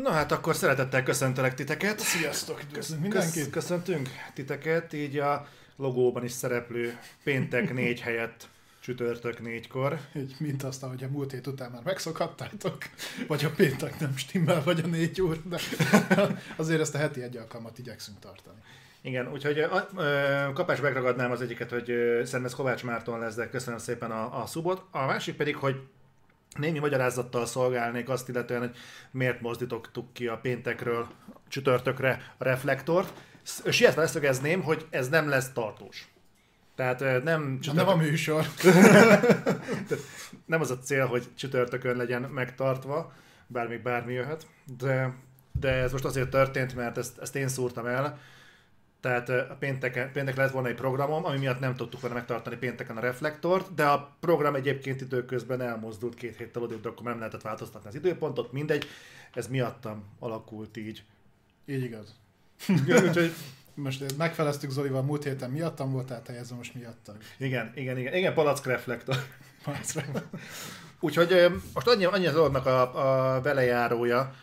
Na hát akkor szeretettel köszöntelek titeket. Sziasztok, üdvözlünk mindenkit. Köszöntünk titeket, így a logóban is szereplő péntek 4 helyett csütörtök 4-kor. Így, mint aztán, hogy a múlt hét után már megszokhattátok, vagy a péntek nem stimmel, vagy a 4 óra, de azért ezt a heti egy alkalmat igyekszünk tartani. Igen, úgyhogy kapásba megragadnám az egyiket, hogy Szermesz Kovács Márton lesz, de köszönöm szépen a szubot. A másik pedig, hogy némi magyarázattal szolgálnék azt illetően, hogy miért mozdítottuk ki a péntekről csütörtökre a reflektort. Sietve leszögezném, hogy ez nem lesz tartós. Tehát nem... Csütörtök... Nem a műsor. Nem az a cél, hogy csütörtökön legyen megtartva, bár még bármi jöhet. De ez most azért történt, mert ezt én szúrtam el. Tehát a péntek lett volna egy programom, ami miatt nem tudtuk volna megtartani pénteken a reflektort, de a program egyébként időközben elmozdult 2 héttel odébb, de akkor nem lehetett változtatni az időpontot, mindegy, ez miattam alakult így. Így igaz. Úgyhogy most megfeleztük Zolival múlt héten miattam volt, tehát helyezem most miattam. Igen, palack reflektor. Úgyhogy most annyi az dolognak a velejárója,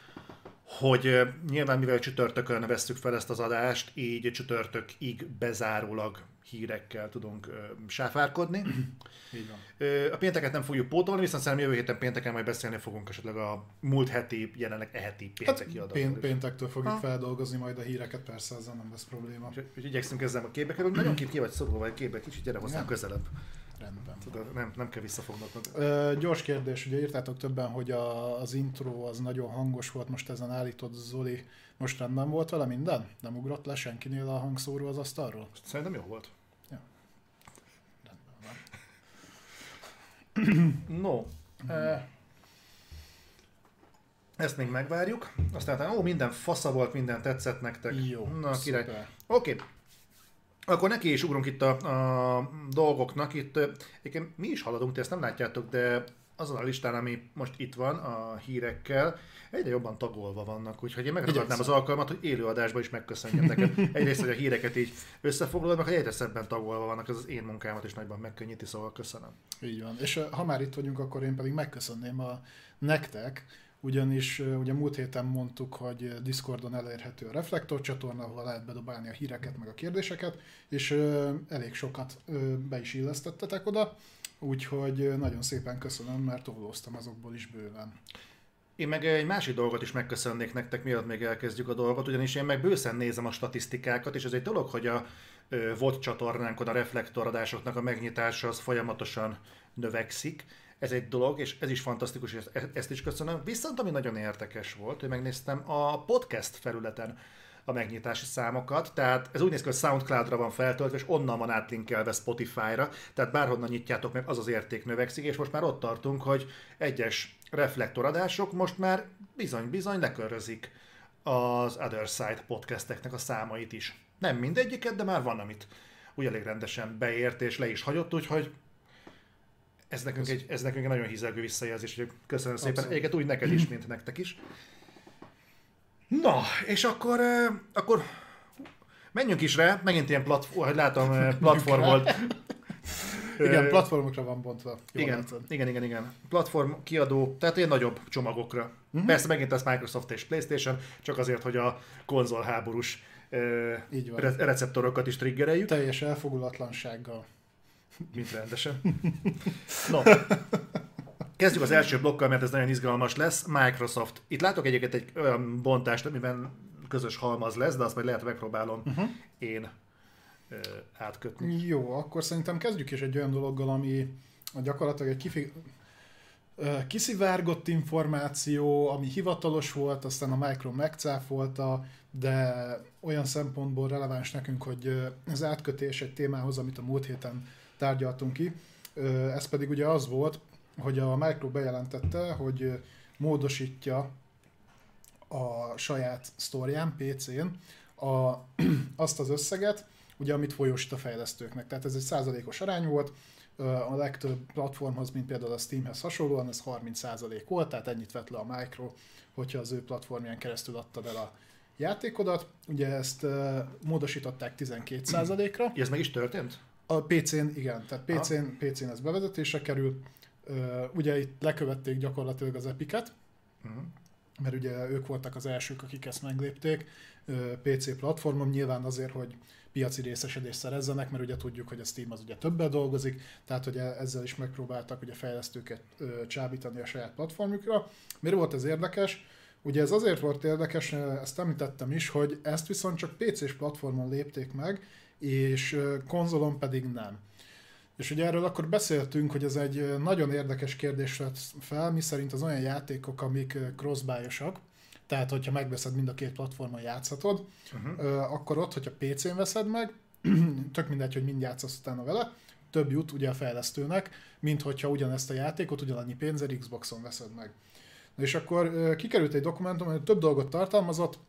hogy nyilván mivel csütörtökön vesszük fel ezt az adást, így csütörtökig bezárólag hírekkel tudunk sáfárkodni. Így van. A pénteket nem fogjuk pótolni, viszont szerintem jövő héten pénteken majd beszélni fogunk esetleg a múlt heti, jelenleg e-heti pénteki adagról. Péntektől fogjuk feldolgozni majd a híreket, persze ezzel nem lesz probléma. Úgyhogy igyekszünk ezzel a képbe kerülni. Nagyon ki vagy szorulva egy képbe, kicsit gyere hozzám közelebb. Rendben. Tudod, nem kell visszafognod. Gyors kérdés, ugye írtátok többen, hogy az intro az nagyon hangos volt, most ezen állított Zoli. Most rendben volt vele minden? Nem ugrott le senkinél a hangszóró az asztalról? Szerintem jó volt. Ja. Rendben van. No. Ezt még megvárjuk. Aztán minden fasza volt, minden tetszett nektek. Jó, na, király. Oké. Akkor neki is ugrunk itt a dolgoknak. Itt egyébként mi is haladunk, ti ezt nem látjátok, de azon a listán, ami most itt van a hírekkel, egyre jobban tagolva vannak, úgyhogy én megragadnám az alkalmat, hogy élőadásban is megköszönjem neked. Egyrészt, hogy a híreket így összefoglalod, meg hogy egyre szebben tagolva vannak, ez az én munkámat is nagyban megkönnyíti, szóval köszönöm. Így van, és ha már itt vagyunk, akkor én pedig megköszönném nektek, ugyanis ugye múlt héten mondtuk, hogy Discordon elérhető a Reflektor csatorna, ahol lehet bedobálni a híreket meg a kérdéseket, és elég sokat be is illesztettetek oda, úgyhogy nagyon szépen köszönöm, mert toblóztam azokból is bőven. Én meg egy másik dolgot is megköszönnék nektek, mielőtt még elkezdjük a dolgot, ugyanis én meg bőszen nézem a statisztikákat, és ez egy dolog, hogy a VOD csatornánkon a reflektoradásoknak a megnyitása az folyamatosan növekszik. Ez egy dolog, és ez is fantasztikus, és ezt is köszönöm. Viszont ami nagyon érdekes volt, hogy megnéztem a podcast felületen a megnyitási számokat, tehát ez úgy néz ki, hogy SoundCloud-ra van feltöltve, és onnan van átlinkelve Spotify-ra, tehát bárhonnan nyitjátok meg, az az érték növekszik, és most már ott tartunk, hogy egyes reflektoradások most már bizony-bizony lekörözik az Other Side podcasteknek a számait is. Nem mindegyiket, de már van, amit úgy elég rendesen beért, és le is hagyott, úgyhogy Ez nekünk egy nagyon hízelgő visszajelzés, hogy köszönöm szépen. Egyébként úgy neked is, mint nektek is. Na, és akkor menjünk is rá, megint ilyen platform, hogy látom, platform volt. Igen, platformokra van bontva. Jó, igen. Platform, kiadó, tehát ilyen nagyobb csomagokra. Persze megint az Microsoft és PlayStation, csak azért, hogy a konzolháborús receptorokat is triggereljük. Teljes elfogulatlansággal. Mint rendesen. No, kezdjük az első blokkal, mert ez nagyon izgalmas lesz. Microsoft. Itt látok egyébként egy olyan bontást, amiben közös halmaz lesz, de azt majd lehet megpróbálom én átkötni. Jó, akkor szerintem kezdjük is egy olyan dologgal, ami gyakorlatilag egy kiszivárgott információ, ami hivatalos volt, aztán a Micro megcáfolta, de olyan szempontból releváns nekünk, hogy az átkötés egy témához, amit a múlt héten tárgyaltunk ki. Ez pedig ugye az volt, hogy a Micro bejelentette, hogy módosítja a saját sztorján, PC-n azt az összeget, ugye, amit folyósít a fejlesztőknek. Tehát ez egy 100%-os arány volt, a legtöbb platformhoz, mint például a Steamhez hasonlóan, ez 30% volt, tehát ennyit vett le a Micro, hogyha az ő platformján keresztül adtad el a játékodat. Ugye ezt módosították 12%-ra. Ez meg is történt? A PC-n igen, tehát PC-n ez bevezetésre kerül. Ugye itt lekövették gyakorlatilag az Epic-et, mert ugye ők voltak az elsők, akik ezt meglépték PC platformon, nyilván azért, hogy piaci részesedést szerezzenek, mert ugye tudjuk, hogy a Steam az ugye többet dolgozik, tehát hogy ezzel is megpróbáltak ugye fejlesztőket csábítani a saját platformjukra. Miért volt ez érdekes? Ugye ez azért volt érdekes, ezt említettem is, hogy ezt viszont csak PC-s platformon lépték meg, és konzolon pedig nem. És ugye erről akkor beszéltünk, hogy ez egy nagyon érdekes kérdés lett fel, miszerint az olyan játékok, amik cross-buy-osak, tehát hogyha megveszed mind a két platformon játszhatod, akkor ott, hogyha PC-n veszed meg, tök mindegy, hogy mind játszasz utána vele, több jut ugye a fejlesztőnek, mint hogyha ugyanezt a játékot ugyanannyi pénzért Xboxon veszed meg. És akkor kikerült egy dokumentum, hogy több dolgot tartalmazott,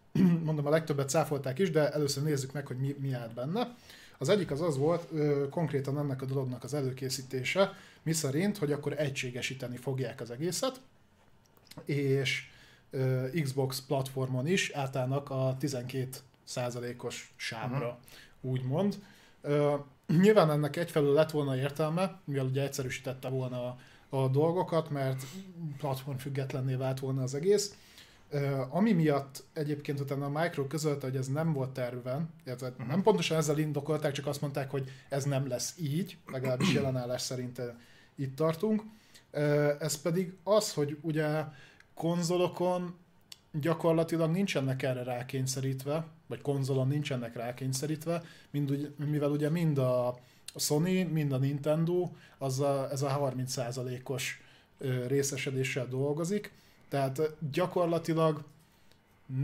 mondom, a legtöbbet cáfolták is, de először nézzük meg, hogy mi állt benne. Az egyik az volt konkrétan ennek a dolognak az előkészítése, miszerint, hogy akkor egységesíteni fogják az egészet, és Xbox platformon is átállnak a 12%-os sávra, úgymond. Nyilván ennek egyfelől lett volna értelme, mivel ugye egyszerűsítette volna a dolgokat, mert platform függetlenné vált volna az egész. Ami miatt egyébként utána a Micro közölte, hogy ez nem volt tervben, nem pontosan ezzel indokolták, csak azt mondták, hogy ez nem lesz így, legalábbis jelenállás szerint itt tartunk. Ez pedig az, hogy ugye konzolokon gyakorlatilag nincsenek erre rákényszerítve, vagy konzolon nincsenek rákényszerítve, mivel ugye mind a Sony, mind a Nintendo ez a 30%-os részesedéssel dolgozik. Tehát gyakorlatilag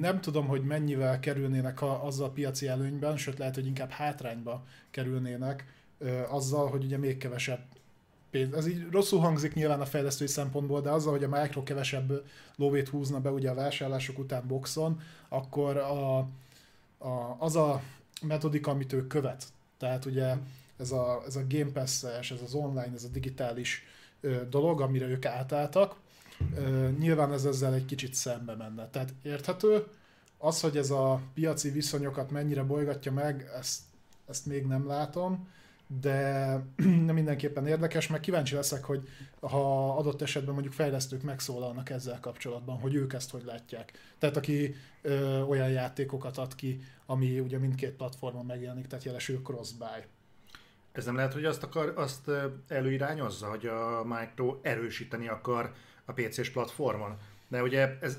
nem tudom, hogy mennyivel kerülnének azzal a piaci előnyben, sőt lehet, hogy inkább hátrányba kerülnének azzal, hogy ugye még kevesebb pénz. Ez így rosszul hangzik nyilván a fejlesztői szempontból, de azzal, hogy a Micro kevesebb lóvét húzna be ugye a vásárlások után boxon, akkor az a metodika, amit ő követ. Tehát ugye ez a Game Pass-es, ez az online, ez a digitális dolog, amire ők átálltak, nyilván ez ezzel egy kicsit szembe menne. Tehát érthető, az, hogy ez a piaci viszonyokat mennyire bolygatja meg, ezt még nem látom, de mindenképpen érdekes, meg kíváncsi leszek, hogy ha adott esetben mondjuk fejlesztők megszólalnak ezzel kapcsolatban, hogy ők ezt hogy látják. Tehát aki olyan játékokat ad ki, ami ugye mindkét platformon megjelenik, tehát jelesül cross-buy. Ez nem lehet, hogy azt előirányozza, hogy a Micro erősíteni akar a PC-s platformon. De ugye ez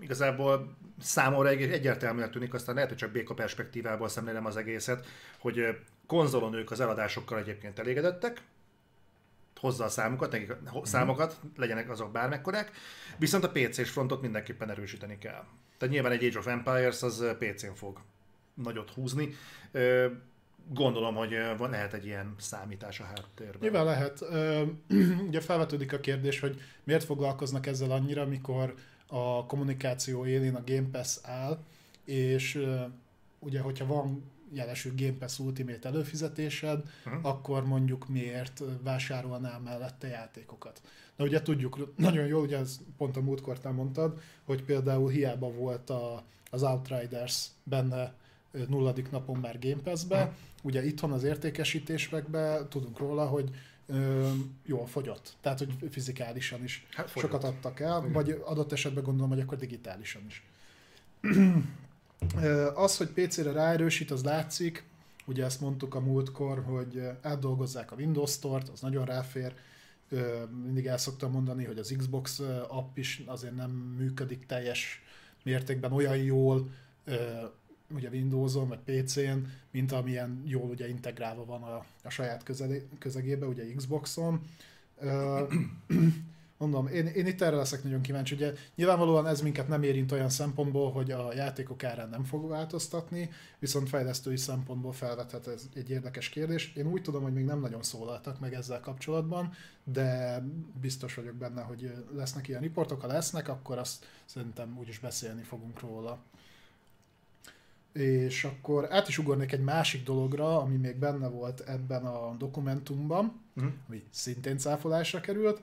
igazából számomra egyértelműen tűnik, aztán lehet, hogy csak béka perspektívából szemlélem az egészet, hogy konzolon ők az eladásokkal egyébként elégedettek, hozzá a számokat, legyenek azok bármekkorák, viszont a PC-s frontot mindenképpen erősíteni kell. Tehát nyilván egy Age of Empires az PC-n fog nagyot húzni. Gondolom, hogy lehet egy ilyen számítás a háttérben. Nyilván lehet. Ugye felvetődik a kérdés, hogy miért foglalkoznak ezzel annyira, mikor a kommunikáció élén a Game Pass áll, és ugye, hogyha van jelesű Game Pass Ultimate előfizetésed, akkor mondjuk miért vásárolnál mellette játékokat. Na ugye tudjuk, nagyon jól, ugye ez pont a múltkor te mondtad, hogy például hiába volt az Outriders benne 0. napon már Game Pass-be, ugye itthon az értékesítésekben tudunk róla, hogy jól fogyott. Tehát, hogy fizikálisan is sokat adtak el, vagy adott esetben gondolom, hogy akkor digitálisan is. Az, hogy PC-re ráerősít, az látszik, ugye ezt mondtuk a múltkor, hogy átdolgozzák a Windows Store-t, az nagyon ráfér. Mindig el szoktam mondani, hogy az Xbox app is azért nem működik teljes mértékben olyan jól, ugye Windows-on, vagy PC-n, mint amilyen jól ugye integrálva van a saját közegébe, ugye Xbox-on. Mondom, én itt erre leszek nagyon kíváncsi. Ugye nyilvánvalóan ez minket nem érint olyan szempontból, hogy a játékok árán nem fog változtatni, viszont fejlesztői szempontból felvethet ez egy érdekes kérdés. Én úgy tudom, hogy még nem nagyon szólaltak meg ezzel kapcsolatban, de biztos vagyok benne, hogy lesznek ilyen riportok. Ha lesznek, akkor azt szerintem úgyis beszélni fogunk róla. És akkor át is ugornék egy másik dologra, ami még benne volt ebben a dokumentumban, ami szintén cáfolásra került.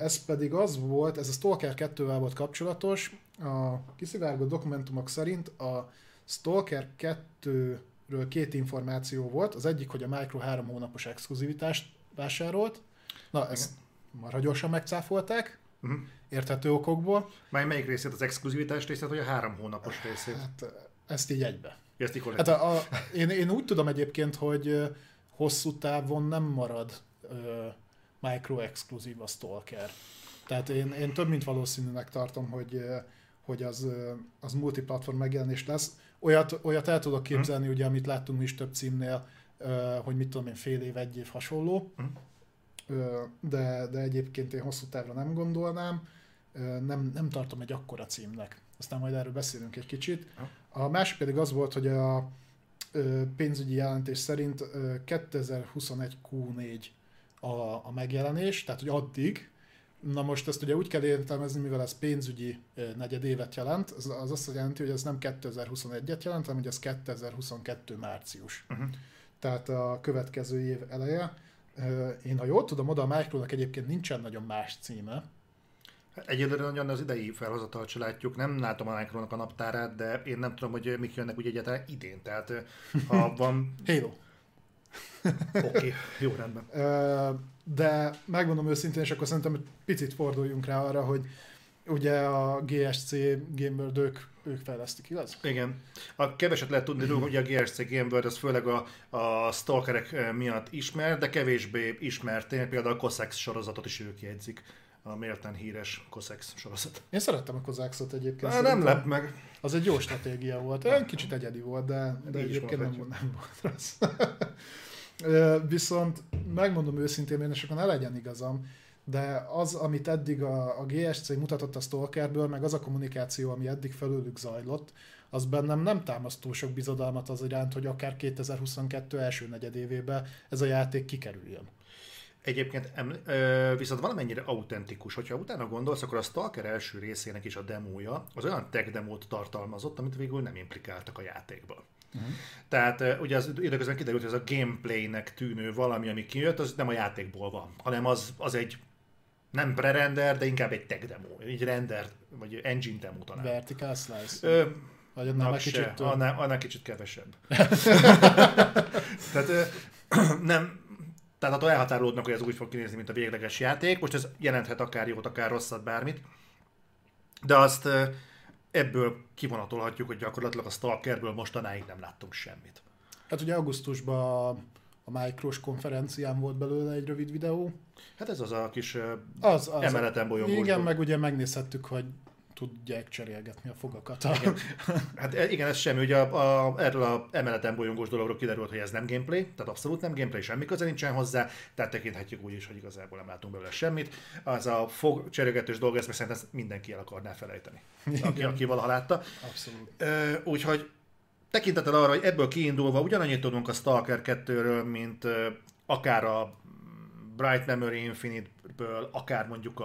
Ez pedig az volt, ez a Stalker 2-vel volt kapcsolatos. A kiszivárgott dokumentumok szerint a Stalker 2-ről két információ volt. Az egyik, hogy a Micro 3 hónapos exkluzivitást vásárolt. Na, ezt marha gyorsan megcáfolták. érthető okokból. Már melyik részét, az exkluzivitás részét, vagy a 3 hónapos részét? Hát, ezt így egybe. Hát én úgy tudom egyébként, hogy hosszú távon nem marad micro-exkluzív a Stalker. Tehát én több mint valószínűnek tartom, hogy az multiplatform megjelenés lesz. Olyat el tudok képzelni, ugye, amit láttunk mi is több címnél, hogy mit tudom én, fél év, egy év hasonló, de egyébként én hosszú távra nem gondolnám, nem tartom egy akkora címnek. Aztán majd erről beszélünk egy kicsit. A másik pedig az volt, hogy a pénzügyi jelentés szerint 2021 Q4 a megjelenés, tehát hogy addig. Na most ezt ugye úgy kell értelmezni, mivel ez pénzügyi negyedévet jelent, az azt jelenti, hogy ez nem 2021-et jelent, hanem hogy ez 2022 március. Tehát a következő év eleje. Én, ha jól tudom, oda a Micronak egyébként nincsen nagyon más címe. Egyelőre nagyon az idei felhozatal se látjuk, nem látom a Micronak a naptárát, de én nem tudom, hogy mik jönnek úgy egyáltalán idén, tehát ha van... Halo. Oké, jó, rendben. De megmondom őszintén, és akkor szerintem egy picit forduljunk rá arra, hogy ugye a GSC Game World ők fejlesztik, igaz? Igen. A keveset lehet tudni róluk, hogy a GSC Game World az főleg a stalkerek miatt ismert, de kevésbé ismert, például a Cossack sorozatot is ők jegyzik. A méltán híres Cossack sorozat. Én szerettem a Cossackot egyébként. Nem lep meg. Az egy jó stratégia volt. Egy kicsit egyedi volt, de egyébként nem volt rossz. Viszont megmondom őszintén, én sokan ne legyen igazam, de az, amit eddig a GSC mutatott a Stalkerből, meg az a kommunikáció, ami eddig felőlük zajlott, az bennem nem támaszt túl sok bizodalmat az iránt, hogy akár 2022 első negyedévében ez a játék kikerüljön. Egyébként viszont valamennyire autentikus, hogyha utána gondolsz, akkor a Stalker első részének is a demója az olyan tech demót tartalmazott, amit végül nem implikáltak a játékban. Tehát ugye az időközben kiderült, hogy ez a gameplaynek tűnő valami, ami kijött, az nem a játékból van, hanem az egy nem pre-render, de inkább egy tech demo, egy render, vagy engine demo talán. Vertical slice. Annál kicsit kevesebb. Tehát attól elhatárolódnak, hogy ez úgy fog kinézni, mint a végleges játék. Most ez jelenthet akár jót, akár rosszat, bármit. De azt ebből kivonatolhatjuk, hogy gyakorlatilag a Stalkerből mostanáig nem láttunk semmit. Hát ugye augusztusban a Micros konferencián volt belőle egy rövid videó. Hát ez az a kis emeleten bolyongó. Igen, meg ugye megnézhettük, hogy tudják cserélgetni a fogakat. Igen. Hát igen, ez semmi. Ugye erről az emeleten bolyongós dologról kiderült, hogy ez nem gameplay, tehát abszolút nem gameplay, semmi köze nincsen hozzá, tehát tekinthetjük úgy is, hogy igazából nem látunk belőle semmit. Az a fog cserélgetős dolog, ezt meg szerintem mindenki el akarná felejteni, aki valaha látta. Abszolút. Úgyhogy tekintettel arra, hogy ebből kiindulva ugyanannyit tudunk a Stalker 2-ről, mint akár a Bright Memory Infinite-ből, akár mondjuk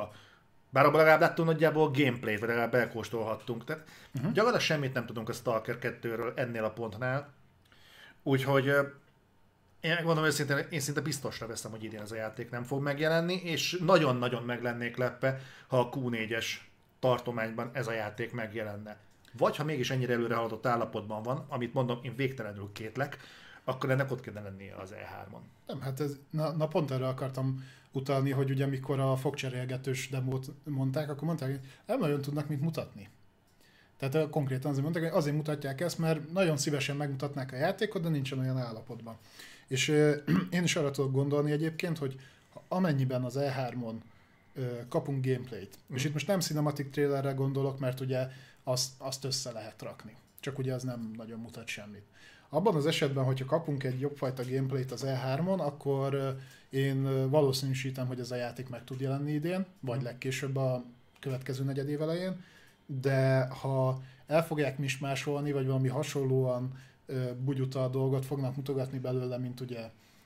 bár abban legalább láttunk nagyjából a gameplayt, vagy legalább elkóstolhattunk. Tehát gyakorlatilag semmit nem tudunk a Stalker 2-ről ennél a pontnál. Úgyhogy én megmondom őszintén, én szinte biztosra veszem, hogy idén ez a játék nem fog megjelenni, és nagyon-nagyon meg lennék lepve, ha a Q4-es tartományban ez a játék megjelenne. Vagy ha mégis ennyire előre haladott állapotban van, amit mondom, én végtelenül kétlek, akkor ennek ott kéne lennie az E3-on. Nem, hát ez, na pont erre akartam utalni, hogy ugye mikor a fogcserélgetős demót mondták, akkor mondták, hogy nem nagyon tudnak mit mutatni. Tehát konkrétan azért mondták, hogy azért mutatják ezt, mert nagyon szívesen megmutatnák a játékot, de nincsen olyan állapotban. És én is arra tudok gondolni egyébként, hogy amennyiben az E3-on kapunk gameplayt, és itt most nem cinematic trailerre gondolok, mert ugye azt össze lehet rakni. Csak ugye az nem nagyon mutat semmit. Abban az esetben, hogyha kapunk egy jobbfajta gameplayt az E3-on, akkor én valószínűsítem, hogy ez a játék meg tud jelenni idén, vagy legkésőbb a következő negyedév elején, de ha el fogják mismásolni, vagy valami hasonlóan bugyuta a dolgot fognak mutogatni belőle, mint ugye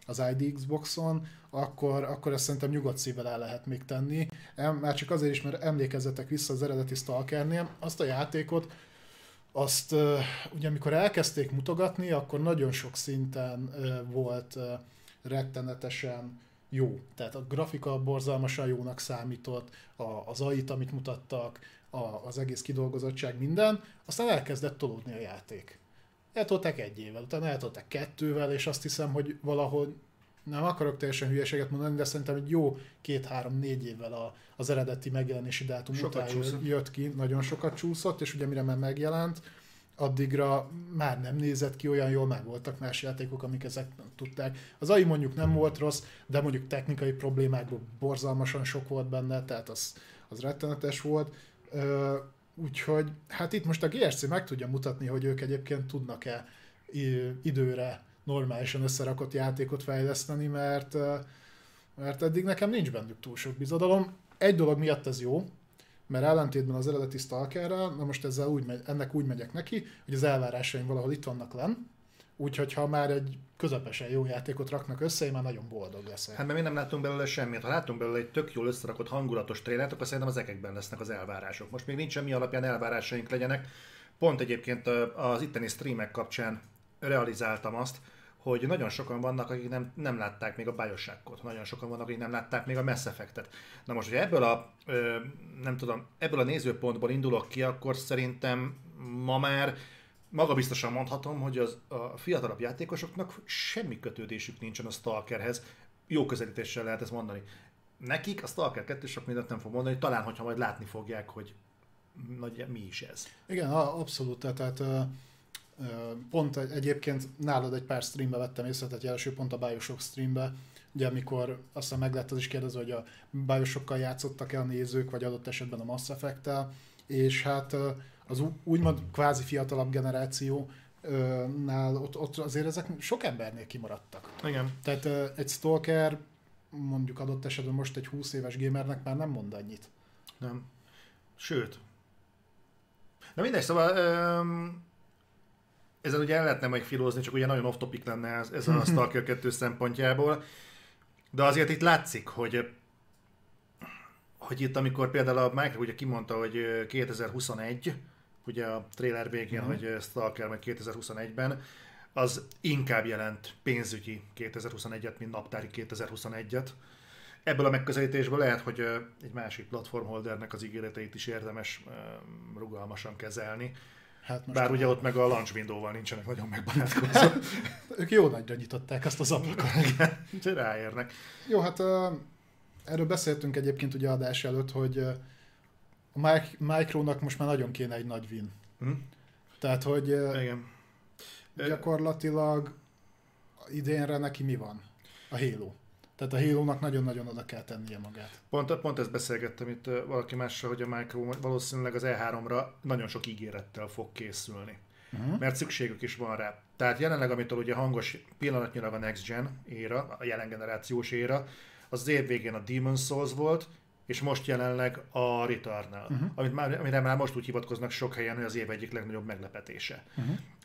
az ID Xboxon, akkor ezt szerintem nyugodt szívvel el lehet még tenni. Már csak azért is, mert emlékezzetek vissza az eredeti Stalkernél, azt a játékot, azt ugye amikor elkezdték mutogatni, akkor nagyon sok szinten volt rettenetesen jó. Tehát a grafika borzalmasan jónak számított, az AI-t, amit mutattak, az egész kidolgozottság, minden. Aztán elkezdett tolódni a játék. Eltolták 1 évvel, utána eltolták 2-vel, és azt hiszem, hogy valahol nem akarok teljesen hülyeséget mondani, de szerintem egy jó 2-3-4 évvel az eredeti megjelenési dátum után jött ki, nagyon sokat csúszott, és ugye mire már megjelent, addigra már nem nézett ki olyan jól, már voltak más játékok, amik ezek nem tudták. Az AI mondjuk nem volt rossz, de mondjuk technikai problémákból borzalmasan sok volt benne, tehát az rettenetes volt. Úgyhogy hát itt most a GSC meg tudja mutatni, hogy ők egyébként tudnak-e időre normálisan összerakott játékot fejleszteni, mert eddig nekem nincs bennük túl sok bizadalom. Egy dolog miatt ez jó, mert ellentétben az eredeti Stalkerrel, na most ezzel ennek úgy megyek neki, hogy az elvárásaim valahol itt vannak lenn, úgyhogy ha már egy közepesen jó játékot raknak össze, én már nagyon boldog leszek. Hát mert mi nem látunk belőle semmit. Ha látunk belőle egy tök jól összerakott hangulatos trélert, akkor szerintem az ekekben lesznek az elvárások. Most még nincs semmi alapján elvárásaink legyenek. Pont egyébként az itteni streamek kapcsán realizáltam azt, hogy nagyon sokan vannak, akik nem látták még a Bioshockot, nagyon sokan vannak, akik nem látták még a Mass Effectet. Na most, hogy ebből a nézőpontból indulok ki, akkor szerintem ma már magabiztosan mondhatom, hogy a fiatalabb játékosoknak semmi kötődésük nincsen a Stalkerhez. Jó közelítéssel lehet ezt mondani. Nekik a Stalker 2 sok mindent nem fog mondani, talán, hogyha majd látni fogják, hogy mi is ez. Igen, abszolút, tehát... Pont egyébként nálad egy pár streambe vettem észre, tehát jelesül pont a Bioshock streambe, ugye amikor aztán meg lett az is kérdező, hogy a Bioshockkal játszottak-e a nézők, vagy adott esetben a Mass Effect-tel, és hát az úgymond kvázi fiatalabb generációnál ott azért ezek sok embernél kimaradtak. Igen. Tehát egy Stalker mondjuk adott esetben most egy 20 éves gamernek már nem mond annyit. Nem. Sőt. De mindegy, szóval... Ezzel ugye el lehetne majd filózni, csak ugye nagyon off-topic lenne ez a Stalker 2 szempontjából. De azért itt látszik, hogy itt amikor például a Micro ugye kimondta, hogy 2021, ugye a trailer végén, hogy Stalker majd 2021-ben, az inkább jelent pénzügyi 2021-et, mint naptári 2021-et. Ebből a megközelítésből lehet, hogy egy másik platformholdernek az ígéreteit is érdemes rugalmasan kezelni. Hát bár ugye ott meg a launch window-val nincsenek nagyon megbarátkozó. Ők jó nagyra nyitották azt az ablakot. Úgyhogy ráérnek. Jó, hát erről beszéltünk egyébként ugye adás előtt, hogy a Micronak most már nagyon kéne egy nagy win. Tehát, hogy igen. Gyakorlatilag idénre neki mi van? A Halo. Tehát a Halo-nak nagyon-nagyon oda kell tennie magát. Pont ezt beszélgettem itt valaki mással, hogy a Micro valószínűleg az E3-ra nagyon sok ígérettel fog készülni. Mert szükségük is van rá. Tehát jelenleg, amitől ugye hangos pillanatnyilag a Next Gen éra, a jelen generációs éra, az év végén a Demon's Souls volt, és most jelenleg a Returnal, amire már most úgy hivatkoznak sok helyen, hogy az év egyik legnagyobb meglepetése.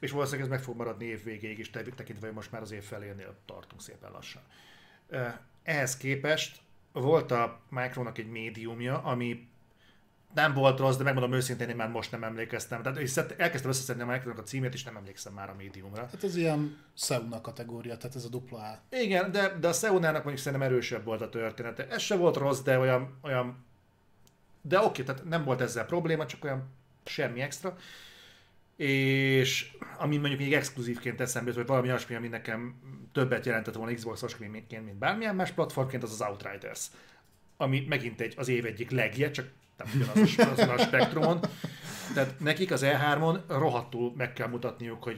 És valószínűleg ez meg fog maradni év végéig is, tekintve, hogy most már az év felénél tartunk szépen lassan. Ehhez képest volt a Micronak egy médiumja, ami nem volt rossz, de megmondom őszintén, én már most nem emlékeztem. Tehát elkezdtem összeszedni a Micronak a címét, és nem emlékszem már a médiumra. Hát ez ilyen Seuna kategória, tehát ez a AA. Igen, de a Seunának mondjuk szerintem erősebb volt a története. Ez se volt rossz, de olyan... De oké, tehát nem volt ezzel probléma, csak olyan semmi extra. És ami mondjuk még exkluzívként eszembe jut, hogy valami olyasmi, ami nekem többet jelentett volna Xbox-os krémként, mint bármilyen más platformként, az az Outriders. Ami megint az év egyik legje, csak nem ugyanazon a spektrumon. Tehát nekik az E3-on rohadtul meg kell mutatniuk, hogy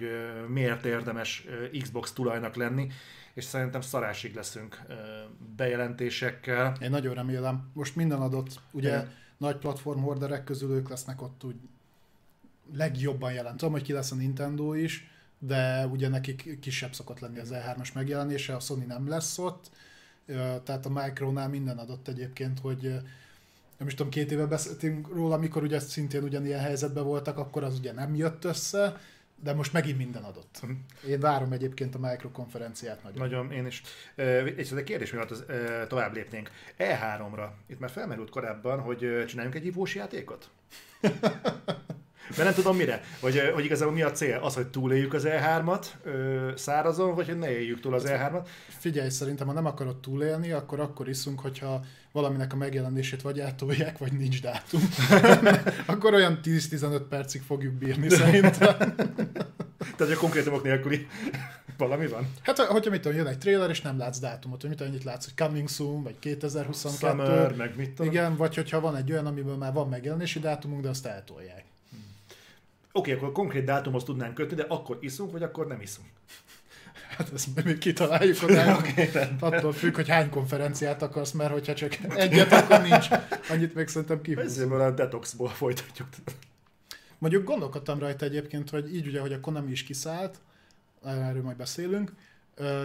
miért érdemes Xbox tulajnak lenni, és szerintem szarásig leszünk bejelentésekkel. Én nagyon remélem. Most minden adott, ugye nagy platformhorderek közül ők lesznek ott úgy legjobban jelent. Tudom, hogy ki lesz a Nintendo is, de ugye nekik kisebb szokott lenni az E3-as megjelenése, a Sony nem lesz ott, tehát a Micronál minden adott egyébként, hogy nem is tudom, 2 éve beszéltünk róla, amikor ugye szintén ugyanilyen helyzetben voltak, akkor az ugye nem jött össze, de most megint minden adott. Én várom egyébként a Micro konferenciát nagyon. Nagyon, én is. Egy kérdés miatt tovább lépnénk. E3-ra, itt már felmerült korábban, hogy csináljunk egy hívós játékot? De nem tudom mire, hogy igazából mi a cél? Az, hogy túléljük az E3-at szárazon, vagy hogy ne éljük túl az E3-at? Figyelj, szerintem ha nem akarod túlélni, akkor iszunk, hogyha valaminek a megjelenését vagy átolják, vagy nincs dátum. Akkor olyan 10-15 percig fogjuk bírni szerintem. Tehát a konkrétumok nélküli. Valami van? Hát, hogyha mit tudom, jön egy trailer, és nem látsz dátumot, hogy mit tudom, ennyit látsz, hogy coming soon, vagy 2022. Summer, meg mit tudom. Igen, vagy hogyha van egy olyan, amiből már van megjelenési dátumunk, de azt eltolják. Oké, akkor konkrét dátumhoz tudnánk kötni, de akkor iszunk, vagy akkor nem iszunk? Hát ezt még kitaláljuk, okay, attól függ, hogy hány konferenciát akarsz, mert hogyha csak egyet, akkor nincs. Annyit meg szerintem kihúzunk. Ezért már a detoxból folytatjuk. Mondjuk gondolkodtam rajta egyébként, hogy így ugye, hogy a Konami is kiszállt, erről majd beszélünk,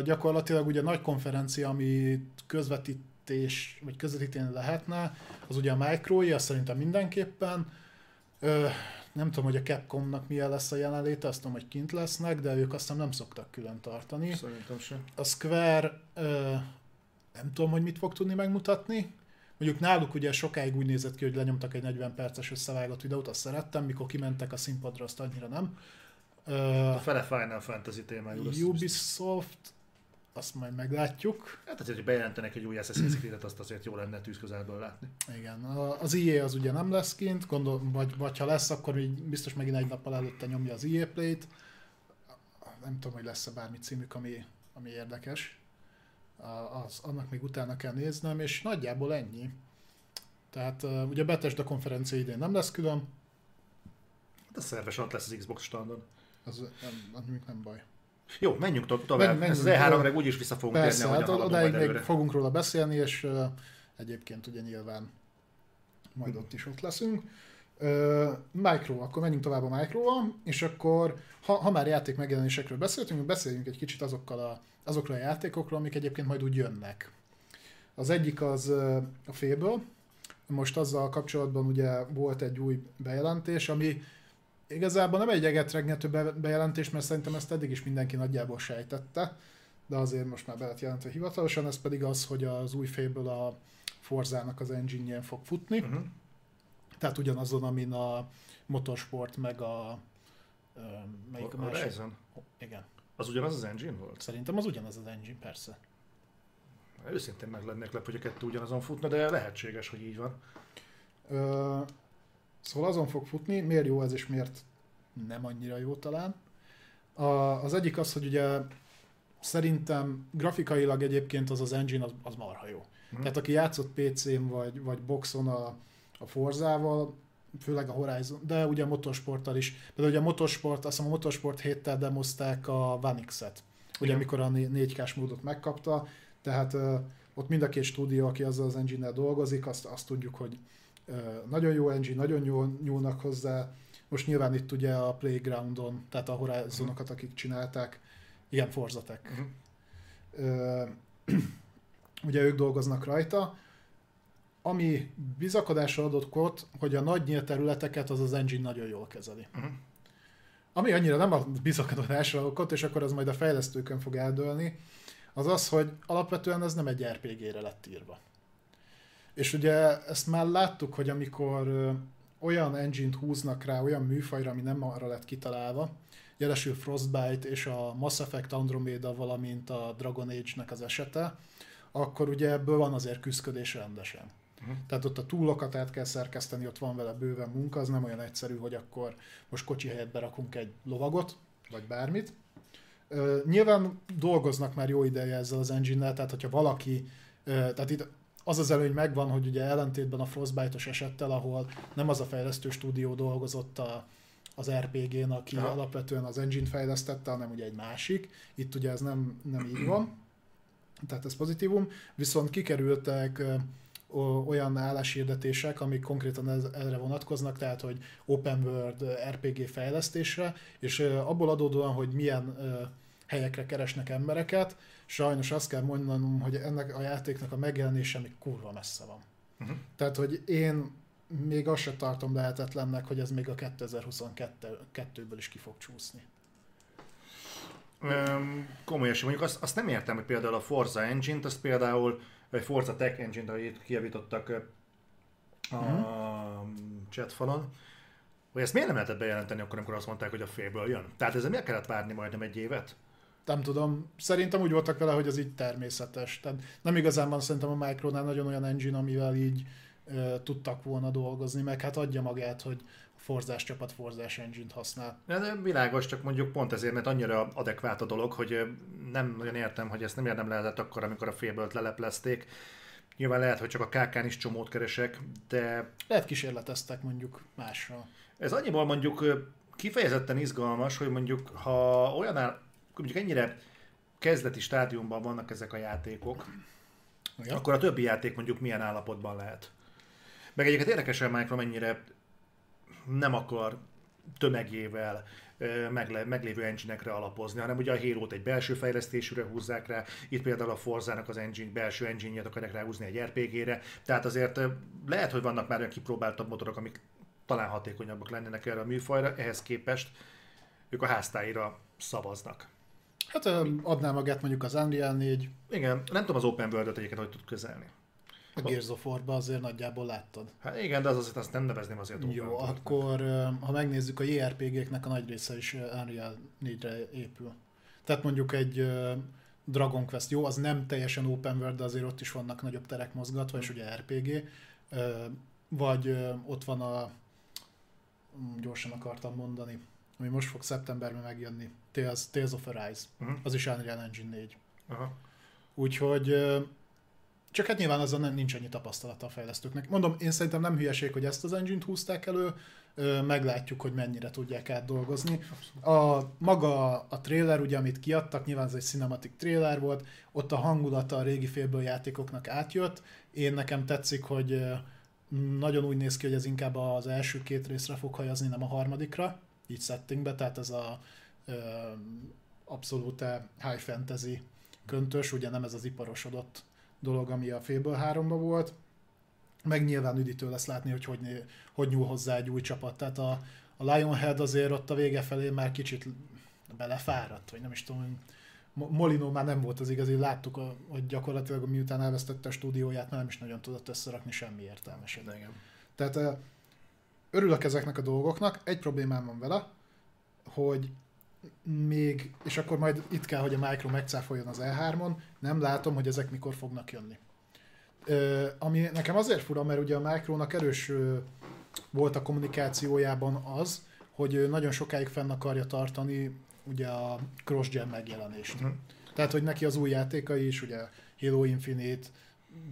gyakorlatilag ugye a nagy konferencia, ami közvetítés, vagy közvetíteni lehetne, az ugye a Micro-i, azt szerintem mindenképpen. Nem tudom, hogy a Capcomnak milyen lesz a jelenléte, azt tudom, hogy kint lesznek, de ők aztán nem szoktak külön tartani. Szerintem sem. A Square nem tudom, hogy mit fog tudni megmutatni. Mondjuk náluk ugye sokáig úgy nézett ki, hogy lenyomtak egy 40 perces összevágott videót, azt szerettem, mikor kimentek a színpadra, azt annyira nem. A fele Final Fantasy témájú. Ubisoft, azt majd meglátjuk. Hát azért, hogy bejelentenek egy új Assassin's Creed-et, azt azért jó lenne tűz közelből látni. Igen, az EA az ugye nem lesz kint, gondolom, vagy ha lesz, akkor még biztos megint egy nappal előtte nyomja az EA Play-t. Nem tudom, hogy lesz-e bármi címük, ami érdekes. Annak még utána kell néznem, és nagyjából ennyi. Tehát ugye a Bethesda konferencia idén nem lesz külön. Hát a szervesen ott lesz az Xbox standon. Az nem baj. Jó, menjünk tovább. Ez az E3-ra úgyis vissza fogunk térni, ahogy hát odáig még előre fogunk róla beszélni, és egyébként ugye nyilván majd ott is ott leszünk. Micro, akkor menjünk tovább a Micro-val, és akkor ha már játék megjelenésekről beszéltünk, beszéljünk egy kicsit azokról a játékokról, amik egyébként majd úgy jönnek. Az egyik az a Fable. Most azzal kapcsolatban ugye volt egy új bejelentés, ami igazából nem egy egetregnető bejelentés, mert szerintem ezt eddig is mindenki nagyjából sejtette, de azért most már be lett jelentve hivatalosan, ez pedig az, hogy az új Fable a Forzának az engine-jén fog futni. Uh-huh. Tehát ugyanazon, amin a Motorsport meg a melyik a másik? Horizon? Igen. Az ugyanaz az engine volt? Szerintem az ugyanaz az engine, persze. Őszintén meg lennék lep, hogy a kettő ugyanazon futna, de lehetséges, hogy így van. Szóval azon fog futni, miért jó ez és miért nem annyira jó talán. Az egyik az, hogy ugye szerintem grafikailag egyébként az engine az marha jó. Hmm. Tehát aki játszott PC-n vagy boxon a Forzával, főleg a Horizon, de ugye a Motorsporttal is. Például ugye a Motorsport, azt hiszem a Motorsport 7-tel demozták a One X-et. Ugye amikor a 4K-s módot megkapta, tehát ott mind a két stúdió, aki azzal az engine-nel dolgozik, azt tudjuk, hogy nagyon jó engine, nagyon jól nyúlnak hozzá. Most nyilván itt ugye a Playgroundon, tehát a Horizonokat, akik csinálták, ilyen Forzatek. Ugye ők dolgoznak rajta. Ami bizakodásra adott ott, hogy a nagy nyílt területeket az engine nagyon jól kezeli. Ami annyira nem a bizakodásra adott ott, és akkor az majd a fejlesztőkön fog eldőlni, az az, hogy alapvetően ez nem egy RPG-re lett írva. És ugye ezt már láttuk, hogy amikor olyan engine-t húznak rá, olyan műfajra, ami nem arra lett kitalálva, jelesül Frostbite és a Mass Effect Andromeda, valamint a Dragon Age-nek az esete, akkor ugye ebből van azért küzdködés rendesen. Uh-huh. Tehát ott a túlokat át kell szerkeszteni, ott van vele bőven munka, az nem olyan egyszerű, hogy akkor most kocsi helyett berakunk egy lovagot, vagy bármit. Nyilván dolgoznak már jó ideje ezzel az engine-nel, tehát hogyha valaki, tehát itt az az előny megvan, hogy ugye ellentétben a Frostbite-os esettel, ahol nem az a fejlesztő stúdió dolgozott az RPG-n, aki alapvetően az engine fejlesztette, hanem ugye egy másik. Itt ugye ez nem így van, tehát ez pozitívum. Viszont kikerültek olyan álláshirdetések, amik konkrétan erre vonatkoznak, tehát hogy open world RPG fejlesztésre, és abból adódóan, hogy milyen helyekre keresnek embereket, sajnos azt kell mondanom, hogy ennek a játéknak a megjelenése még kurva messze van. Uh-huh. Tehát, hogy én még azt se tartom lehetetlennek, hogy ez még a 2022-ből is ki fog csúszni. Komoly esély. Mondjuk azt nem értem, hogy például a Forza Engine-t, azt például, vagy Forza Tech Engine-t, ahogy kijavítottak a chatfalon, hogy ezt miért nem lehetett bejelenteni akkor, amikor azt mondták, hogy a Fable jön? Tehát ezzel miért kellett várni majdnem egy évet? Nem tudom. Szerintem úgy voltak vele, hogy ez így természetes. Tehát nem igazán van szerintem a Micronál nagyon olyan engine, amivel így tudtak volna dolgozni, meg hát adja magát, hogy a forzás csapat forzás engine-t használ. Ez világos, csak mondjuk pont ezért, mert annyira adekvát a dolog, hogy nem nagyon értem, hogy ezt nem érdemlelhetett akkor, amikor a félből leleplezték. Nyilván lehet, hogy csak a KK-n is csomót keresek, de... Lehet kísérleteztek mondjuk másra. Ez annyiból mondjuk kifejezetten izgalmas, hogy mondjuk ha olyanál, mondjuk ennyire kezdeti stádiumban vannak ezek a játékok, ja, akkor a többi játék mondjuk milyen állapotban lehet. Meg egyébként érdekesen Minecraft mennyire nem akar tömegével meglévő engine-ekre alapozni, hanem ugye a Halo-t egy belső fejlesztésűre húzzák rá, itt például a Forzának az engine, belső engine-jét akarják ráhúzni egy RPG-re, tehát azért lehet, hogy vannak már olyan kipróbáltabb motorok, amik talán hatékonyabbak lennének erre a műfajra, ehhez képest ők a háztáira szavaznak. Hát adná magát mondjuk az Unreal 4. Igen, nem tudom az Open World-öt egyébként, hogy tud közelni. A Gears of War-ban azért nagyjából láttad. Hát igen, de az, azt nem nevezném azért Open World-nek. Jó, akkor ha megnézzük, a JRPG-knek a nagy része is Unreal 4-re épül. Tehát mondjuk egy Dragon Quest, jó, az nem teljesen Open World, de azért ott is vannak nagyobb terek mozgatva, és ugye RPG. Vagy ott van a... gyorsan akartam mondani, ami most fog szeptemberben megjönni, Tales of Arise, az is Unreal Engine 4. Uh-huh. Úgyhogy, csak hát nyilván azzal nincs annyi tapasztalata a fejlesztőknek. Mondom, én szerintem nem hülyeség, hogy ezt az engine-t húzták elő, meglátjuk, hogy mennyire tudják átdolgozni. Maga a trailer, ugye, amit kiadtak, nyilván ez egy cinematic trailer volt, ott a hangulata a régi félből játékoknak átjött. Én nekem tetszik, hogy nagyon úgy néz ki, hogy ez inkább az első két részre fog hajazni, nem a harmadikra, így settingbe, tehát ez a abszolút high fantasy köntös, ugye nem ez az iparosodott dolog, ami a Fable 3-ban volt, meg nyilván üdítő lesz látni, hogy hogy nyúl hozzá egy új csapat, tehát a Lionhead azért ott a vége felé már kicsit belefáradt, vagy nem is tudom, Molino már nem volt az igazi, láttuk, hogy gyakorlatilag miután elvesztette a stúdióját, már nem is nagyon tudott összerakni semmi értelmeset. Tehát örülök ezeknek a dolgoknak, egy problémám van vele, hogy még, és akkor majd itt kell, hogy a Micro megcáfoljon az E3-on, nem látom, hogy ezek mikor fognak jönni. Ami nekem azért fura, mert ugye a Micronak erős volt a kommunikációjában az, hogy nagyon sokáig fenn akarja tartani ugye a cross-gen megjelenést. Uh-huh. Tehát, hogy neki az új játékai is, ugye Halo Infinite,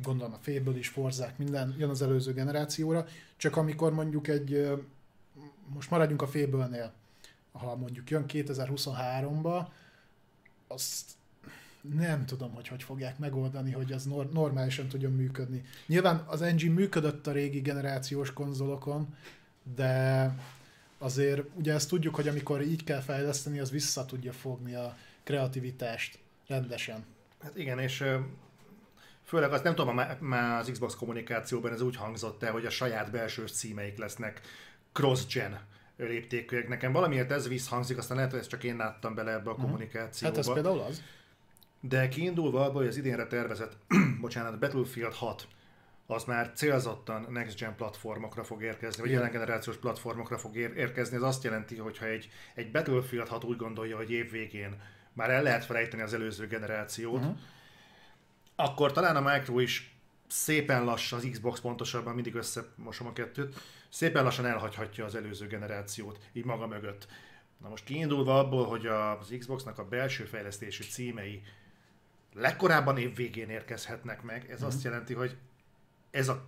gondolom a Fable is, Forzák, minden jön az előző generációra, csak amikor mondjuk egy, most maradjunk a Fable-nél, ha mondjuk jön 2023-ba, azt nem tudom, hogy fogják megoldani, hogy ez normálisan tudjon működni. Nyilván az engine működött a régi generációs konzolokon, de azért ugye ezt tudjuk, hogy amikor így kell fejleszteni, az vissza tudja fogni a kreativitást rendesen. Hát igen, és főleg azt nem tudom, már az Xbox kommunikációban ez úgy hangzott el, hogy a saját belső címeik lesznek cross-gen léptékűek. Nekem valamiért ez visszhangzik, aztán lehet, hogy ezt csak én láttam bele ebbe a kommunikációba. Hát ez például az. De kiindulva abból, hogy az idénre tervezett Battlefield 6, az már célzottan next-gen platformokra fog érkezni, vagy jelen generációs platformokra fog érkezni. Ez azt jelenti, hogyha egy Battlefield 6 úgy gondolja, hogy év végén már el lehet felejteni az előző generációt, akkor talán a Micro is szépen lassan, az Xbox pontosabban, mindig összemosom a kettőt, szépen lassan elhagyhatja az előző generációt, így maga mögött. Na most kiindulva abból, hogy az Xboxnak a belső fejlesztési címei legkorábban év végén érkezhetnek meg, ez azt jelenti, hogy ez a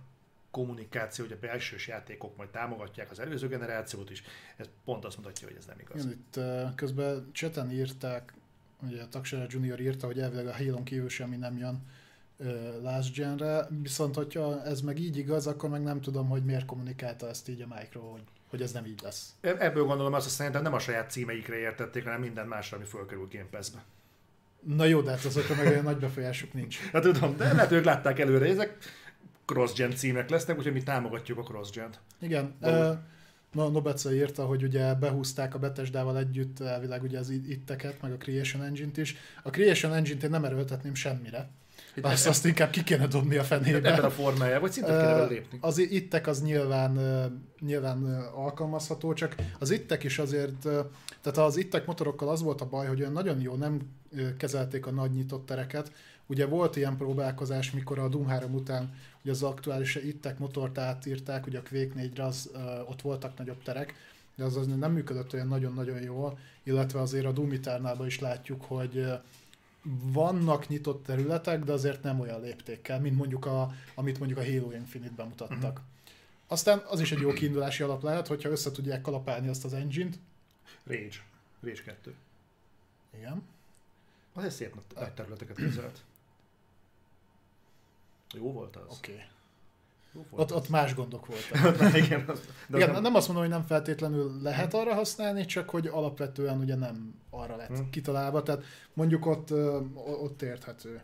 kommunikáció, hogy a belsős játékok majd támogatják az előző generációt is, ez pont azt mutatja, hogy ez nem igaz. Itt közben cseten írták, ugye a Taksera Junior írta, hogy elvileg a Halo-n kívül semmi nem jön last genre, viszont hogyha ez meg így igaz, akkor meg nem tudom, hogy miért kommunikálta ezt így a Micro, hogy ez nem így lesz. Ebből gondolom azt, hogy szerintem nem a saját címeikre értették, hanem minden másra, ami fölkerül Game Pass-be. Na jó, de hát azokra meg olyan nagy befolyásuk nincs. Hát tudom, de lehet, ők látták előre, ezek cross-gen címek lesznek, úgyhogy mi támogatjuk a cross-gen-t. Igen. Nobeca írta, hogy ugye behúzták a Bethesdával együtt elvileg ugye az itteket, meg a Creation Engine-t is. A Creation Engine-t én nem erőltetném semmire. Azt inkább ki kéne dobni a fenébe. Ebben a formájában, vagy szintet kéne lépni. Az ittek az nyilván alkalmazható, csak az ittek is azért, tehát az ittek motorokkal az volt a baj, hogy olyan nagyon jó nem kezelték a nagy nyitott tereket, Ugye volt ilyen próbálkozás, mikor a Doom 3 után ugye az aktuális ittek motort átírták, ugye a Quake 4-re ott voltak nagyobb terek, de az nem működött olyan nagyon-nagyon jól, illetve azért a Doom Eternalban is látjuk, hogy vannak nyitott területek, de azért nem olyan léptékkel, mint mondjuk amit mondjuk a Halo Infinite-ben mutattak. Aztán az is egy jó kiindulási alap lehet, hogyha össze tudják kalapálni azt az engine-t. Rage 2. Igen. Az szép nagy területeket közölt. Jó volt az. Oké. Ott más gondok voltak. Igen, nem azt mondom, hogy nem feltétlenül lehet arra használni, csak hogy alapvetően ugye nem arra lett kitalálva. Tehát mondjuk ott érthető.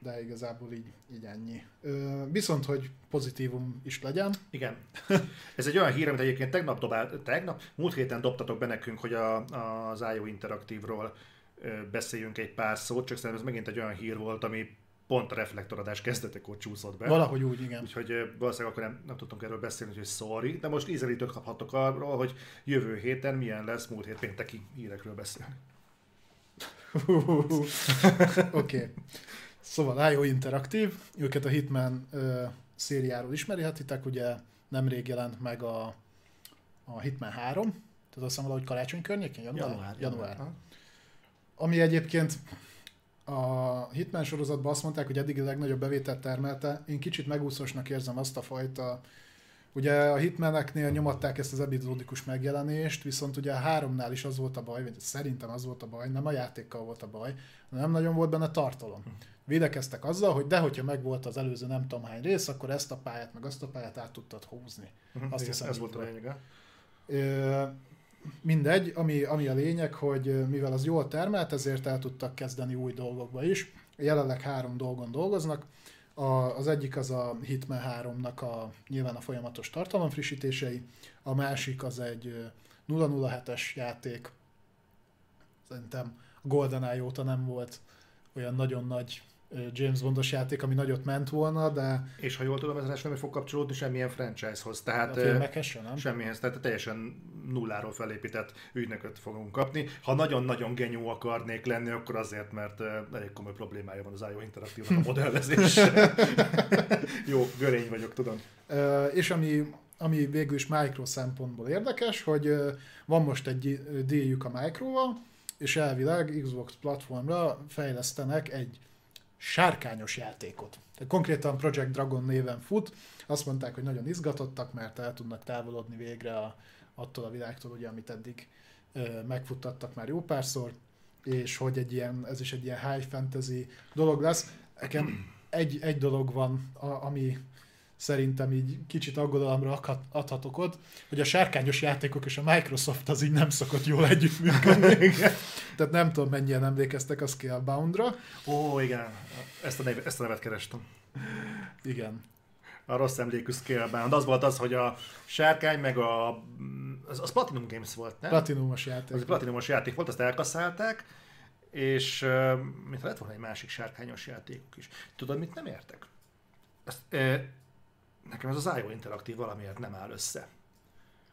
De igazából így ennyi. Viszont, hogy pozitívum is legyen. Igen. Ez egy olyan hír, amit egyébként múlt héten dobtatok be nekünk, hogy az IO Interaktívról beszéljünk egy pár szót, csak szerintem ez megint egy olyan hír volt, ami pont a reflektoradás kezdetekor csúszott be. Valahogy úgy, igen. Úgyhogy valószínűleg akkor nem tudtunk erről beszélni, hogy sorry, de most ízelítőt kaphattok arról, hogy jövő héten milyen lesz múlt hét pénteki hírekről beszélni. Oké. Szóval IO Interaktív, őket a Hitman szériáról ismerhetitek, ugye nemrég jelent meg a Hitman 3, tehát azt hiszem valahogy karácsony környékén, január. Ami egyébként a Hitman sorozatban azt mondták, hogy eddig a legnagyobb bevételt termelte, én kicsit megúszósnak érzem azt a fajta, ugye a Hitmaneknél nyomatták ezt az epizódikus megjelenést, viszont ugye a 3-nál is az volt a baj, vagy szerintem az volt a baj, nem a játékkal volt a baj, nem nagyon volt benne tartalom. Védekeztek azzal, hogy hogyha megvolt az előző nem tudom hány rész, akkor ezt a pályát, meg azt a pályát át tudtad húzni. Azt hiszem, ez volt a lényeg. Mindegy, ami a lényeg, hogy mivel az jól termelt, ezért el tudtak kezdeni új dolgokba is. Jelenleg 3 dolgon dolgoznak. Az egyik az a Hitman 3-nak nyilván a folyamatos tartalomfrissítései, a másik az egy 007-es játék. Szerintem GoldenEye óta nem volt olyan nagyon nagy James Bondos játék, ami nagyot ment volna, de... És ha jól tudom, ez nem fog kapcsolódni semmilyen franchise-hoz. Tehát a filmekhez, nem? Semmihez, tehát teljesen nulláról felépített ügynököt fogunk kapni. Ha nagyon-nagyon genyó akarnék lenni, akkor azért, mert elég komoly problémája van az IO Interaktívnak a modellezés. Jó, görény vagyok, tudom. És ami végül is Micro szempontból érdekes, hogy van most egy díjük a Microval, és elvileg Xbox platformra fejlesztenek egy sárkányos játékot. Tehát konkrétan Project Dragon néven fut. Azt mondták, hogy nagyon izgatottak, mert el tudnak távolodni végre attól a világtól, ugye, amit eddig megfuttattak már jó párszor, és hogy ez is egy ilyen high fantasy dolog lesz. Nekem egy dolog van, ami szerintem így kicsit aggodalomra adhatok ott, hogy a sárkányos játékok és a Microsoft az így nem szokott jól együttműködni. Tehát nem tudom, mennyien emlékeztek a Scalebound-ra. Ó, igen. Ezt a nevet kerestem. Igen. A rossz emlékű Scalebound. Az volt az, hogy a sárkány meg az Platinum Games volt, nem? Platinumos játék volt, azt elkasszálták, és mintha lett volna egy másik sárkányos játékok is. Tudod, mit nem értek? Nekem ez az IO Interaktív valamiért nem áll össze.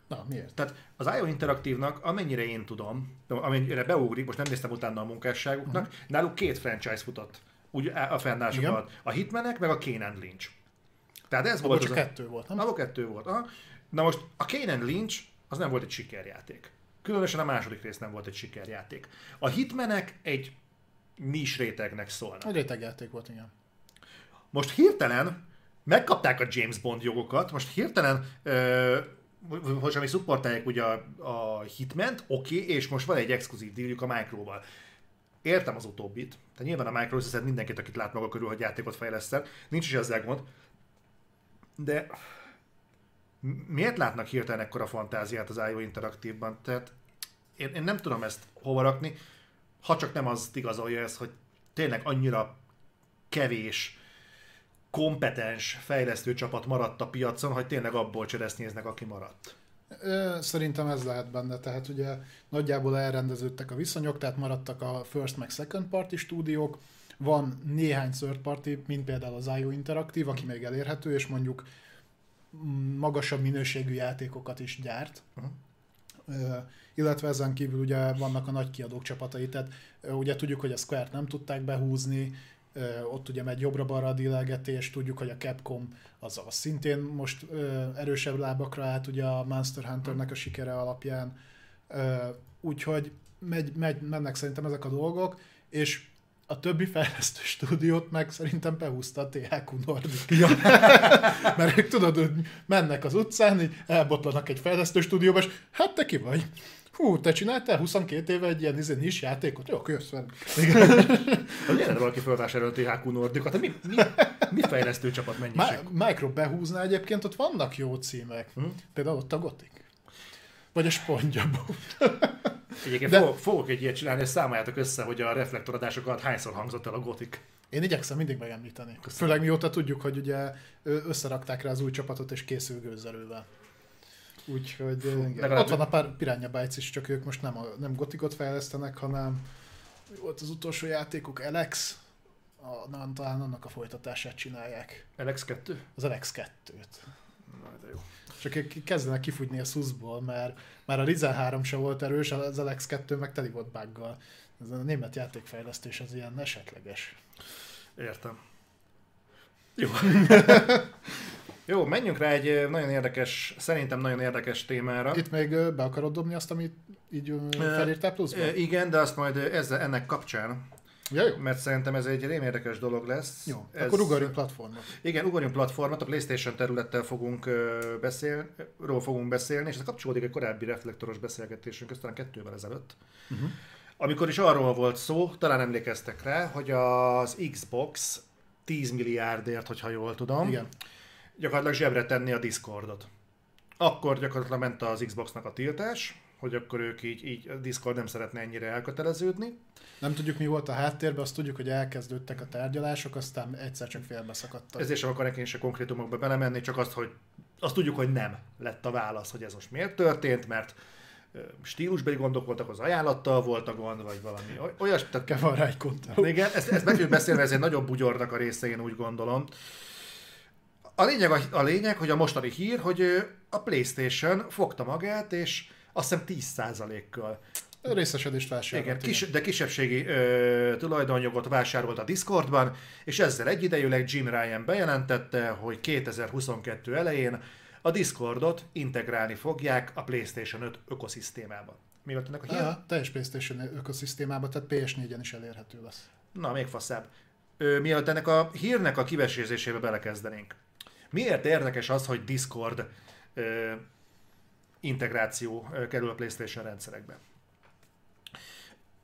Na, miért? Tehát az IO Interaktívnak, amennyire én tudom, amennyire beugrik, most nem néztem utána a munkásságuknak, náluk 2 franchise futott úgy a fennállásokat. A Hitmanek meg a Kane & Lynch. Tehát ez volt csak 2 volt, nem? Abba 2 volt. Aha. Na most a Kane & Lynch az nem volt egy sikerjáték. Különösen a második rész nem volt egy sikerjáték. A Hitmanek egy nis rétegnek szólnak. Egy rétegjáték volt, igen. Most hirtelen megkapták a James Bond jogokat, most hirtelen, hogy ami szupportálják ugye a Hitmant, oké, és most van egy exkluzív díljuk a Microval. Értem az utóbbit, de nyilván a Micro összeszed mindenkit, akit lát maga körül, hogy játékot fejleszten, nincs is ezzel gond, de miért látnak hirtelen ekkora fantáziát az IO Interaktívban? Tehát én nem tudom ezt hova rakni, ha csak nem az igazolja ez, hogy tényleg annyira kevés kompetens fejlesztő csapat maradt a piacon, hogy tényleg abból cseresznyéznek, aki maradt. Szerintem ez lehet benne, tehát ugye nagyjából elrendeződtek a viszonyok, tehát maradtak a first meg second party stúdiók, van néhány third party, mint például az IO Interaktív, aki még elérhető, és mondjuk magasabb minőségű játékokat is gyárt. illetve ezen kívül ugye vannak a nagy kiadók csapatai, tehát ugye tudjuk, hogy a Square-t nem tudták behúzni, ott ugye megy jobbra-balra a dílelgetés, tudjuk, hogy a Capcom az szintén most erősebb lábakra állt ugye a Monster Hunternek a sikere alapján, úgyhogy mennek szerintem ezek a dolgok, és a többi fejlesztő stúdiót meg szerintem behúzta a THQ Nordic. Ja. Mert ők tudod, hogy mennek az utcán, így elbotlanak egy fejlesztő stúdióba, és hát te ki vagy? Hú, te csináltál 22 éve egy ilyen nis játékot? Jó, köszönöm. Jelen valaki feladás előtt THQ Nordic, hát mi fejlesztő csapat mennyiség? Micro behúzná egyébként, ott vannak jó címek. Például ott a Gothic. Vagy a Spongyabob. Egyébként de... fogok egy ilyet csinálni, és számoljátok össze, hogy a reflektoradásokat hányszor hangzott el a Gothic. Én igyekszem mindig megemlíteni. Köszönöm. Főleg mióta tudjuk, hogy ugye összerakták rá az új csapatot és készül gőzerővel. Úgyhogy ott van a pár Piranha Bytes is, csak ők most nem Gothicot fejlesztenek, hanem volt az utolsó játékuk, Alex, talán annak a folytatását csinálják. Alex 2? Az Alex 2-t. Na, de jó. Csak ők kezdenek kifutni a szuszból, mert már a Risen 3 sem volt erős, az Alex 2 meg teli volt buggal. Ez a német játékfejlesztés az ilyen esetleges. Értem. Jó. Jó, menjünk rá egy nagyon érdekes, szerintem nagyon érdekes témára. Itt még be akarod dobni azt, amit így felírtál pluszban? Igen, de azt majd ennek kapcsán. Ja, jó. Mert szerintem ez egy rém érdekes dolog lesz. Jó, akkor ugorjunk platformot. Igen, ugorjunk platformot, a PlayStation területtel fogunk beszélni, és ez kapcsolódik egy korábbi reflektoros beszélgetésünk, aztán 2-vel ezelőtt. Uh-huh. Amikor is arról volt szó, talán emlékeztek rá, hogy az Xbox 10 milliárdért, hogyha jól tudom, igen, gyakorlatilag zsebre tenni a Discordot. Akkor gyakorlatilag ment az Xboxnak a tiltás, hogy akkor ők így a Discord nem szeretne ennyire elköteleződni. Nem tudjuk, mi volt a háttérben, azt tudjuk, hogy elkezdődtek a tárgyalások, aztán egyszer csak félbeszakadtak. Ezért sem akarok én se konkrétumokba belemenni, csak azt tudjuk, hogy nem lett a válasz, hogy ez most miért történt, mert stílusbeli gondok voltak, az ajánlattal volt a gond, vagy valami olyas... Tehát van rá egy kontál. Igen, ezt meg tudjuk beszélni, ez egy nagyobb bugyornak a része, én úgy gondolom. A lényeg, hogy a mostani hír, hogy a PlayStation fogta magát, és azt hiszem 10%-kal. Részesedést vásárolt. Igen, de kisebbségi tulajdonjogot vásárolt a Discordban, és ezzel egyidejűleg Jim Ryan bejelentette, hogy 2022 elején a Discordot integrálni fogják a PlayStation 5 ökoszisztémába. Mi volt ennek a hír? Teljes PlayStation ökoszisztémába, tehát PS4-en is elérhető lesz. Na, még faszább. Mielőtt ennek a hírnek a kivesézésébe belekezdenénk. Miért érdekes az, hogy Discord integráció kerül a PlayStation rendszerekbe?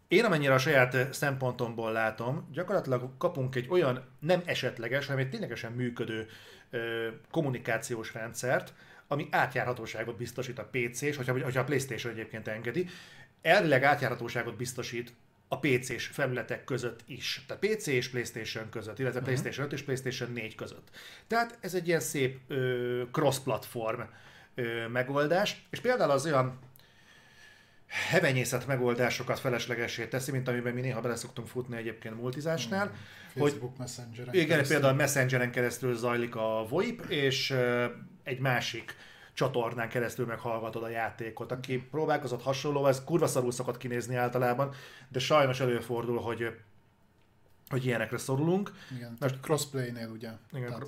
Én amennyire a saját szempontomból látom, gyakorlatilag kapunk egy olyan nem esetleges, hanem egy ténylegesen működő kommunikációs rendszert, ami átjárhatóságot biztosít a PC-s, hogyha a PlayStation egyébként engedi, elvileg átjárhatóságot biztosít a PC-s felületek között is. Tehát PC és PlayStation között, illetve PlayStation 5 és PlayStation 4 között. Tehát ez egy ilyen szép cross-platform megoldás, és például az olyan hevenyészet megoldásokat feleslegessé teszi, mint amiben mi néha bele szoktunk futni egyébként multizásnál, Facebook Messengeren keresztül. Például Messengeren keresztül zajlik a VoIP, és egy másik csatornán keresztül meghallgatod a játékot. Aki próbálkozott hasonló, ez kurva szarul szokott kinézni általában, de sajnos előfordul, hogy ilyenekre szorulunk. Igen, most crossplay-nél ugye. Igen,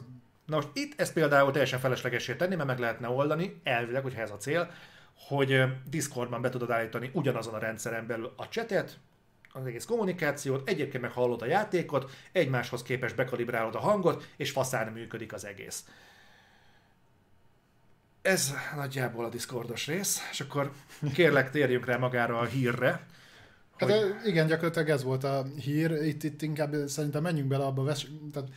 na most itt ezt például teljesen feleslegessé tenni, mert meg lehetne oldani, elvileg, hogyha ez a cél, hogy Discordban be tudod állítani ugyanazon a rendszeren belül a chatet, az egész kommunikációt, egyébként meghallod a játékot, egymáshoz képest bekalibrálod a hangot, és faszán működik az egész. Ez nagyjából a Discordos rész, és akkor kérlek térjünk rá magára a hírre. Hogy... Hát igen, gyakorlatilag ez volt a hír, itt inkább szerintem menjünk bele abba, tehát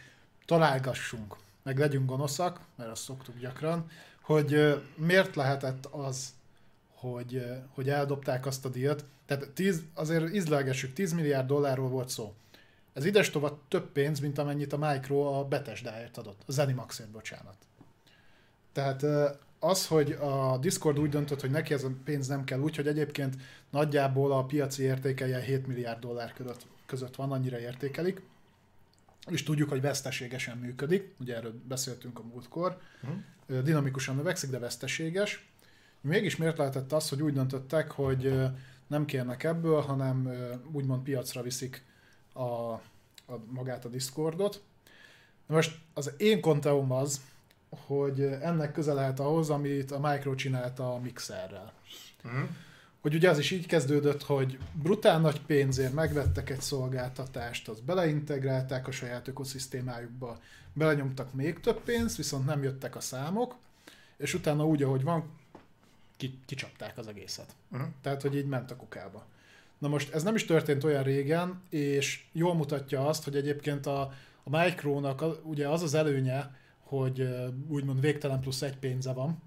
találgassunk, meg legyünk gonoszak, mert azt szoktuk gyakran, hogy miért lehetett az, hogy eldobták azt a díjat. Tehát azért ízlelgessük, 10 milliárd dollárról volt szó. Ez idestova több pénz, mint amennyit a Micro a Bethesdáért adott. A ZeniMaxért, bocsánat. Tehát az, hogy a Discord úgy döntött, hogy neki ez a pénz nem kell, úgyhogy egyébként nagyjából a piaci értéke ilyen 7 milliárd dollár között van, annyira értékelik. És tudjuk, hogy veszteségesen működik, ugye erről beszéltünk a múltkor, dinamikusan növekszik, de veszteséges. Mégis miért lehetett az, hogy úgy döntöttek, hogy nem kérnek ebből, hanem úgymond piacra viszik magát a Discordot. Na most az én konteóm az, hogy ennek közel lehet ahhoz, amit a Micro csinálta a Mixerrel. Hogy ugye az is így kezdődött, hogy brutál nagy pénzért megvettek egy szolgáltatást, azt beleintegrálták a saját ökoszisztémájukba, belenyomtak még több pénzt, viszont nem jöttek a számok, és utána úgy, ahogy van, kicsapták az egészet. Tehát, hogy így ment a kukába. Na most ez nem is történt olyan régen, és jól mutatja azt, hogy egyébként a Micronak ugye az az előnye, hogy úgymond végtelen plusz egy pénze van,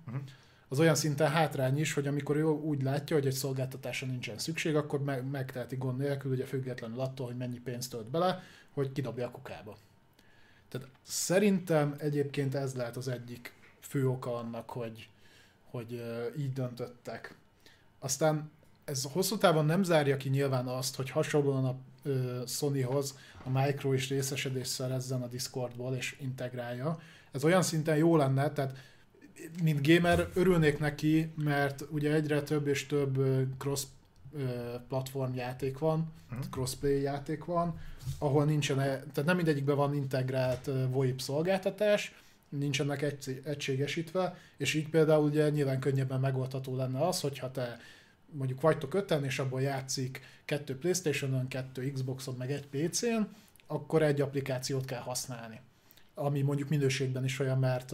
az olyan szinten hátrány is, hogy amikor ő úgy látja, hogy egy szolgáltatásra nincsen szükség, akkor megteheti gond nélkül, ugye függetlenül attól, hogy mennyi pénzt tölt bele, hogy kidobja a kukába. Tehát szerintem egyébként ez lehet az egyik fő oka annak, hogy így döntöttek. Aztán ez hosszú távon nem zárja ki nyilván azt, hogy hasonlóan a Sonyhoz a Micro is részesedést szerezzen a Discordból és integrálja. Ez olyan szinten jó lenne, tehát mint gamer örülnék neki, mert ugye egyre több és több cross-platform játék van, crossplay játék van, ahol nincsen, tehát nem mindegyikben van integrált VoIP szolgáltatás, nincsenek egységesítve, és így például ugye nyilván könnyebben megoldható lenne az, hogyha te mondjuk vagytok öten, és abból játszik 2 PlayStation-on, 2 Xbox-on, meg 1 PC-n, akkor egy applikációt kell használni. Ami mondjuk minőségben is olyan, mert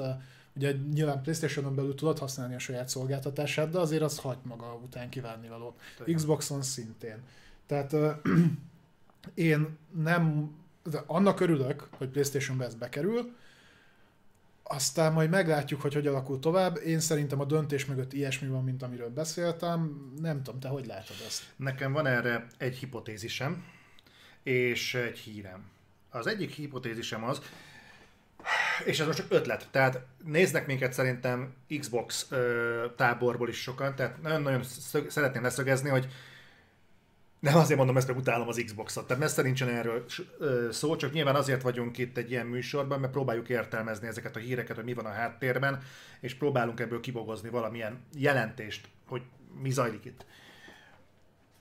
ugye nyilván PlayStation-on belül tudod használni a saját szolgáltatását, de azért az hagy maga után kívánnivalót. Xboxon szintén. Tehát én nem... Annak örülök, hogy PlayStation-be ez bekerül, aztán majd meglátjuk, hogy hogy alakul tovább. Én szerintem a döntés mögött ilyesmi van, mint amiről beszéltem. Nem tudom, te hogy látod ezt? Nekem van erre egy hipotézisem, és egy hírem. Az egyik hipotézisem az, és ez most csak ötlet, tehát néznek minket szerintem Xbox táborból is sokan, tehát nagyon-nagyon szeretném leszögezni, hogy nem azért mondom ezt, mert utálom az Xboxot, tehát messze nincsen erről szó, csak nyilván azért vagyunk itt egy ilyen műsorban, mert próbáljuk értelmezni ezeket a híreket, hogy mi van a háttérben, és próbálunk ebből kibogozni valamilyen jelentést, hogy mi zajlik itt.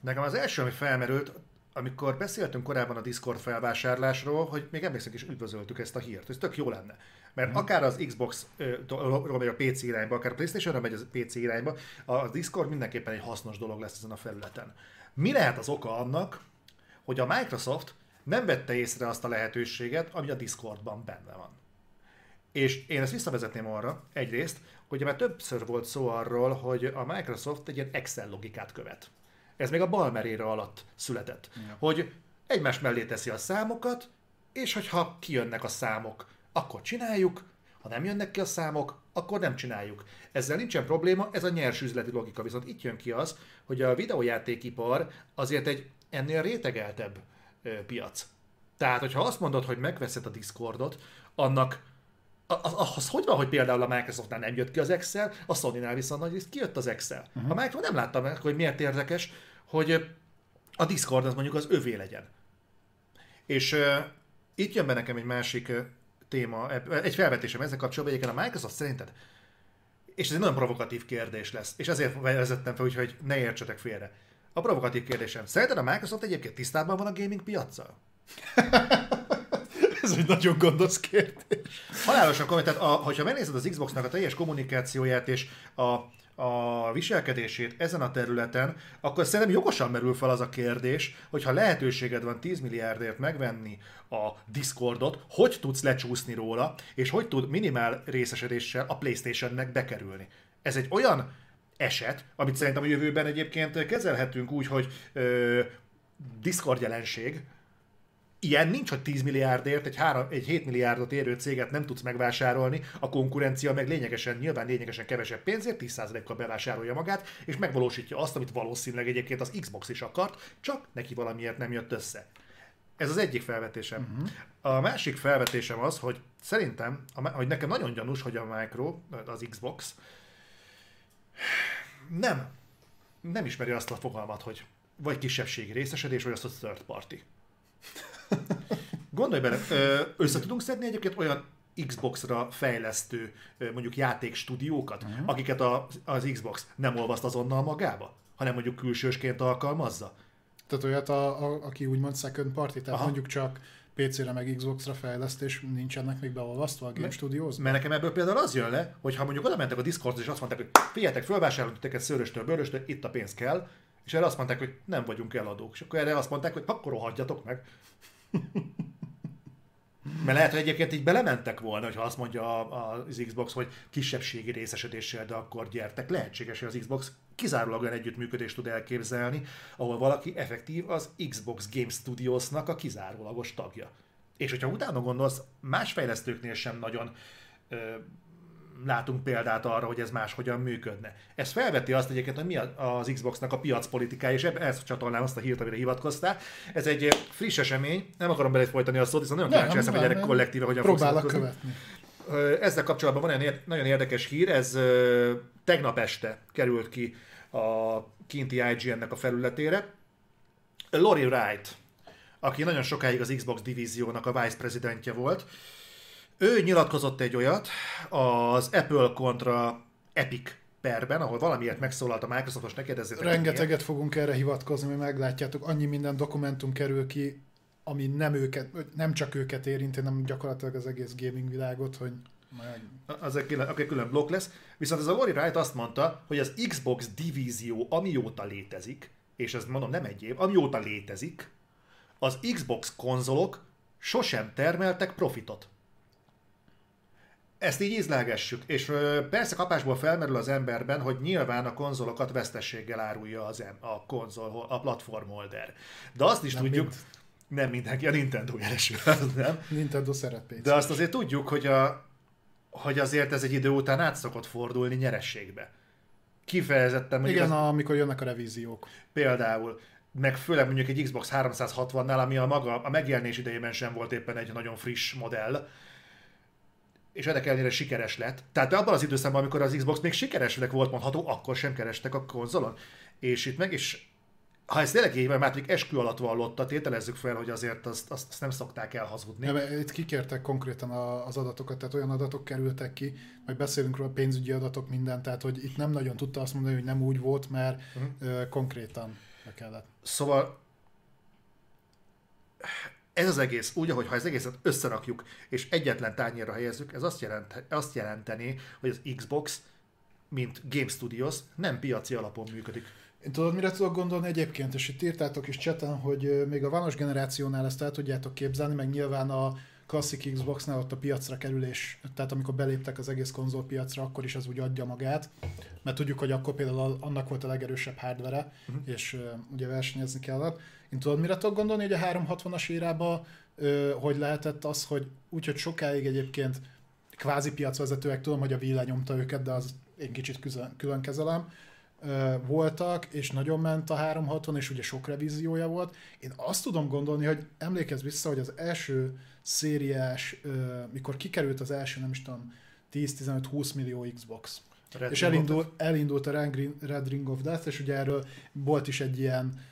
Nekem az első, ami felmerült, amikor beszéltünk korábban a Discord felvásárlásról, hogy még emlékszünk is üdvözöltük ezt a hírt, ez tök jó lenne. Mert akár az Xbox-ról megy a PC irányba, akár a PlayStation-ről megy a PC irányba, a Discord mindenképpen egy hasznos dolog lesz ezen a felületen. Mi lehet az oka annak, hogy a Microsoft nem vette észre azt a lehetőséget, ami a Discordban benne van? És én ezt visszavezetném arra egyrészt, hogy már többször volt szó arról, hogy a Microsoft egy ilyen Excel logikát követ. Ez még a Balmerére alatt született. Hogy egymás mellé teszi a számokat, és hogyha kijönnek a számok, akkor csináljuk, ha nem jönnek ki a számok, akkor nem csináljuk. Ezzel nincsen probléma, ez a nyers üzleti logika. Viszont itt jön ki az, hogy a videójátékipar azért egy ennél rétegeltebb piac. Tehát, hogyha azt mondod, hogy megveszed a Discordot, annak az hogy van, hogy például a Microsoftnál nem jött ki az Excel, a Sonynál viszont nagy részt kijött az Excel. A Micro nem látta meg, hogy miért érdekes, hogy a Discord az mondjuk az övé legyen. És itt jön be nekem egy másik téma, egy felvetésem ezzel kapcsolatban, egyébként a Microsoft szerinted, és ez egy nagyon provokatív kérdés lesz, és ezért vezettem fel, úgyhogy ne értsetek félre. A provokatív kérdésem, szerinted a Microsoft egyébként tisztában van a gaming piaccal? Ez egy nagyon gondos kérdés. Halálosan komoly, tehát hogyha megnézed az Xboxnak a teljes kommunikációját és a viselkedését ezen a területen, akkor szerintem jogosan merül fel az a kérdés, hogy ha lehetőséged van 10 milliárdért megvenni a Discordot, hogy tudsz lecsúszni róla, és hogy tud minimál részesedéssel a PlayStation-nek bekerülni. Ez egy olyan eset, amit szerintem a jövőben egyébként kezelhetünk úgy, hogy Discord jelenség. Ilyen nincs, hogy 10 milliárdért egy 7 milliárdot érő céget nem tudsz megvásárolni, a konkurencia meg nyilván lényegesen kevesebb pénzért, 10%-kal bevásárolja magát, és megvalósítja azt, amit valószínűleg egyébként az Xbox is akart, csak neki valamiért nem jött össze. Ez az egyik felvetésem. A másik felvetésem az, hogy szerintem, hogy nekem nagyon gyanús, hogy a Micro, az Xbox nem ismeri azt a fogalmat, hogy vagy kisebbségi részesedés, vagy azt, hogy third party. Gondolj bele, össze tudunk szedni egyébként olyan Xbox-ra fejlesztő mondjuk játékstúdiókat, akiket az Xbox nem olvaszt azonnal magába, hanem mondjuk külsősként alkalmazza. Tehát olyat, aki úgymond second party, tehát mondjuk csak PC-re meg Xbox-ra fejleszt, és nincsenek még beolvasztva a Game Studios-ba. Mert nekem ebből például az jön le, hogy ha mondjuk oda mentek a Discordhoz, és azt mondták, hogy figyeljetek, fölvásároltuk szőröstől, bőröstől, itt a pénz kell, és erre azt mondták, hogy nem vagyunk eladók. És akkor erre azt mondták, hogy akkor rohadjatok meg. Mert lehet, hogy egyébként így belementek volna, ha azt mondja az Xbox, hogy kisebbségi részesedéssel, de akkor gyertek. Lehetséges, hogy az Xbox kizárólag olyan együttműködést tud elképzelni, ahol valaki effektív az Xbox Game Studiosnak a kizárólagos tagja. És hogyha utána gondolsz, más fejlesztőknél sem nagyon látunk példát arra, hogy ez máshogyan működne. Ez felveti azt egyébként, hogy mi az Xboxnak a piacpolitikája, és ezt csatolnám azt a hírt, amire hivatkoztál. Ez egy friss esemény, nem akarom belefolytani a szót, hiszen nagyon kíváncsi leszek, hogy ennek kollektíve hogyan fogsz mutatkozni. Ezzel kapcsolatban van egy nagyon érdekes hír, ez tegnap este került ki a kinti IGN-nek a felületére. Lori Wright, aki nagyon sokáig az Xbox divíziónak a vice presidentje volt, ő nyilatkozott egy olyat az Apple kontra Epic perben, ahol valamiért megszólalt a Microsoftos, ne kérdezzétek. Rengeteget fogunk erre hivatkozni, mi meglátjátok, annyi minden dokumentum kerül ki, ami nem csak őket érinti, hanem gyakorlatilag az egész gaming világot, hogy az egy külön blokk lesz. Viszont ez a Lori Wright azt mondta, hogy az Xbox divízió, amióta létezik, és ezt mondom nem egy év, amióta létezik, az Xbox konzolok sosem termeltek profitot. Ezt így ízlelgessük, és persze kapásból felmerül az emberben, hogy nyilván a konzolokat vesztességgel árulja a platformholder. De azt is nem tudjuk, nem mindenki, a Nintendo jelesül, nem? Nintendo szeret. De azt azért tudjuk, hogy, hogy azért ez egy idő után át szokott fordulni nyerességbe. Kifejezetten... Igen, amikor jönnek a revíziók. Például, meg főleg mondjuk egy Xbox 360-nál, ami a megjelenés idejében sem volt éppen egy nagyon friss modell, és ennek ellenére sikeres lett. Tehát abban az időszakban, amikor az Xbox még sikeresnek volt mondható, akkor sem kerestek a konzolon. És itt meg is, ha ez tényleg így, mert már eskü alatt vallotta, tételezzük fel, hogy azért azt nem szokták elhazudni. De itt kikértek konkrétan az adatokat, tehát olyan adatok kerültek ki, majd beszélünk róla, pénzügyi adatok, minden, tehát hogy itt nem nagyon tudta azt mondani, hogy nem úgy volt, mert konkrétan be kellett. Szóval... Ez az egész, úgy, ahogy ha az egészet összerakjuk, és egyetlen tányérra helyezzük, ez azt jelenteni, hogy az Xbox, mint Game Studios, nem piaci alapon működik. Én tudod, mire tudok gondolni egyébként, és itt írtátok is cseten, hogy még a vanos generációnál ezt el tudjátok képzelni, meg nyilván a klasszik Xboxnál ott a piacra kerülés, tehát amikor beléptek az egész konzolpiacra, akkor is az úgy adja magát, mert tudjuk, hogy akkor például annak volt a legerősebb hardvere, és ugye versenyezni kellett. Én tudod, mire tudok gondolni, hogy a 360-as érában hogy lehetett az, hogy úgyhogy sokáig egyébként kvázi piacvezetőek, tudom, hogy a Wii lenyomta őket, de az én kicsit külön kezelem, voltak, és nagyon ment a 360, és ugye sok revíziója volt. Én azt tudom gondolni, hogy emlékezz vissza, hogy az első szériás, mikor kikerült az első, nem is tudom, 10-15-20 millió Xbox. És elindult a Red Ring of Death, és ugye erről volt is egy ilyen,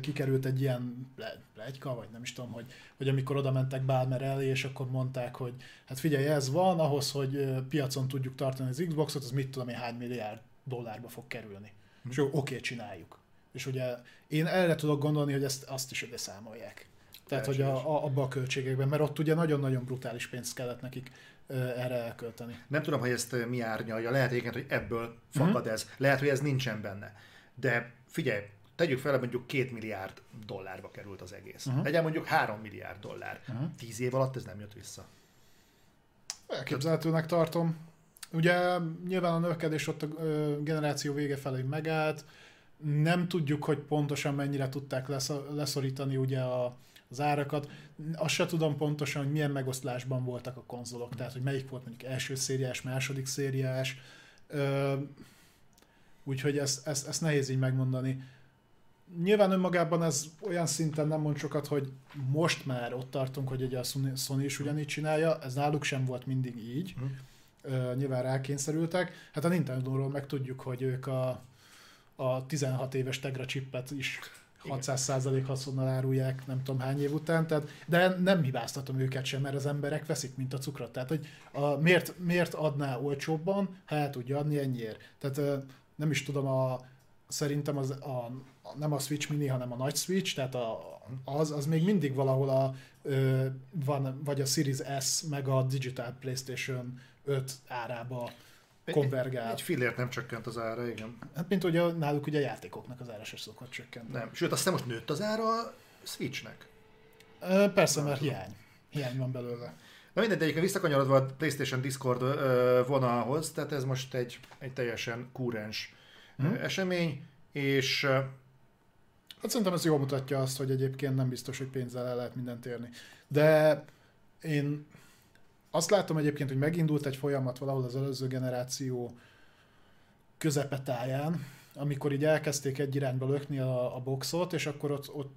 kikerült egy ilyen pletyka, vagy nem is tudom, hogy amikor oda mentek Balmer elé, és akkor mondták, hogy hát figyelj, ez van, ahhoz, hogy piacon tudjuk tartani az Xboxot, az mit tudom én hány milliárd dollárba fog kerülni. És jó, oké, csináljuk. És ugye én erre tudok gondolni, hogy azt is ide számolják. Tehát, hogy abba a költségekben, mert ott ugye nagyon-nagyon brutális pénzt kellett nekik erre elkölteni. Nem tudom, hogy ezt mi árnyalja, lehet egyébként, hogy ebből fakad ez, lehet, hogy ez nincsen benne. De figyelj, tegyük fel, mondjuk 2 milliárd dollárba került az egész. Legyen mondjuk 3 milliárd dollár. 10 év alatt ez nem jött vissza. Elképzelhetőnek tartom. Ugye nyilván a növekedés ott a generáció vége felé megállt. Nem tudjuk, hogy pontosan mennyire tudták leszorítani ugye az árakat. Azt se tudom pontosan, hogy milyen megoszlásban voltak a konzolok. Tehát, hogy melyik volt mondjuk első szériás, második szériás. Úgyhogy ezt nehéz így megmondani. Nyilván önmagában ez olyan szinten nem mond sokat, hogy most már ott tartunk, hogy ugye a Sony is ugyanígy csinálja, ez náluk sem volt mindig így, nyilván rákényszerültek. Hát a Nintendo-ról meg tudjuk, hogy ők a 16 éves Tegra chipet is 600% haszonnal árulják nem tudom hány év után, tehát, de nem hibáztatom őket sem, mert az emberek veszik, mint a cukrot. Tehát, hogy miért adná olcsóbban, ha el tudja adni ennyiért. Tehát nem is tudom, szerintem nem a Switch Mini, hanem a nagy Switch, tehát az még mindig valahol van, vagy a Series S, meg a Digital PlayStation 5 árába konvergál. Egy fillért nem csökkent az ára, igen. Hát mint ugye náluk ugye a játékoknak az ára sem szokott csökkent. Nem, sőt aztán most nőtt az ára a Switchnek. Persze, mert hiány van belőle. Na mindegy, de egyébként visszakanyarodva a PlayStation Discord vonalhoz, tehát ez most egy teljesen kúrens esemény, és... Hát szerintem ez jól mutatja azt, hogy egyébként nem biztos, hogy pénzzel el lehet mindent érni. De én azt látom egyébként, hogy megindult egy folyamat valahol az előző generáció közepetáján, amikor így elkezdték egy irányba lökni a boxot, és akkor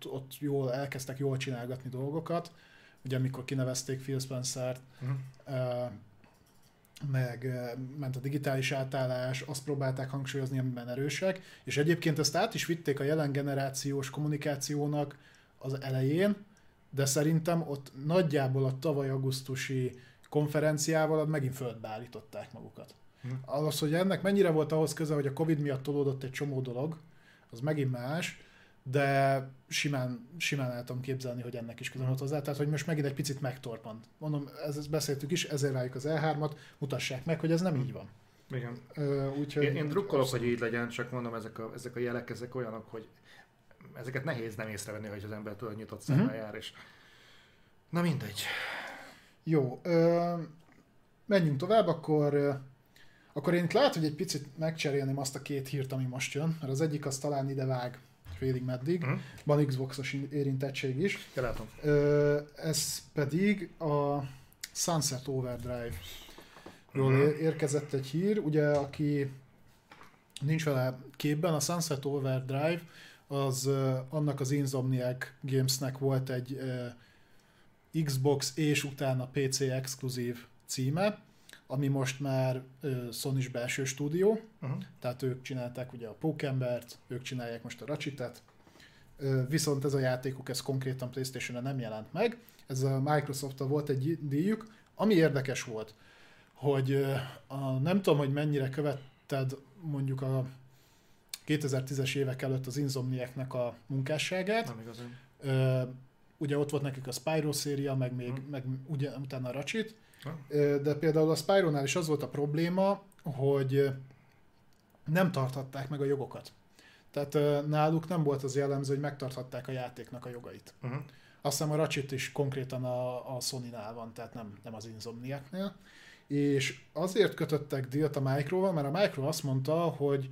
ott jól elkezdtek jól csinálgatni dolgokat. Ugye amikor kinevezték Phil Spencer-t, meg ment a digitális átállás, azt próbálták hangsúlyozni, amiben erősek, és egyébként ezt át is vitték a jelen generációs kommunikációnak az elején, de szerintem ott nagyjából a tavaly augusztusi konferenciával megint földbe állították magukat. Az, hogy ennek mennyire volt ahhoz köze, hogy a Covid miatt tolódott egy csomó dolog, az megint más, de simán el tudom képzelni, hogy ennek is közben hozzá. Tehát, hogy most megint egy picit megtorpant. Mondom, ezt beszéltük is, ezért várjuk az E3-at, mutassák meg, hogy ez nem így van. Igen. Úgyhogy én drukkolok, abszolút, hogy így legyen, csak mondom, ezek a jelek, ezek olyanok, hogy ezeket nehéz nem észrevenni, hogy az ember tőle nyitott szemmel jár, és... Na mindegy. Jó. Menjünk tovább, akkor én lehet, hogy egy picit megcserélném azt a két hírt, ami most jön, mert az egyik az talán ide vág félig-meddig. Van Xbox-os érintettség is. Látom. Ez pedig a Sunset Overdrive-ról érkezett egy hír. Ugye, aki nincs vele képben, a Sunset Overdrive az annak az Insomniac Gamesnek volt egy Xbox és utána PC exkluzív címe, ami most már Sony-s belső stúdió, tehát ők csinálták ugye a Pókembert, ők csinálják most a Ratchetet, viszont ez a játékuk, ez konkrétan PlayStation-re nem jelent meg, ez a Microsoft-tal volt egy díjuk, ami érdekes volt, hogy nem tudom, hogy mennyire követted mondjuk a 2010-es évek előtt az Insomniacnek a munkásságát. Nem igazán. Ugye ott volt nekik a Spyro széria, meg ugye utána a Ratchet, de például a Spyronál is az volt a probléma, hogy nem tarthatták meg a jogokat. Tehát náluk nem volt az jellemző, hogy megtarthatták a játéknak a jogait. Azt hiszem a Ratchet is konkrétan a Sony-nál van, tehát nem az Insomniacnél. És azért kötöttek díjat a Microval, mert a Micro azt mondta, hogy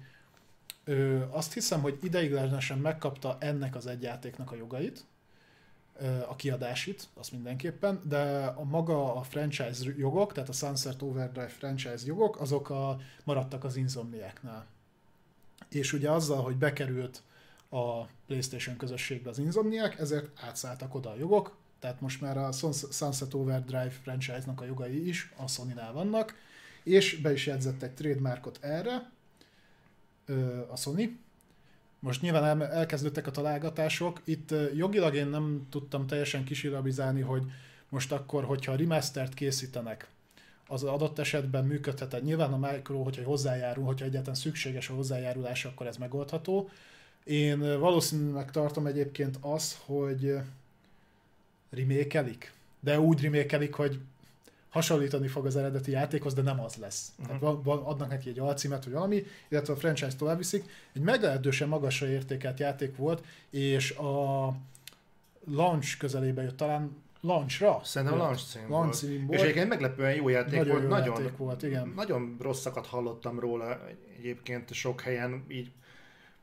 azt hiszem, hogy ideiglenesen megkapta ennek az egy játéknak a jogait, a kiadásit, azt mindenképpen, de maga a franchise jogok, tehát a Sunset Overdrive franchise jogok, azok maradtak az Insomniacnál. És ugye azzal, hogy bekerült a PlayStation közösségbe az Insomniac, ezért átszálltak oda a jogok, tehát most már a Sunset Overdrive franchise-nak a jogai is a Sony-nál vannak, és be is jegyzett egy trademarkot erre a Sony. Most nyilván elkezdődtek a találgatások, itt jogilag én nem tudtam teljesen kisilabizálni, hogy most akkor, hogyha remastert készítenek, az adott esetben működhet. Nyilván a Micro, hogyha hozzájárul, hogyha egyáltalán szükséges a hozzájárulás, akkor ez megoldható. Én valószínűleg tartom egyébként azt, hogy remékelik, de úgy remékelik, hogy hasonlítani fog az eredeti játékhoz, de nem az lesz. Tehát adnak neki egy alcímet, vagy valami, illetve a franchise tovább viszik. Egy meglehetősen magasra értékelt játék volt, és a launch közelébe jött, talán launchra. Szerintem launch cím volt. És egyébként meglepően jó játék nagyon volt. Jó nagyon játék volt, igen. Nagyon rosszakat hallottam róla egyébként sok helyen, így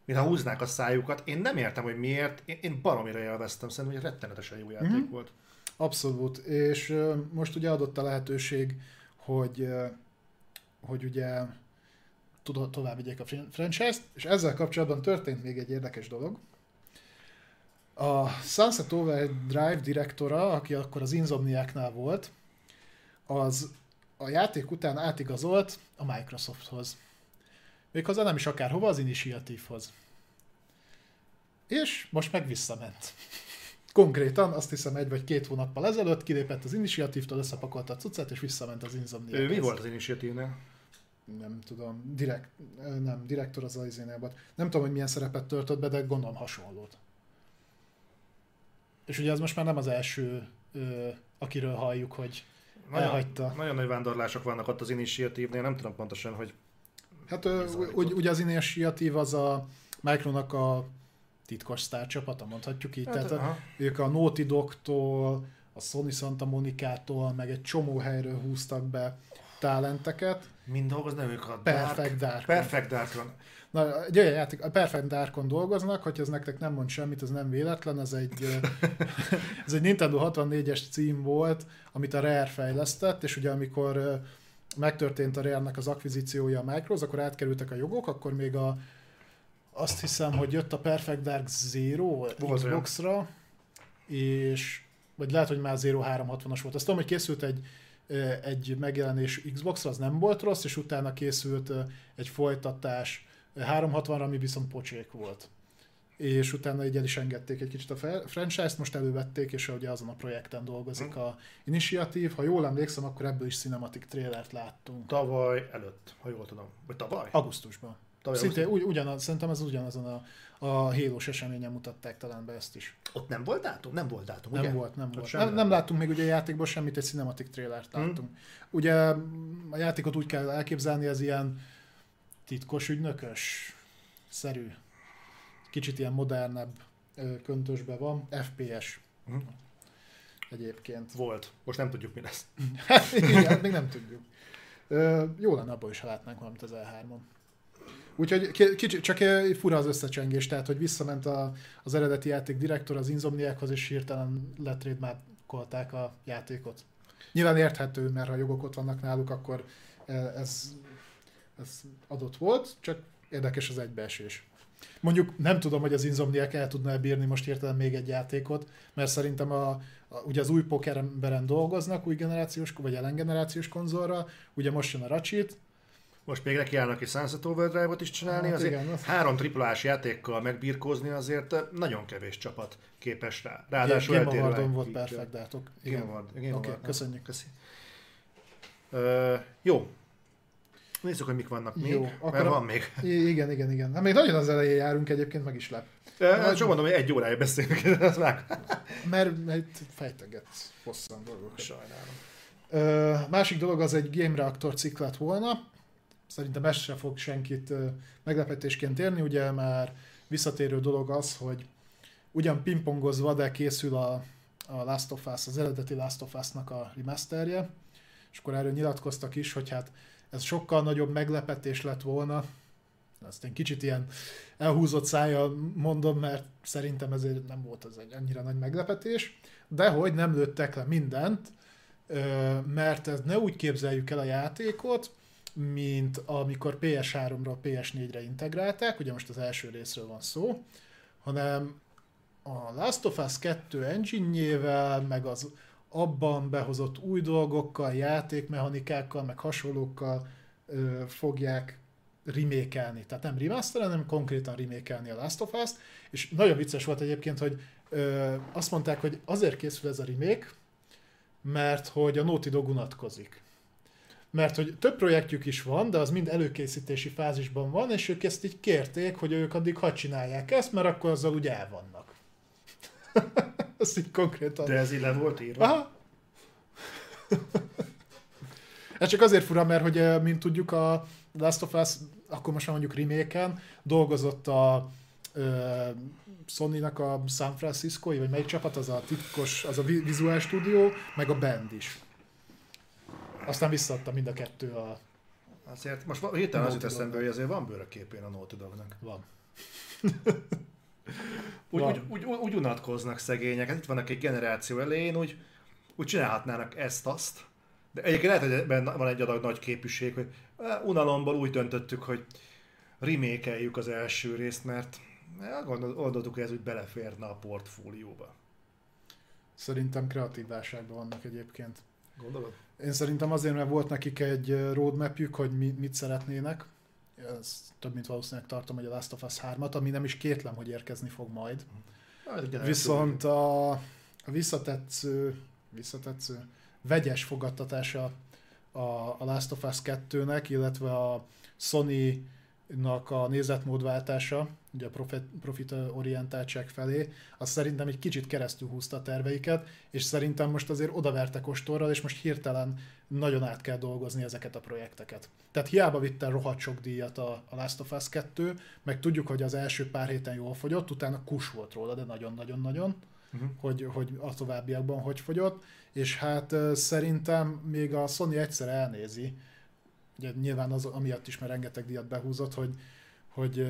mintha húznák a szájukat. Én nem értem, hogy miért. Én baromira élveztem, szerintem, hogy rettenetesen jó játék volt. Abszolút, és most ugye adott a lehetőség, hogy ugye tovább vigyék a franchise-t, és ezzel kapcsolatban történt még egy érdekes dolog. A Sunset Overdrive direktora, aki akkor az Insomniacnál volt, az a játék után átigazolt a Microsofthoz. Méghozzá nem is akárhova, az Initiative-hoz. És most meg visszament. Konkrétan azt hiszem 1 vagy 2 hónappal ezelőtt kilépett az Initiatívtól, összepakolta a cuccát és visszament az Insomniachoz. Mi volt az Initiatívnél? Nem tudom, direktor az izénél volt. Nem tudom, hogy milyen szerepet töltött be, de gondolom hasonlót. És ugye az most már nem az első, akiről halljuk, hogy elhagyta. Nagyon nagy vándorlások vannak ott az Initiatívnél, nem tudom pontosan, hogy... Hát ugye az Initiatív az a Micronak a titkos sztárcsapata, mondhatjuk így. Hát, tehát ők a Naughty Dog-tól, a Sony Santa Monica-tól, meg egy csomó helyről húztak be talenteket. Mind dolgoznak ők a Perfect Darkon. Na, egy olyan játék, a Perfect Darkon dolgoznak, hogyha ez nektek nem mond semmit, ez nem véletlen, ez egy Nintendo 64-es cím volt, amit a Rare fejlesztett, és ugye amikor megtörtént a Rare-nek az akvizíciója a Microhoz, akkor átkerültek a jogok, akkor még azt hiszem, hogy jött a Perfect Dark Zero Xbox-ra, és vagy lehet, hogy már Zero 360-as volt. Azt tudom, hogy készült egy megjelenés Xbox-ra, az nem volt rossz, és utána készült egy folytatás 360-ra, ami viszont pocsék volt. És utána így el is engedték egy kicsit a franchise-t, most elővették, és ugye azon a projekten dolgozik a Initiatív. Ha jól emlékszem, akkor ebből is cinematic trailert láttunk. Tavaly előtt, ha jól tudom. Vagy tavaly? Augusztusban. Szintén ugyanaz, szerintem ez ugyanazon a Halo-s eseményen mutatták talán be ezt is. Ott nem volt dátum? Nem volt dátum, ugye? Nem volt. Nem láttunk még ugye a játékból semmit, egy cinematic trailert láttunk. Ugye a játékot úgy kell elképzelni, ez ilyen titkos ügynökös szerű. Kicsit ilyen modernebb köntösben van. FPS. Egyébként. Volt. Most nem tudjuk, mi lesz. Igen, még nem tudjuk. Jó lenne abból is, ha látnánk valamit az E3-on. Úgyhogy csak fura az összecsengés, tehát hogy visszament az eredeti játék direktor az Insomniachoz, és hirtelen letrademarkolták a játékot. Nyilván érthető, mert ha jogok ott vannak náluk, akkor ez adott volt, csak érdekes az egybeesés. Mondjuk nem tudom, hogy az Insomniac el tudna bírni most hirtelen még egy játékot, mert szerintem ugye az új pokeremberen dolgoznak, új generációs, vagy ellengenerációs konzolra, ugye most jön a Ratchet. Most még nekiállnak egy Sunset Overdrive-ot is csinálni, hát azért igen, 3 AAA-s játékkal megbirkózni azért nagyon kevés csapat képes rá. Ráadásul eltérve. Game Awardon volt Perfect Dark. Igen. Oké, köszönjük. Jó. Nézzük, hogy mik vannak még, jó, mert van még. Igen. Hát még nagyon az elején járunk egyébként, meg is lep. Csak mondom, hogy 1 órája beszélünk. Mert fejtegetsz hosszan dolgokat. Sajnálom. Másik dolog az egy Game Reactor cikk lett volna. Szerintem ez sem fog senkit meglepetésként érni, ugye már visszatérő dolog az, hogy ugyan pingpongozva, de készül a Last of Us, az eredeti Last of Us-nak a remasterje, és akkor erről nyilatkoztak is, hogy hát ez sokkal nagyobb meglepetés lett volna, ezt én kicsit ilyen elhúzott szájjal mondom, mert szerintem ezért nem volt ez egy annyira nagy meglepetés, de hogy nem lőttek le mindent, mert ez ne úgy képzeljük el a játékot, mint amikor PS3-ra PS4-re integrálták, ugye most az első részről van szó, hanem a Last of Us 2 engine-jével, meg az abban behozott új dolgokkal, játékmechanikákkal, meg hasonlókkal fogják remake-elni. Tehát nem remaster, hanem konkrétan remake-elni a Last of Us-t, és nagyon vicces volt egyébként, hogy azt mondták, hogy azért készül ez a remake, mert hogy a Naughty Dog unatkozik. Mert hogy több projektjük is van, de az mind előkészítési fázisban van, és ők ezt így kérték, hogy ők addig hadd csinálják ezt, mert akkor azzal úgy elvannak. Ezt így konkrétan... De ez így le volt írva. Aha. Ez csak azért fura, mert hogy, mint tudjuk, a Last of Us, akkor most mondjuk remake-en dolgozott a Sony-nak a San Francisco-i, vagy melyik csapat, az a titkos, az a Visual Studio, meg a band is. Aztán visszaadta mind a 2 a... Azért most hirtelen az jut eszembe, hogy azért van bőr a képén a Naughty Dognak. Van. úgy unatkoznak szegények. Hát itt vannak egy generáció elején, úgy csinálhatnának ezt-azt. De egyébként lehet, hogy van egy adag nagy képűség, hogy unalomból úgy döntöttük, hogy remake-eljük az első részt, mert gondoltuk, hogy ez úgy beleférne a portfólióba. Szerintem kreatív válságban vannak egyébként. Gondolod? Én szerintem azért, mert volt nekik egy roadmapjük, hogy mit szeretnének, ezt több mint valószínűleg tartom, hogy a Last of Us 3-at, ami nem is kétlem, hogy érkezni fog majd. Viszont a visszatetsző vegyes fogadtatása a Last of Us 2-nek, illetve a Sony-nak a nézetmódváltása, ugye a profitorientáltság felé, az szerintem egy kicsit keresztül húzta a terveiket, és szerintem most azért odavertek ostorral, és most hirtelen nagyon át kell dolgozni ezeket a projekteket. Tehát hiába vitte rohadt sok díjat a Last of Us 2, meg tudjuk, hogy az első pár héten jól fogyott, utána kus volt róla, de nagyon-nagyon-nagyon, hogy a továbbiakban hogy fogyott, és hát szerintem még a Sony egyszer elnézi, ugye nyilván az amiatt is, mert rengeteg díjat behúzott, hogy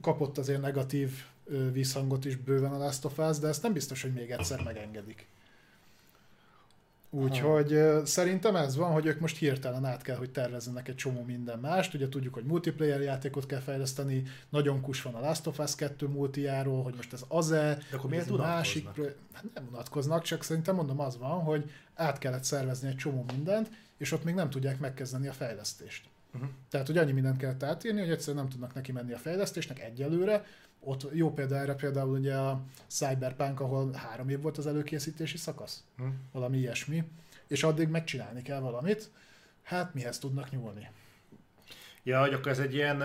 kapott azért negatív visszhangot is bőven a Last of Us, de ezt nem biztos, hogy még egyszer megengedik. Úgyhogy szerintem ez van, hogy ők most hirtelen át kell, hogy tervezzenek egy csomó minden mást. Ugye tudjuk, hogy multiplayer játékot kell fejleszteni, nagyon kus van a Last of Us 2 multijáról, hogy most ez az-e, ez másik... Nem unatkoznak, csak szerintem mondom az van, hogy át kellett szervezni egy csomó mindent, és ott még nem tudják megkezdeni a fejlesztést. Tehát, hogy annyi mindent kellett átírni, hogy egyszerűen nem tudnak neki menni a fejlesztésnek egyelőre. Ott jó példára például ugye a Cyberpunk, ahol 3 év volt az előkészítési szakasz, valami ilyesmi, és addig megcsinálni kell valamit, hát mihez tudnak nyúlni. Ja, hogy akkor ez egy ilyen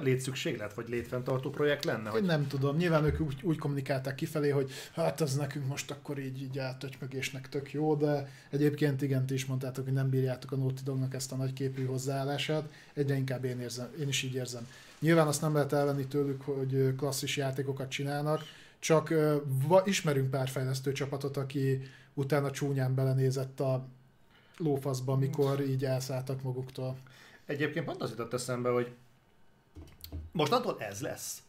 létszükséglet, vagy létfenntartó projekt lenne? Hogy... Én nem tudom, nyilván ők úgy kommunikálták kifelé, hogy hát ez nekünk most akkor így átötymögésnek tök jó, de egyébként igen, ti is mondtátok, hogy nem bírjátok a Naughty Dognak ezt a nagy képű hozzáállását, egyre inkább én is így érzem. Nyilván azt nem lehet elvenni tőlük, hogy klasszis játékokat csinálnak, csak ismerünk pár fejlesztő csapatot, aki utána csúnyán belenézett a lófaszba, mikor így elszálltak maguktól. Egyébként pont az jutott eszembe, hogy mostantól ez lesz.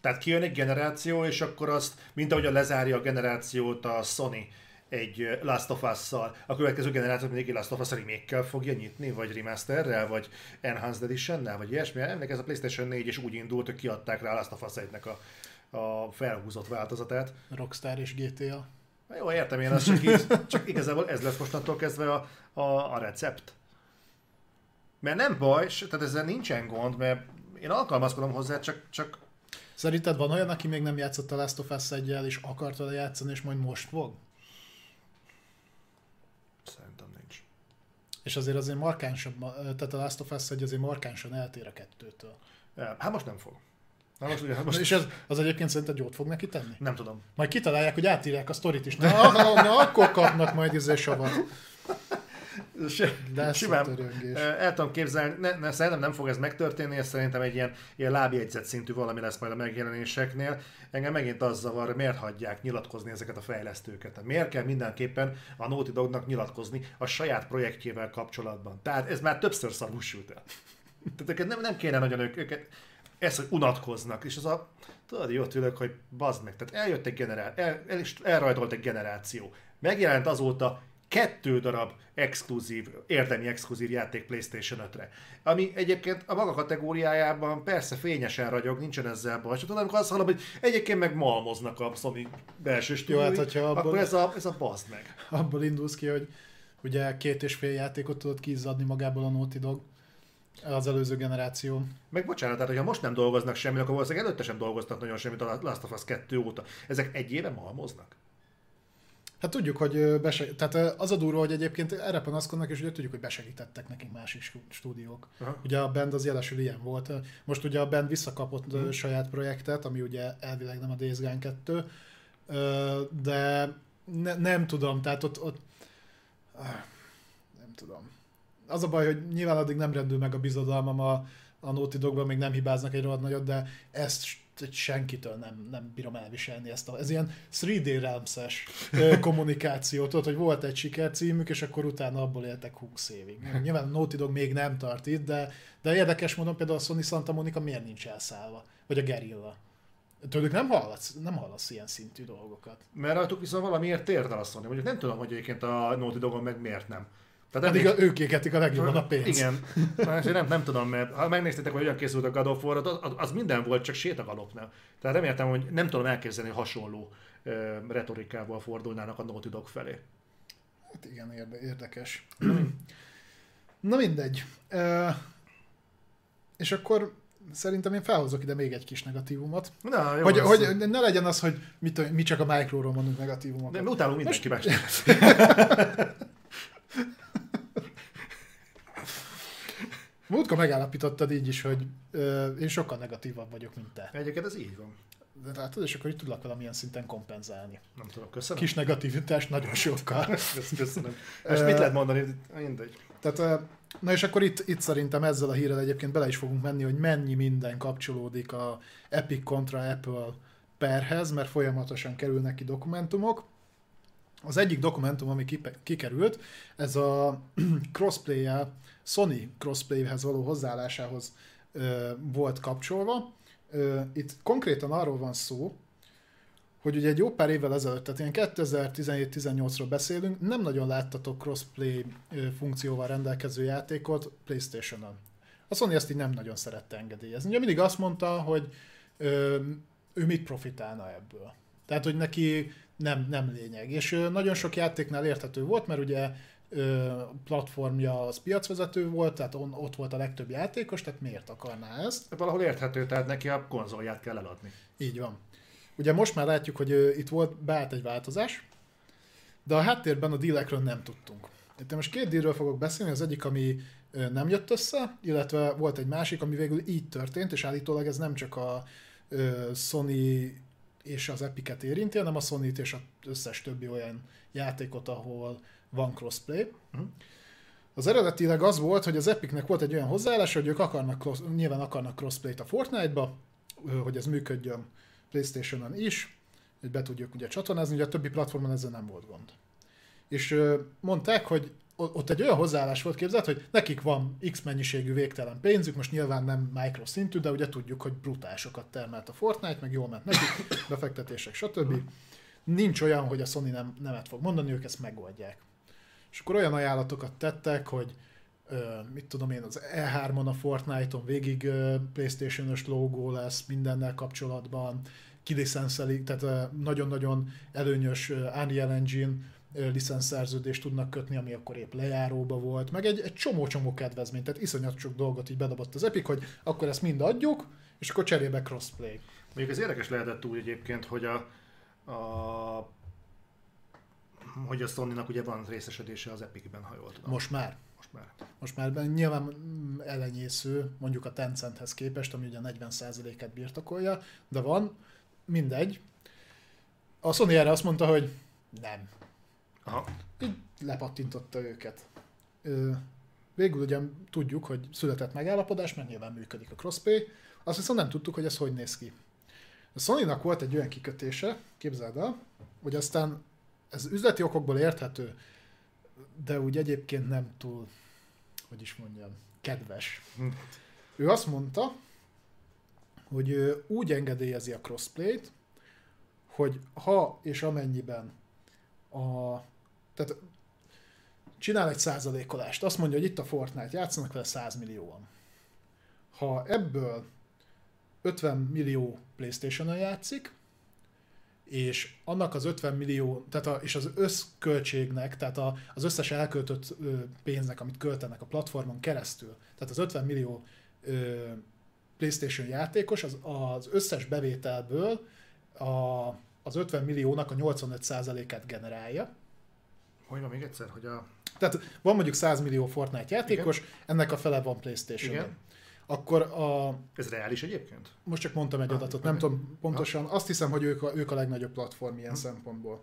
Tehát kijön egy generáció, és akkor azt, mint ahogy lezárja a generációt a Sony egy Last of Us-szal, a következő generációt mindig egy Last of Us remake-kel fogja nyitni, vagy remasterrel, vagy Enhanced Edition-nel, vagy ilyesmi. Ennek ez a PlayStation 4 is úgy indult, hogy kiadták rá a Last of Us 1-nek a felhúzott változatát. Rockstar és GTA. Jó, értem én azt, csak igazából ez lesz mostantól kezdve a recept. Mert nem baj, tehát ezzel nincsen gond, mert én alkalmazkodom hozzá, csak... Szerinted van olyan, aki még nem játszott a Last of Us 1-jel, és akart vele játszani, és majd most fog? Szerintem nincs. És azért markánsabb, tehát a Last of Us 1 azért markánsan eltér a 2-től. Hát most nem fog. Most... És az egyébként szerinted jót fog neki tenni? Nem tudom. Majd kitalálják, hogy átírják a sztorit is. Na akkor kapnak majd savat. De simán el tudom képzelni, szerintem nem fog ez megtörténni, és szerintem egy ilyen lábjegyzet szintű valami lesz majd a megjelenéseknél. Engem megint az zavar, miért hagyják nyilatkozni ezeket a fejlesztőket. Miért kell mindenképpen a Naughty Dognak nyilatkozni a saját projektjével kapcsolatban? Tehát ez már többször szarúsült el. Tehát őket nem kéne nagyon őket ezt, hogy unatkoznak, és az a tudod, jót ülök, hogy bazd meg. Tehát eljött egy generáció, elrajtolt egy generáció. Megjelent azóta 2 darab exkluzív, érdemi exkluzív játék PlayStation 5-re. Ami egyébként a maga kategóriájában persze fényesen ragyog, nincsen ezzel baj. És tudom, amikor azt hallom, hogy egyébként meg malmoznak a Sony belső stúdiói, hát, akkor ez a baszd meg. Abból indulsz ki, hogy ugye 2,5 játékot tudod kiizzadni magából a Naughty Dog az előző generáció. Meg bocsánat, tehát hogyha most nem dolgoznak semmit, akkor valószínűleg előtte sem dolgoztak nagyon semmit a Last of Us 2 óta. Ezek egy éve malmoznak. Hát tudjuk, hogy tehát az a durva, hogy egyébként erre panaszkodnak, és ugye tudjuk, hogy besegítettek nekik másik stúdiók. Aha. Ugye a Band az jelesül ilyen volt. Most ugye a Band visszakapott saját projektet, ami ugye elvileg nem a Days Gone 2, de nem tudom, tehát ott nem tudom. Az a baj, hogy nyilván addig nem rendül meg a bizodalmam a Naughty Dogban, még nem hibáznak egy rohadt nagyot, de ezt senkitől nem bírom elviselni ezt ez ilyen 3D Realms-es kommunikációt, hogy volt egy sikercímük, és akkor utána abból éltek 20 évig. Nyilván a Naughty Dog még nem tart itt, de érdekes módon például a Sony Santa Monica miért nincs elszállva, vagy a Guerrilla. Tőlük nem hallasz ilyen szintű dolgokat. Mert rajtuk viszont valamiért térdel a Sony, mondjuk nem tudom, hogy egyébként a Naughty Dogon meg miért nem. Tehát ők égetik a legjobban a pénzt. Igen. Nem tudom, mert ha megnéztétek, hogy hogyan készült a God of War, az minden volt, csak sétagalopnál. Tehát reméltem, hogy nem tudom elképzelni, hogy hasonló retorikával fordulnának a Naughty Dog felé. Hát igen, érdekes. Na mindegy. És akkor szerintem én felhozok ide még egy kis negatívumot. Na, jó, hogy ne legyen az, hogy mi csak a Micro-ról mondunk negatívumot. De utálunk mindenki más. Múltkor megállapítottad így is, hogy én sokkal negatívabb vagyok, mint te. Egyébként ez így van. De látod, és akkor így tudlak valamilyen szinten kompenzálni. Nem tudom, köszönöm. Kis negativitás nagyon sokkal. Köszönöm. És mit lehet mondani? Mindegy. Tehát, na és akkor itt szerintem ezzel a hírrel egyébként bele is fogunk menni, hogy mennyi minden kapcsolódik a Epic kontra Apple perhez, mert folyamatosan kerülnek ki dokumentumok. Az egyik dokumentum, ami kikerült, ez a crossplay-jel, Sony crossplayhez való hozzáállásához volt kapcsolva. Itt konkrétan arról van szó, hogy ugye egy jó pár évvel ezelőtt, tehát ilyen 2017-18-ról beszélünk, nem nagyon láttatok crossplay funkcióval rendelkező játékot PlayStation-on. A Sony ezt így nem nagyon szerette engedélyezni. Ugye mindig azt mondta, hogy ő mit profitálna ebből. Tehát, hogy neki nem lényeg. És nagyon sok játéknál érthető volt, mert ugye platformja az piacvezető volt, tehát ott volt a legtöbb játékos, tehát miért akarná ezt? De valahol érthető, tehát neki a konzolját kell eladni. Így van. Ugye most már látjuk, hogy itt volt beállt egy változás, de a háttérben a dílekről nem tudtunk. Itt most két dílről fogok beszélni, az egyik, ami nem jött össze, illetve volt egy másik, ami végül így történt, és állítólag ez nem csak a Sony és az Epic-et érinti, hanem a Sony-t és az összes többi olyan játékot, ahol van crossplay. Az eredetileg az volt, hogy az Epicnek volt egy olyan hozzáállása, hogy ők nyilván akarnak crossplayt a Fortnite-ba, hogy ez működjön PlayStation-on is, hogy be tudjuk ugye csatornázni, ugye a többi platformon ezzel nem volt gond. És mondták, hogy ott egy olyan hozzáállás volt, képzelt, hogy nekik van X mennyiségű végtelen pénzük, most nyilván nem micro szintű, de ugye tudjuk, hogy brutásokat termelt a Fortnite, meg jól ment nekik, befektetések, stb. Nincs olyan, hogy a Sony nemet fog mondani, ők ezt megoldják. És akkor olyan ajánlatokat tettek, hogy mit tudom én, az E3-on, a Fortnite-on végig PlayStation-ös logó lesz mindennel kapcsolatban, kiliszenszelik, tehát nagyon-nagyon előnyös Unreal Engine licenszerződést tudnak kötni, ami akkor épp lejáróba volt, meg egy csomó-csomó kedvezmény, tehát iszonyat sok dolgot így bedobott az Epic, hogy akkor ezt mind adjuk, és akkor cserébe crossplay. Mondjuk ez érdekes lehetett úgy egyébként, hogy a Sony-nak ugye van részesedése az Epic-ben, ha jól tudom. Most már nyilván elenyésző, mondjuk a Tencenthez képest, ami ugye 40%-et birtokolja, de van, mindegy. A Sony erre azt mondta, hogy nem. Aha. Így lepattintotta őket. Végül ugye tudjuk, hogy született megállapodás, mert nyilván működik a crossplay, azt viszont nem tudtuk, hogy ez hogy néz ki. A Sony-nak volt egy olyan kikötése, képzeld el, hogy aztán ez üzleti okokból érthető, de úgy egyébként nem túl, hogy is mondjam, kedves. Ő azt mondta, hogy úgy engedélyezi a crossplayt, hogy ha és amennyiben tehát csinál egy százalékolást. Azt mondja, hogy itt a Fortnite, játszanak vele 100 millióan. Ha ebből 50 millió PlayStation-on játszik, és annak az 50 millió, tehát és az összköltségnek, tehát az összes elköltött pénznek, amit költenek a platformon keresztül, tehát az 50 millió PlayStation játékos az összes bevételből az 50 milliónak a 85%-át generálja. Hogy van még egyszer? Tehát van mondjuk 100 millió Fortnite játékos, igen. Ennek a fele van PlayStation. Igen. Akkor ez reális egyébként? Most csak mondtam egy adatot, nem tudom pontosan. Azt hiszem, hogy ők a legnagyobb platform ilyen szempontból.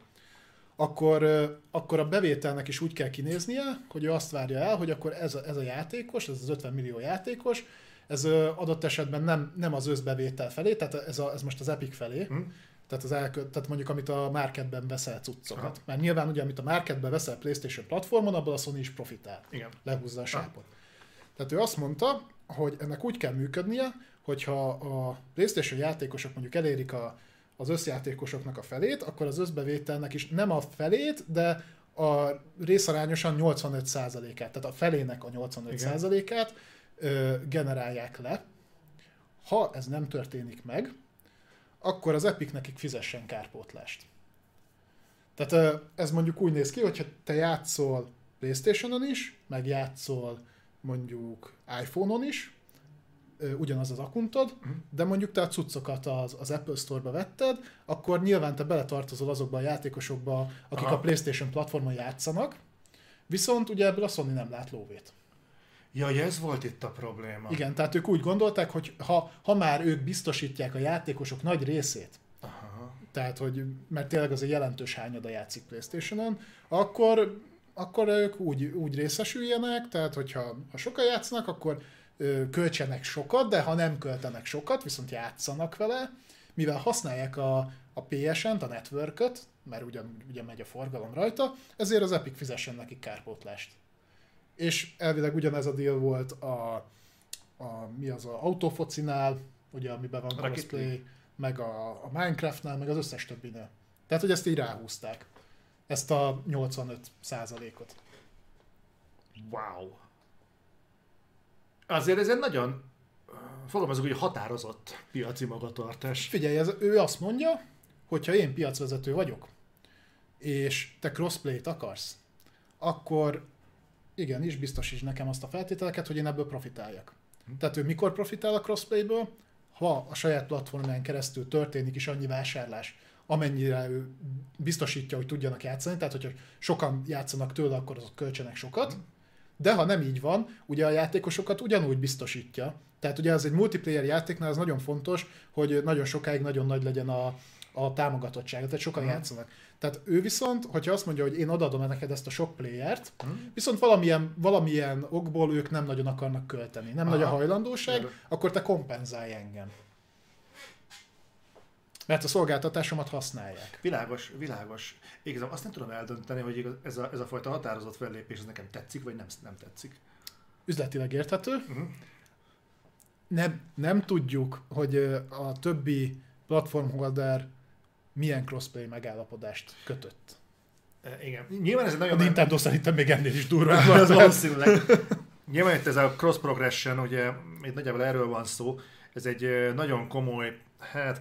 Akkor a bevételnek is úgy kell kinéznie, hogy ő azt várja el, hogy akkor ez a játékos, ez az 50 millió játékos, ez adott esetben nem az összbevétel felé, tehát ez most az Epic felé, tehát mondjuk amit a marketben veszel cuccokat. Mert nyilván ugye, amit a marketben veszel PlayStation platformon, abban a Sony is profitál. Igen. Lehúzza a sápot. Tehát ő azt mondta, hogy ennek úgy kell működnie, hogyha a PlayStation játékosok mondjuk elérik az összjátékosoknak a felét, akkor az összbevételnek is nem a felét, de a részarányosan 85%-át, tehát a felének a 85%-át generálják le. Ha ez nem történik meg, akkor az Epic nekik fizessen kárpótlást. Tehát ez mondjuk úgy néz ki, hogyha te játszol PlayStation-on is, meg játszol mondjuk iPhone-on is, ugyanaz az akuntod, de mondjuk te a cuccokat az Apple Store-ba vetted, akkor nyilván te beletartozol azokba a játékosokba, akik a PlayStation platformon játszanak, viszont ugye ebből a Sony nem lát lóvét. Jaj, ez volt itt a probléma. Igen, tehát ők úgy gondolták, hogy ha már ők biztosítják a játékosok nagy részét, tehát, hogy, mert tényleg azért jelentős hányada játszik PlayStation-on, akkor ők úgy részesüljenek, tehát hogyha sokan játszanak, akkor költsenek sokat, de ha nem költenek sokat, viszont játszanak vele, mivel használják a PSN-t, a networköt, mert ugyan megy a forgalom rajta, ezért az Epic fizessen nekik kárpótlást. És elvileg ugyanez a deal volt az autofocinál, ugye amiben van crossplay, meg a Minecraftnál, meg az összes többinél. Tehát, hogy ezt így ráhúzták. Ezt a 85%-ot. Wow. Azért ez egy nagyon, fogalmazok, hogy határozott piaci magatartás. Figyelj, ő azt mondja, hogy ha én piacvezető vagyok, és te crossplayt akarsz, akkor igenis biztosíts nekem azt a feltételeket, hogy én ebből profitáljak. Tehát ő mikor profitál a crossplayből? Ha a saját platformán keresztül történik is annyi vásárlás, amennyire ő biztosítja, hogy tudjanak játszani, tehát hogyha sokan játszanak tőle, akkor azok költsenek sokat, de ha nem így van, ugye a játékosokat ugyanúgy biztosítja. Tehát ugye ez egy multiplayer játéknál az nagyon fontos, hogy nagyon sokáig nagyon nagy legyen a támogatottsága, tehát sokan játszanak. Tehát ő viszont, hogyha azt mondja, hogy én odaadom neked ezt a sok playert, viszont valamilyen okból ők nem nagyon akarnak költeni, nem nagy a hajlandóság, akkor te kompenzálj engem. Mert a szolgáltatásomat használják. Világos, világos. Igazán azt nem tudom eldönteni, hogy ez a fajta határozott fellépés, ez nekem tetszik, vagy nem tetszik. Üzletileg érthető. Nem tudjuk, hogy a többi platformholder milyen crossplay megállapodást kötött. Igen. Nyilván ez nagyon... A Nintendo szerintem még ennél is durva. Ez valószínűleg. Nyilván itt ez a cross-progression, ugye itt nagyjából erről van szó, ez egy nagyon komoly,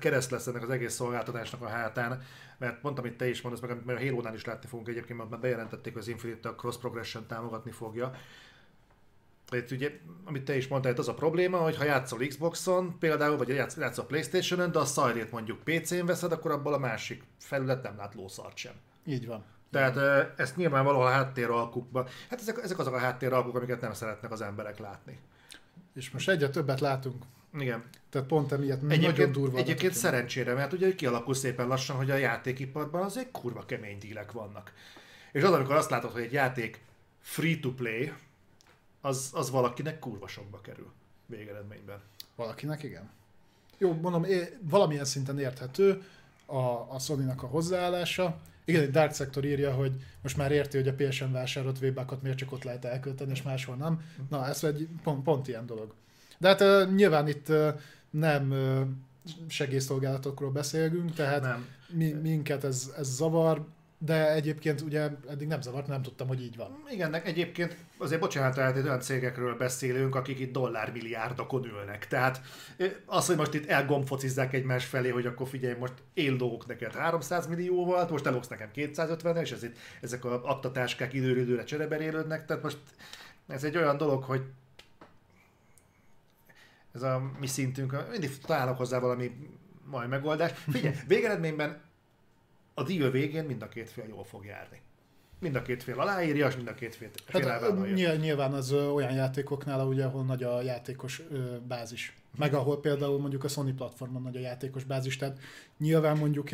kereszt lesz ennek az egész szolgáltatásnak a hátán, mert pont amit te is mondasz, meg amit a Halo-nál is látni fogunk egyébként, mert már bejelentették, hogy az Infinite a cross-progression támogatni fogja. Itt ugye, amit te is mondtál, itt az a probléma, hogy ha játszol Xboxon például, vagy játszol PlayStation-on, de a szajrét mondjuk PC-n veszed, akkor abból a másik felület nem lát lószart sem. Így van. Tehát ezt nyilvánvalóan a háttéralkukban, hát ezek azok a háttéralkuk, amiket nem szeretnek az emberek látni. És most egyre többet látunk. Igen. Tehát pont emiatt nagyon durva. Egyébként szerencsére, mert ugye kialakul szépen lassan, hogy a játékiparban azért kurva kemény dílek vannak. És az, amikor azt látod, hogy egy játék free-to-play, az valakinek kurva sokba kerül végeredményben. Valakinek igen. Jó, mondom, valamilyen szinten érthető a Sony-nak a hozzáállása. Igen, egy Dark Sector írja, hogy most már érti, hogy a PSN vásárolt V-Buckot miért csak ott lehet elkölteni, és máshol nem. Na, ez egy pont ilyen dolog. De hát nyilván itt nem segélyszolgálatokról beszélünk, tehát minket ez zavar, de egyébként ugye eddig nem zavart, nem tudtam, hogy így van. Igen, egyébként azért bocsánat, hogy olyan cégekről beszélünk, akik itt dollármilliárdokon ülnek. Tehát az, hogy most itt elgombfocizzák egymás felé, hogy akkor figyelj, most én lógok neked 300 millióval, most elogsz nekem 250-en, és ezek az aktatáskák időről időre csereberélődnek, tehát most ez egy olyan dolog, hogy ez a mi szintünk, mindig találok hozzá valami majd megoldást. Figyelj, végeredményben a díj végén mind a két fél jól fog járni. Mind a két fél aláírja, és mind a két fél elvállalja. Nyilván az olyan játékoknál, ahol nagy a játékos bázis. Meg ahol például mondjuk a Sony platformon nagy a játékos bázis. Tehát nyilván mondjuk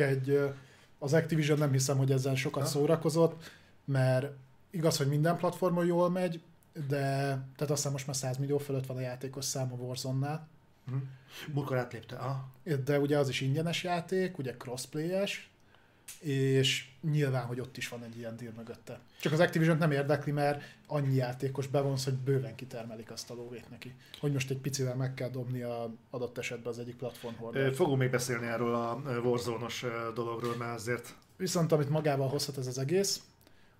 az Activision nem hiszem, hogy ezzel sokat szórakozott, mert igaz, hogy minden platformon jól megy, de tehát azt hiszem most már 100 millió fölött van a játékos szám a Warzone-nál. Múltkor átlépte. De ugye az is ingyenes játék, ugye crossplayes, és nyilván, hogy ott is van egy ilyen deal mögötte. Csak az Activision nem érdekli, mert annyi játékos bevonsz, hogy bőven kitermelik azt a lóvét neki. Hogy most egy picivel meg kell dobni az adott esetben az egyik platformhordát. Fogunk még beszélni erről a Warzone-os dologról, mert azért... Viszont amit magával hozhat ez az egész,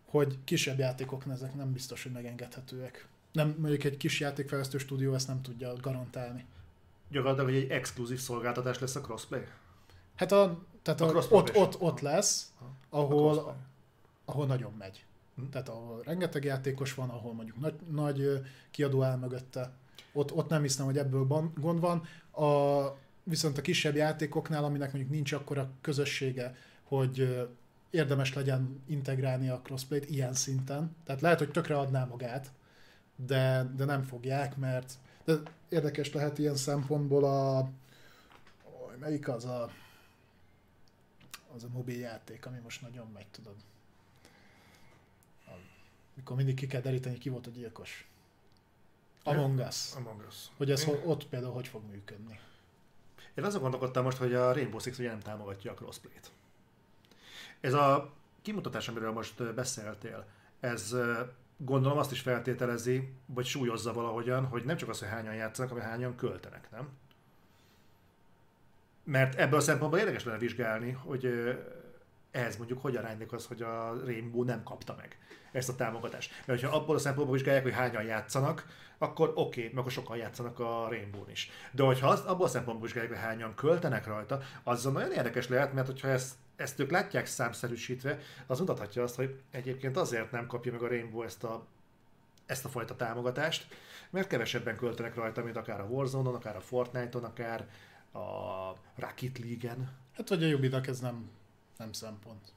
hogy kisebb játékoknál ezek nem biztos, hogy megengedhetőek. Nem, mondjuk egy kis játékfejlesztő stúdió ezt nem tudja garantálni. Gyakorlatilag, hogy egy exkluzív szolgáltatás lesz a crossplay? Hát ott lesz, ahol nagyon megy. Tehát ahol rengeteg játékos van, ahol mondjuk nagy kiadó áll mögötte, ott nem hiszem, hogy ebből gond van. Viszont a kisebb játékoknál, aminek mondjuk nincs akkora közössége, hogy érdemes legyen integrálni a crossplayt ilyen szinten. Tehát lehet, hogy tökre adná magát, de nem fogják, mert de érdekes lehet ilyen szempontból melyik az a mobil játék, ami most nagyon megy, tudod. Mikor mindig ki kell deríteni, ki volt a gyilkos. Among Us. Hogy ez ott például hogy fog működni. Én azon gondolkodtam most, hogy a Rainbow Six ugye nem támogatja a crossplayt. Ez a kimutatás, amiről most beszéltél, ez gondolom azt is feltételezi, vagy súlyozza valahogyan, hogy nem csak az, hogy hányan játszanak, hanem hányan költenek, nem? Mert ebből a szempontból érdekes lenne vizsgálni, hogy ehhez mondjuk hogy aránylik az, hogy a Rainbow nem kapta meg ezt a támogatást. Mert ha abból a szempontból vizsgálják, hogy hányan játszanak, akkor oké, mert akkor sokan játszanak a Rainbow-n is. De hogyha abból a szempontból vizsgálják, hogy hányan költenek rajta, azzal nagyon érdekes lehet, mert hogyha ezt ők látják számszerűsítve, az mutathatja azt, hogy egyébként azért nem kapja meg a Rainbow ezt a fajta támogatást, mert kevesebben költenek rajta, mint akár a Warzone-on, akár a Fortnite-on, akár a Rocket League-en. Hát vagy a Jubinak ez nem szempont.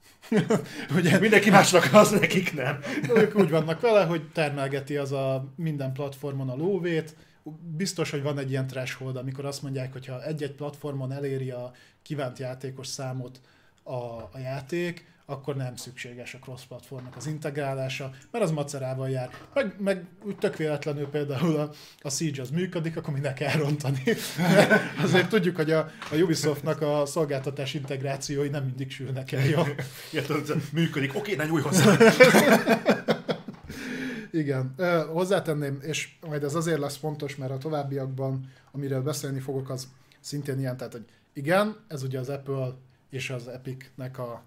Ugye mindenki másnak az, nekik nem. Ők úgy vannak vele, hogy termelgeti az a minden platformon a lóvét. Biztos, hogy van egy ilyen threshold, amikor azt mondják, hogy ha egy-egy platformon eléri a kívánt játékos számot a játék, akkor nem szükséges a cross-platformnak az integrálása, mert az macerával jár. Meg úgy tök véletlenül például a Siege az működik, akkor minek kell rontani. Azért tudjuk, hogy a Ubisoftnak a szolgáltatás integrációi nem mindig sülnek el jól. Működik, oké, ne nyújj hozzá! Igen, hozzátenném, és majd ez azért lesz fontos, mert a továbbiakban, amiről beszélni fogok, az szintén ilyen, tehát hogy igen, ez ugye az Apple és az Epic-nek a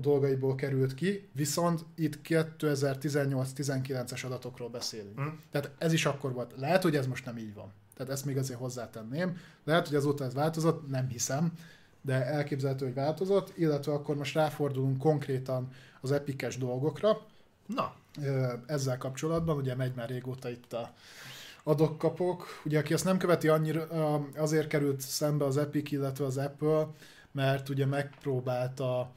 dolgaiból került ki, viszont itt 2018-19-es adatokról beszélünk. Tehát ez is akkor volt. Lehet, hogy ez most nem így van. Tehát ezt még azért hozzátenném. Lehet, hogy azóta ez változott, nem hiszem, de elképzelhető, hogy változott, illetve akkor most ráfordulunk konkrétan az Epic-es dolgokra. Na. Ezzel kapcsolatban, ugye megy már régóta itt a adok-kapok. Ugye, aki ezt nem követi annyira, azért került szembe az Epic, illetve az Apple, mert ugye megpróbálta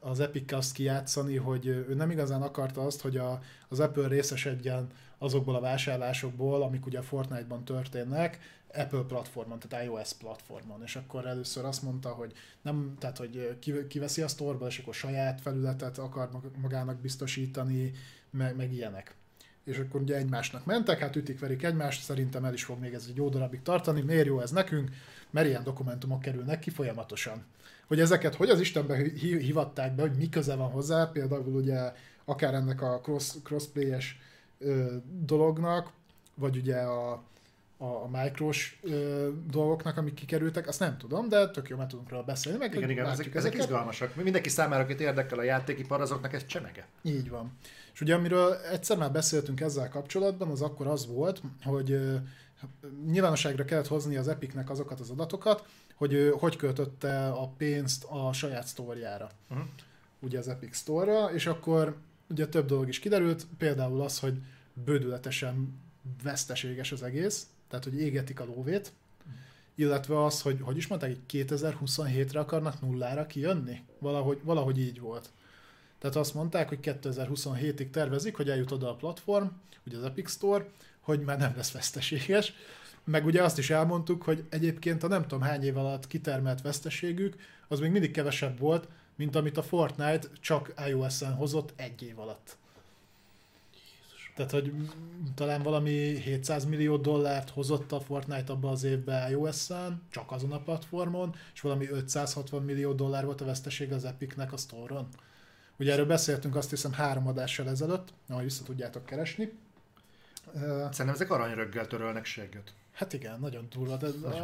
az Epic azt kijátszani, hogy ő nem igazán akarta azt, hogy az Apple részesedjen azokból a vásárlásokból, amik ugye a Fortnite-ban történnek, Apple platformon, tehát iOS platformon. És akkor először azt mondta, hogy nem, tehát hogy kiveszi a sztorba, és akkor saját felületet akar magának biztosítani, meg ilyenek. És akkor ugye egymásnak mentek, hát ütik-verik egymást, szerintem el is fog még ez egy jó darabig tartani, miért jó ez nekünk, mert ilyen dokumentumok kerülnek ki folyamatosan. Hogy ezeket hogy az Istenbe hivatták be, hogy mi köze van hozzá, például ugye akár ennek a crossplay-es dolognak, vagy ugye a micros dolgoknak, amik kikerültek, azt nem tudom, de tök jó, meg tudunk róla beszélni. Meg igen, ezek izgalmasak. Mindenki számára, akit érdekel a játékipar, azoknak ez csemege. Így van. És ugye amiről egyszer már beszéltünk ezzel kapcsolatban, az akkor az volt, hogy nyilvánosságra kellett hozni az Epicnek azokat az adatokat, hogy költötte a pénzt a saját sztorjára. Ugye az Epic Store-ra, és akkor ugye több dolog is kiderült, például az, hogy bődületesen veszteséges az egész, tehát hogy égetik a lóvét, illetve az, hogy is mondták, 2027-re akarnak nullára kijönni? Valahogy így volt. Tehát azt mondták, hogy 2027-ig tervezik, hogy eljut oda a platform, ugye az Epic Store, hogy már nem lesz veszteséges. Meg ugye azt is elmondtuk, hogy egyébként a nem tudom hány év alatt kitermelt veszteségük, az még mindig kevesebb volt, mint amit a Fortnite csak iOS-en hozott egy év alatt. Jézus. Tehát, hogy talán valami $700 millió hozott a Fortnite abban az évben iOS-en, csak azon a platformon, és valami $560 millió volt a veszteség az Epicnek a Store-on. Ugye erről beszéltünk azt hiszem 3 adással ezelőtt, ahogy vissza tudjátok keresni. Szerintem ezek aranyröggel törölnek segget. Hát igen, nagyon durva.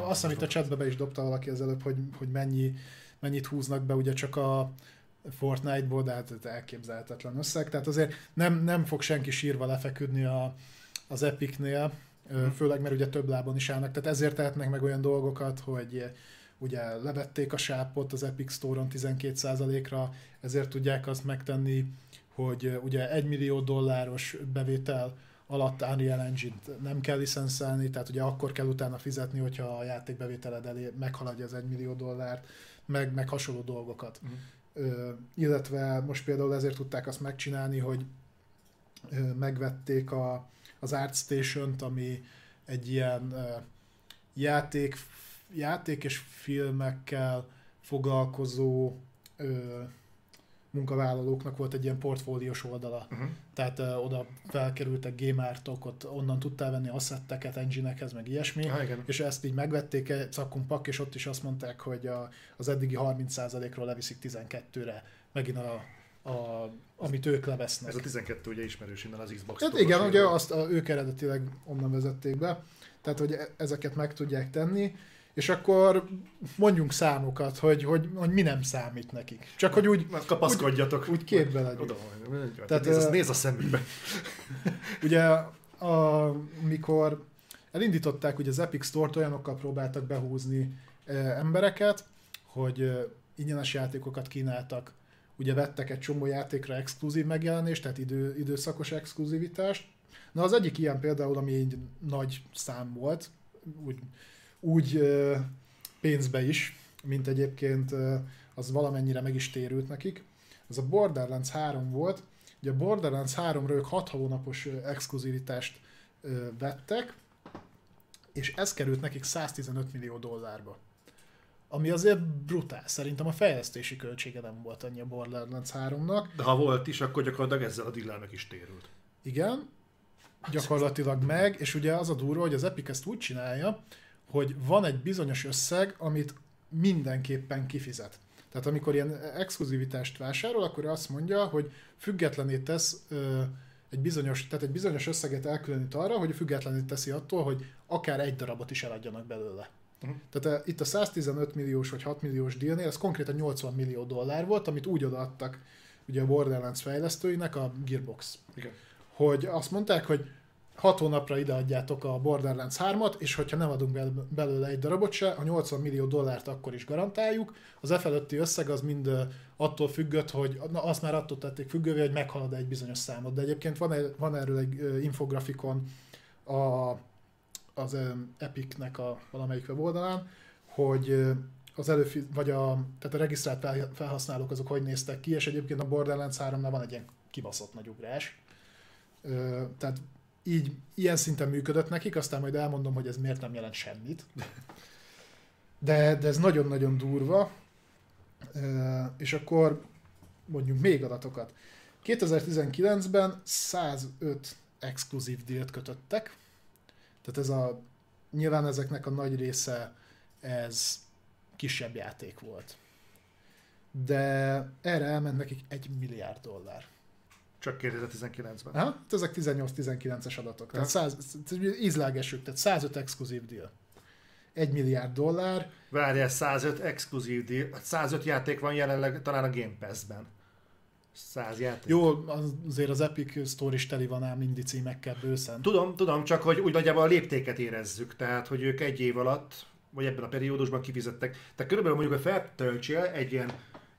Azt, amit a chatbe be is dobta valaki ezelőtt, hogy mennyit húznak be ugye csak a Fortnite-ból, de hát elképzelhetetlen összeg. Tehát azért nem fog senki sírva lefeküdni az Epicnél, főleg mert ugye több lábon is állnak. Tehát ezért tehetnek meg olyan dolgokat, hogy ugye levették a sápot az Epic Store-on 12%-ra, ezért tudják azt megtenni, hogy ugye $1 millió bevétel alatt Unreal Engine-t nem kell licenszelni, tehát ugye akkor kell utána fizetni, hogyha a játék bevételed elé meghaladja az $1 millió, meg hasonló dolgokat. Mm. Illetve most például ezért tudták azt megcsinálni, hogy megvették az ArtStation-t, ami egy ilyen játék és filmekkel foglalkozó munkavállalóknak volt egy ilyen portfóliós oldala. Uh-huh. Tehát oda felkerültek game artok, ott onnan tudtál venni asszetteket, engine-ekhez, meg ilyesmi. És ezt így megvették cakkumpak, és ott is azt mondták, hogy az eddigi 30%-ról leviszik 12-re. Megint amit ők levesznek. Ez a 12 ugye ismerős innen az Xbox-tól. Hát igen, ugye azt ők eredetileg onnan vezették be. Tehát, hogy ezeket meg tudják tenni. És akkor mondjunk számokat, hogy mi nem számít nekik. Csak hogy úgy kapaszkodjatok. Úgy képbe legyünk. Tehát nézd a szemükbe. Ugye, amikor elindították, hogy az Epic Store-t olyanokkal próbáltak behúzni embereket, hogy ingyenes játékokat kínáltak. Ugye vettek egy csomó játékra exkluzív megjelenést, tehát időszakos exkluzivitást. Na az egyik ilyen például, ami így nagy szám volt, úgy pénzbe is, mint egyébként az valamennyire meg is térült nekik. Ez a Borderlands 3 volt, ugye a Borderlands 3-ra ők 6 hónapos exkluzivitást vettek, és ez került nekik $115 millió. Ami azért brutál. Szerintem a fejlesztési költsége nem volt annyi a Borderlands 3-nak. De ha volt is, akkor gyakorlatilag ezzel a dillának is térült. Igen, gyakorlatilag meg, és ugye az a durva, hogy az Epic ezt úgy csinálja, hogy van egy bizonyos összeg, amit mindenképpen kifizet. Tehát amikor ilyen exkluzivitást vásárol, akkor azt mondja, hogy függetlené tesz egy bizonyos összeget elkülönít arra, hogy függetlené teszi attól, hogy akár egy darabot is eladjanak belőle. Uh-huh. Tehát itt a 115 milliós vagy 6 milliós dealnél ez konkrétan $80 millió volt, amit úgy odaadtak ugye a Borderlands fejlesztőinek, a Gearbox. Igen. Hogy azt mondták, hogy 6 hónapra ideadjátok a Borderlands 3-at, és hogyha nem adunk belőle egy darabot se, a $80 millió akkor is garantáljuk. Az e feletti összeg az mind attól függött, hogy na, azt már attól tették függővé, hogy meghalad egy bizonyos számot. De egyébként van erről egy infografikon az Epicnek a valamelyik weboldalán, hogy az tehát a regisztrált felhasználók azok hogy néztek ki, és egyébként a Borderlands 3-nál van egy ilyen kibaszott nagy ugrás. Tehát így ilyen szinten működött nekik, aztán majd elmondom, hogy ez miért nem jelent semmit. De ez nagyon-nagyon durva. És akkor mondjuk még adatokat. 2019-ben 105 exkluzív dílt kötöttek. Tehát nyilván ezeknek a nagy része ez kisebb játék volt. De erre elment nekik $1 milliárd. Csak 2019-ben. Ha? Ezek 18-19-es adatok. Tehát ízlágesük, tehát 105 exkluzív deal. $1 milliárd. Várjál, 105 exkluzív deal. 105 játék van jelenleg talán a Game Pass-ben. 100 játék. Jó, azért az Epic Store is teli van ám indie címekkel bőszen. Tudom, csak hogy úgy nagyjából a léptéket érezzük. Tehát, hogy ők egy év alatt, vagy ebben a periódusban kifizettek. Tehát körülbelül mondjuk, hogy feltöltsél egy ilyen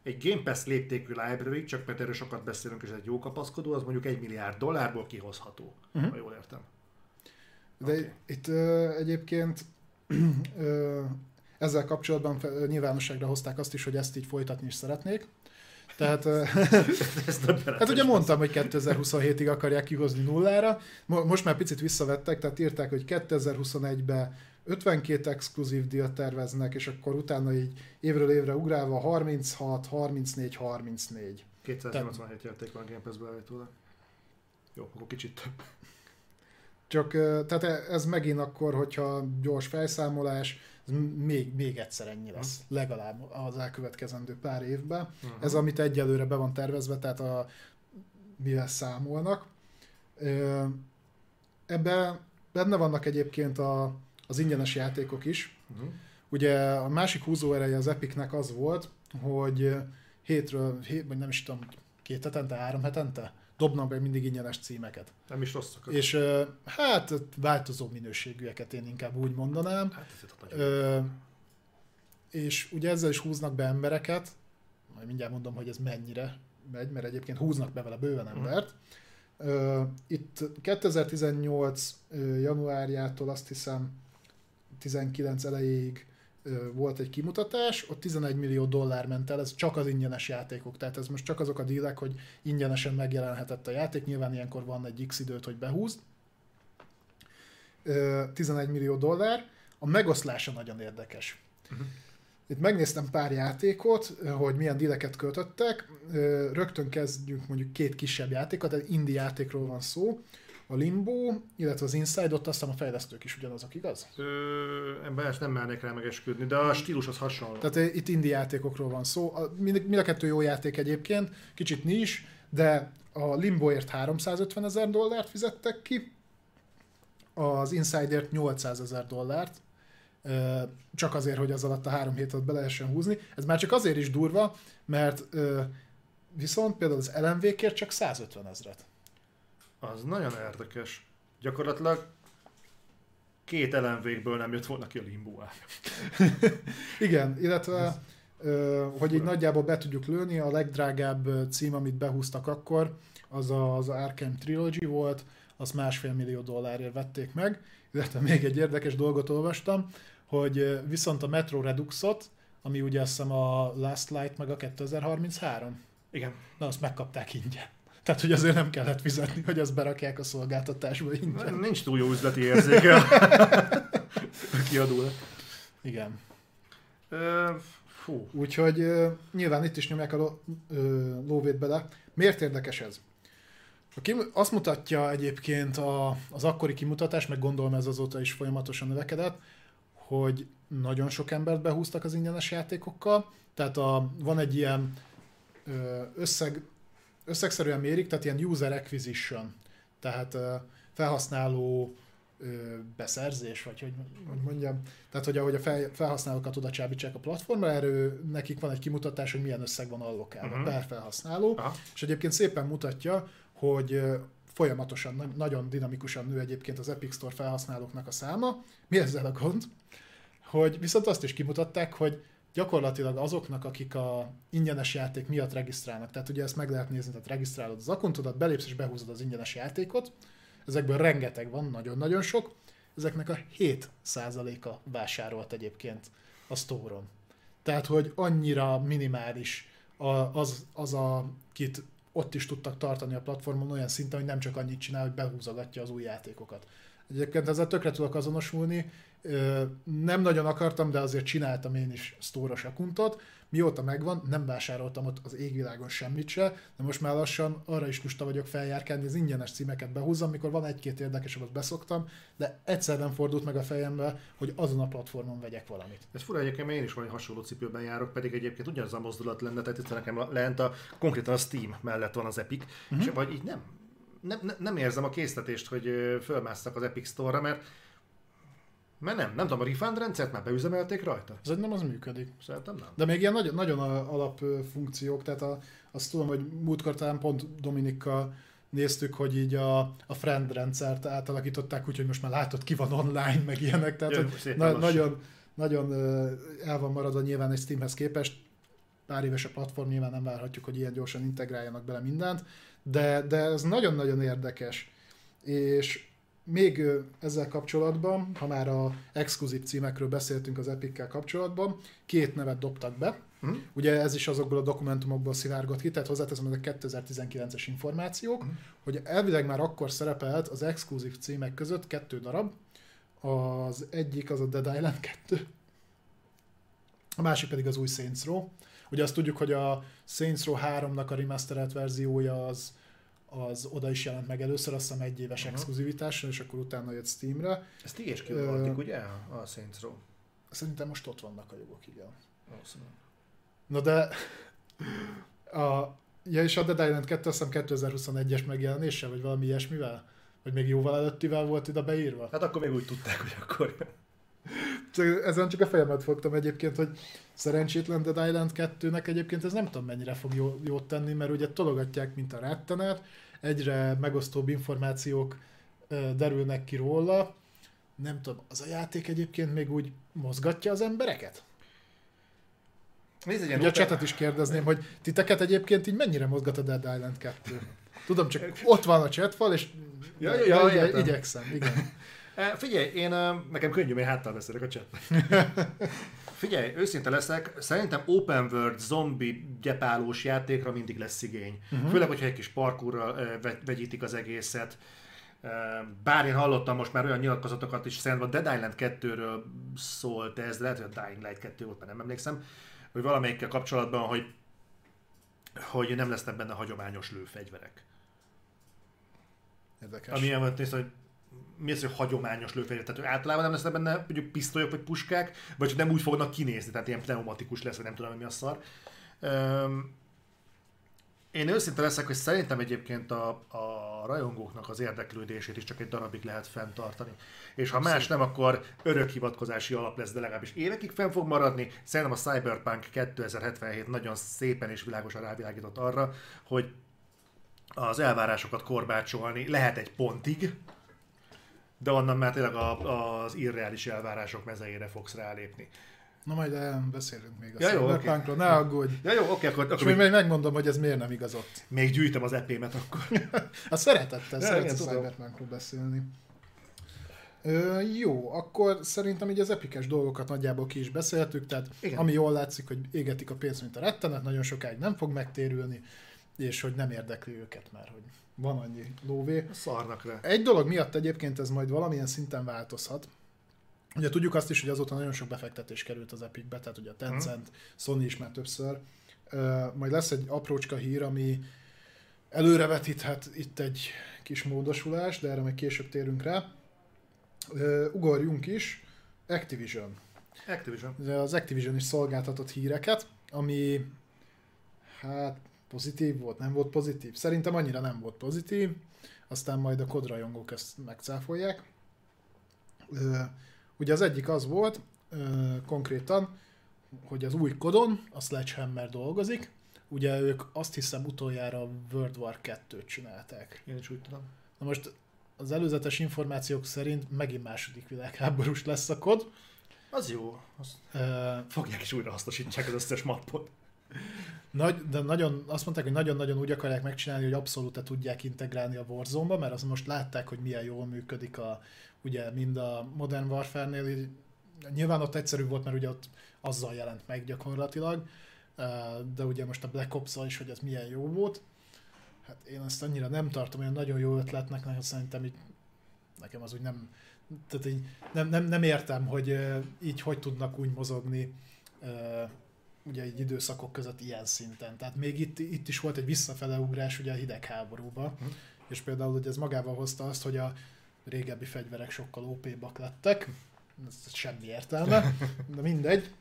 egy Game Pass léptékű library, csak mert erről sokat beszélünk, és ez egy jó kapaszkodó, az mondjuk $1 milliárd kihozható, ha jól értem. De okay. Itt egyébként ezzel kapcsolatban nyilvánosságra hozták azt is, hogy ezt így folytatni is szeretnék. Tehát hát ugye mondtam, hogy 2027-ig akarják kihozni nullára. Most már picit visszavettek, tehát írták, hogy 2021-ben 52 exkluzív díjat terveznek, és akkor utána így évről évre ugrálva 36, 34, 34. 287 játék van a Game Pass-be állítólag. Jó, akkor kicsit több. Csak, tehát ez megint akkor, hogyha gyors felszámolás, még egyszer ennyi lesz, legalább az elkövetkezendő pár évben. Uh-huh. Ez, amit egyelőre be van tervezve, tehát mivel számolnak. Ebben benne vannak egyébként az ingyenes játékok is. Uh-huh. Ugye a másik húzóereje az Epicnek az volt, hogy vagy nem is tudom, 2 hetente, 3 hetente dobnak be mindig ingyenes címeket. Nem is rosszak. És hát változó minőségűeket én inkább úgy mondanám. Hát, és ugye ezzel is húznak be embereket, majd mindjárt mondom, hogy ez mennyire megy, mert egyébként húznak be vele bőven embert. Itt 2018 januárjától azt hiszem 19 elejéig volt egy kimutatás, ott $11 millió ment el, ez csak az ingyenes játékok, tehát ez most csak azok a dílek, hogy ingyenesen megjelenhetett a játék, nyilván ilyenkor van egy X időt, hogy behúzd. $11 millió, a megoszlása nagyon érdekes. Itt megnéztem pár játékot, hogy milyen díleket költöttek, rögtön kezdjünk mondjuk két kisebb játékot, egy indie játékról van szó, a Limbo, illetve az Inside, ott aztán a fejlesztők is ugyanazok, igaz? Ember nem mernék rá megesküdni, de a stílus az hasonló. Tehát itt indie játékokról van szó, mind a kettő jó játék egyébként, kicsit nis, de a Limboért $350,000 fizettek ki, az Insiderért $800,000, csak azért, hogy az alatt a 3 hét alatt be lehessen húzni. Ez már csak azért is durva, mert viszont például az LMV-kért csak $150,000. Az nagyon érdekes. Gyakorlatilag 2 LMV-ből nem jött volna ki a Limbo át. Igen, illetve hogy így nagyjából be tudjuk lőni, a legdrágább cím, amit behúztak akkor, az az Arkham Trilogy volt, azt $1,5 millió vették meg, illetve még egy érdekes dolgot olvastam, hogy viszont a Metro Reduxot, ami ugye azt hiszem a Last Light meg a 2033. Igen. Na, azt megkapták ingyen. Tehát, hogy azért nem kellett fizetni, hogy azt berakják a szolgáltatásba ingyen. Nincs túl jó üzleti érzéke a kiadónak. Igen. Úgyhogy nyilván itt is nyomják a lóvét bele. Miért érdekes ez? Azt mutatja egyébként az akkori kimutatás, meg gondolom ez azóta is folyamatosan növekedett, hogy nagyon sok embert behúztak az ingyenes játékokkal, tehát van egy ilyen összegszerűen mérik, tehát ilyen user acquisition, tehát felhasználó beszerzés, vagy hogy mondjam, tehát hogy ahogy a felhasználókat oda csábítsák a platformra, erről nekik van egy kimutatás, hogy milyen összeg van allokálva per felhasználó, és egyébként szépen mutatja, hogy folyamatosan, nagyon dinamikusan nő egyébként az Epic Store felhasználóknak a száma. Mi ezzel a gond? Hogy viszont azt is kimutatták, hogy gyakorlatilag azoknak, akik a ingyenes játék miatt regisztrálnak, tehát ugye ezt meg lehet nézni, tehát regisztrálod az akontodat, belépsz és behúzod az ingyenes játékot, ezekből rengeteg van, nagyon-nagyon sok, ezeknek a 7%-a vásárolt egyébként a store-on. Tehát, hogy annyira minimális akit ott is tudtak tartani a platformon olyan szinten, hogy nem csak annyit csinál, hogy behúzogatja az új játékokat. Egyébként ezzel tökre tudok azonosulni, nem nagyon akartam, de azért csináltam én is store-os akuntot. Mióta megvan, nem vásároltam ott az égvilágon semmit se, de most már lassan arra is lusta vagyok feljárkálni, az ingyenes címeket behúzzam, mikor van egy-két érdekes, amit beszoktam, de egyszer nem fordult meg a fejembe, hogy azon a platformon vegyek valamit. Ez fura egyébként, mert én is valami hasonló cipőben járok, pedig egyébként ugyanaz a mozdulat lenne, tehát itt nekem lent konkrétan a Steam mellett van az Epic, és vagy így nem érzem a késztetést, hogy fölmásztak az Epic Store-ra, mert nem tudom, a refund rendszert már beüzemelték rajta? Ez nem az működik. Szerintem nem. De még ilyen nagyon alapfunkciók, tehát azt tudom, hogy múltkor talán pont Dominikkal néztük, hogy így a friend rendszert átalakították, úgyhogy most már látod, ki van online, meg ilyenek, tehát nagyon el van maradva nyilván egy Steamhez képest. Pár éves a platform, nyilván nem várhatjuk, hogy ilyen gyorsan integráljanak bele mindent, de ez nagyon-nagyon érdekes. És még ezzel kapcsolatban, ha már a exkluzív címekről beszéltünk az Epic-kel kapcsolatban, 2 nevet dobtak be. Ugye ez is azokból a dokumentumokból szivárgott ki, tehát hozzáteszem, ezek 2019-es információk, hogy elvileg már akkor szerepelt az exkluzív címek között 2 darab. Az egyik az a Dead Island 2, a másik pedig az új Saints Row. Ugye azt tudjuk, hogy a Saints Row 3-nak a remasterelt verziója az oda is jelent meg először, azt hiszem 1 éves exkluzivitásra, és akkor utána jött Steamre. Ezt ti is kiutalták, ugye? A Saints Row. Szerintem most ott vannak a jogok, igen. Awesome. Na de... és a Dead Island 2 azt hiszem 2021-es megjelenéssel, vagy valami ilyesmivel? Vagy még jóval előttivel volt ide beírva? Hát akkor még úgy tudták, hogy akkor... Ezen csak a fejemet fogtam egyébként, hogy szerencsétlen Dead Island 2-nek egyébként ez nem tudom mennyire fog jót tenni, mert ugye tologatják, mint a rettenet, egyre megosztóbb információk derülnek ki róla. Nem tudom, az a játék egyébként még úgy mozgatja az embereket? Ugye a chatet is kérdezném, hogy titeket egyébként így mennyire mozgat a Dead Island 2? Tudom, csak ott van a chatfal, és igyekszem. Igen. Figyelj, én nekem könnyű, én háttal beszélek a chatben. Figyelj, őszinte leszek, szerintem open world, zombi, gyepálós játékra mindig lesz igény. Főleg, hogyha egy kis parkourral vegyítik az egészet. Bár én hallottam most már olyan nyilatkozatokat is, szerintem a Dead Island 2-ről szólt ez, de lehet, hogy a Dying Light 2 volt, már nem emlékszem, hogy valamelyikkel kapcsolatban, hogy nem lesznek benne hagyományos lőfegyverek. Érdekes. Ami olyan nézd, hogy mi az, hogy hagyományos lőfegyverek? Tehát hogy általában nem lesznek benne mondjuk pisztolyok vagy puskák, vagy hogy nem úgy fognak kinézni, tehát ilyen pneumatikus lesz, vagy nem tudom, mi a szar. Én őszinte leszek, hogy szerintem egyébként a rajongóknak az érdeklődését is csak egy darabig lehet fenntartani. És ha más nem, akkor örök hivatkozási alap lesz, de legalábbis évekig fenn fog maradni. Szerintem a Cyberpunk 2077 nagyon szépen és világosan rávilágított arra, hogy az elvárásokat korbácsolni lehet egy pontig, de onnan már tényleg az irreális elvárások mezejére fogsz rálépni. Na majd beszélünk még a Cyberpunkról, ne aggódj! Ja jó, oké, akkor még megmondom, hogy ez miért nem igazott. Még gyűjtem az EP-met akkor. A szeretettel szeretsz a Cyberpunkról beszélni. Jó, akkor szerintem így az epikes dolgokat nagyjából ki is beszéltük, tehát igen. Ami jól látszik, hogy égetik a pénzt, mint a rettenet, nagyon sokáig nem fog megtérülni, és hogy nem érdekli őket már, hogy van annyi lóvé. Szarnak le. Egy dolog miatt egyébként ez majd valamilyen szinten változhat. Ugye tudjuk azt is, hogy azóta nagyon sok befektetés került az Epicbe, tehát ugye a Tencent, Sony is már többször. Majd lesz egy aprócska hír, ami előrevetíthet itt egy kis módosulás, de erre meg később térünk rá. Ugorjunk is. Activision. Az Activision is szolgáltatott híreket, ami hát pozitív volt, nem volt pozitív. Szerintem annyira nem volt pozitív, aztán majd a kodrajongók ezt megcáfolják. Ugye az egyik az volt konkrétan, hogy az új kodon a Sledgehammer dolgozik. Ugye ők azt hiszem utoljára World War 2-t csinálták. Én is úgy tudom. Na most az előzetes információk szerint megint második világháborús lesz a kod. Az jó. Fogják és újra hasznosítják az összes mappot. De nagyon, azt mondták, hogy nagyon-nagyon úgy akarják megcsinálni, hogy abszolút tudják integrálni a Warzone-ba, mert azt most látták, hogy milyen jól működik a ugye mind a Modern Warfare-nél, nyilván ott egyszerű volt, mert ugye ott azzal jelent meg gyakorlatilag, de ugye most a Black Ops-al is, hogy ez milyen jó volt. Hát én ezt annyira nem tartom olyan nagyon jó ötletnek, nagyon szerintem így, nekem az úgy nem, tehát így nem értem, hogy így hogy tudnak úgy mozogni ugye így időszakok között ilyen szinten. Tehát még itt is volt egy visszafele ugrás ugye a hidegháborúba, és például ugye ez magával hozta azt, hogy a régebbi fegyverek sokkal OP-bak lettek, ez semmi értelme, de mindegy.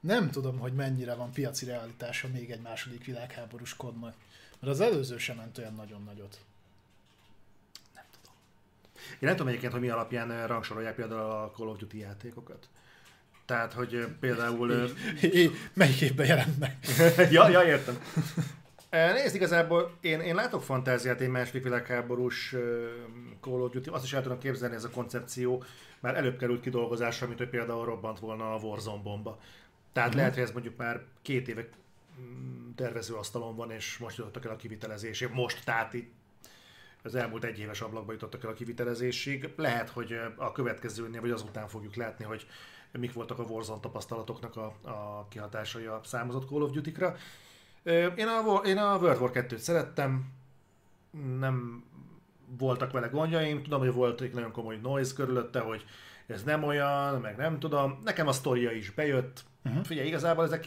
Nem tudom, hogy mennyire van piaci realitása még egy második világháborús kodnak, mert az előző sem ment olyan nagyon nagyot. Nem tudom. Én nem tudom egyébként, hogy mi alapján rangsorolják például a Call of Duty játékokat. Tehát, hogy például... Melyik évben jelent meg? Ja, értem. Nézd, igazából én látok fantáziát egy második világháborús Call of Duty, azt is el tudom képzelni, ez a koncepció már előbb került kidolgozásra, mint hogy például robbant volna a Warzone bomba. Tehát lehet, hogy ez mondjuk már 2 éve tervezőasztalon van, és most jutottak el a kivitelezésig. Most, tehát itt az elmúlt 1 éves ablakba jutottak el a kivitelezésig. Lehet, hogy a következőnél, vagy azután fogjuk látni, hogy mik voltak a Warzone tapasztalatoknak a kihatásai a számozott Call of Duty-kra. Én a World War 2-t szerettem, nem voltak vele gondjaim, tudom, hogy volt egy nagyon komoly noise körülötte, hogy ez nem olyan, meg nem tudom. Nekem a sztoria is bejött. Figyelj, igazából ezek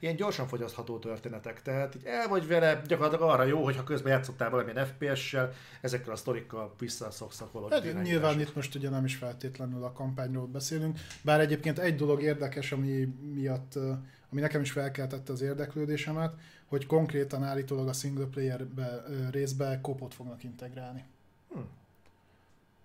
ilyen gyorsan fogyasztható történetek, tehát így el vagy vele, gyakorlatilag arra jó, hogyha közben játszottál valamilyen FPS-sel, ezekkel a sztorikkal visszaszoksz a Call of Duty-ra. Nyilván itt most ugye nem is feltétlenül a kampányról beszélünk, bár egyébként egy dolog érdekes, ami nekem is felkeltette az érdeklődésemet, hogy konkrétan állítólag a single player részbe co-opot fognak integrálni.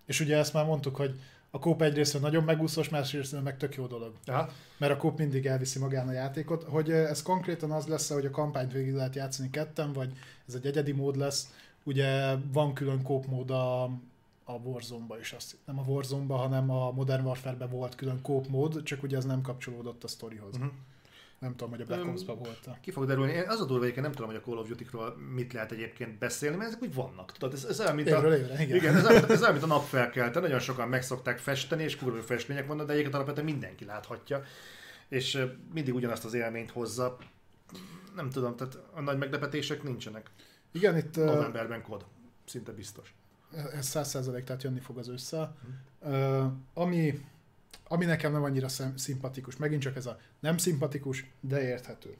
És ugye ezt már mondtuk, hogy a co-op egyrésztről nagyon megúszós, másrésztről meg tök jó dolog. Aha. Mert a co-op mindig elviszi magán a játékot. Hogy ez konkrétan az lesz, hogy a kampányt végig lehet játszani 2-en, vagy ez egy egyedi mód lesz. Ugye van külön co-op mód a Warzone-ba is. Nem a Warzone-ba, hanem a Modern Warfare-ben volt külön co-op mód, csak ugye ez nem kapcsolódott a sztorihoz. Nem tudom, hogy a Black Ops Pub volt. Ki fog derülni. Én az a durva, nem tudom, hogy a Call of Duty-ról mit lehet egyébként beszélni, mert ezek úgy vannak. Tudod, ez olyan, mint a nap felkelte. Nagyon sokan meg szokták festeni, és kurva festmények vannak, de egyébként alapvetően mindenki láthatja. És mindig ugyanazt az élményt hozza. Nem tudom, tehát a nagy meglepetések nincsenek. Igen, itt... Novemberben kod. Szinte biztos. Ez 100%, tehát jönni fog az ősszel. Ami nekem nem annyira szimpatikus, megint csak ez a nem szimpatikus, de érthető.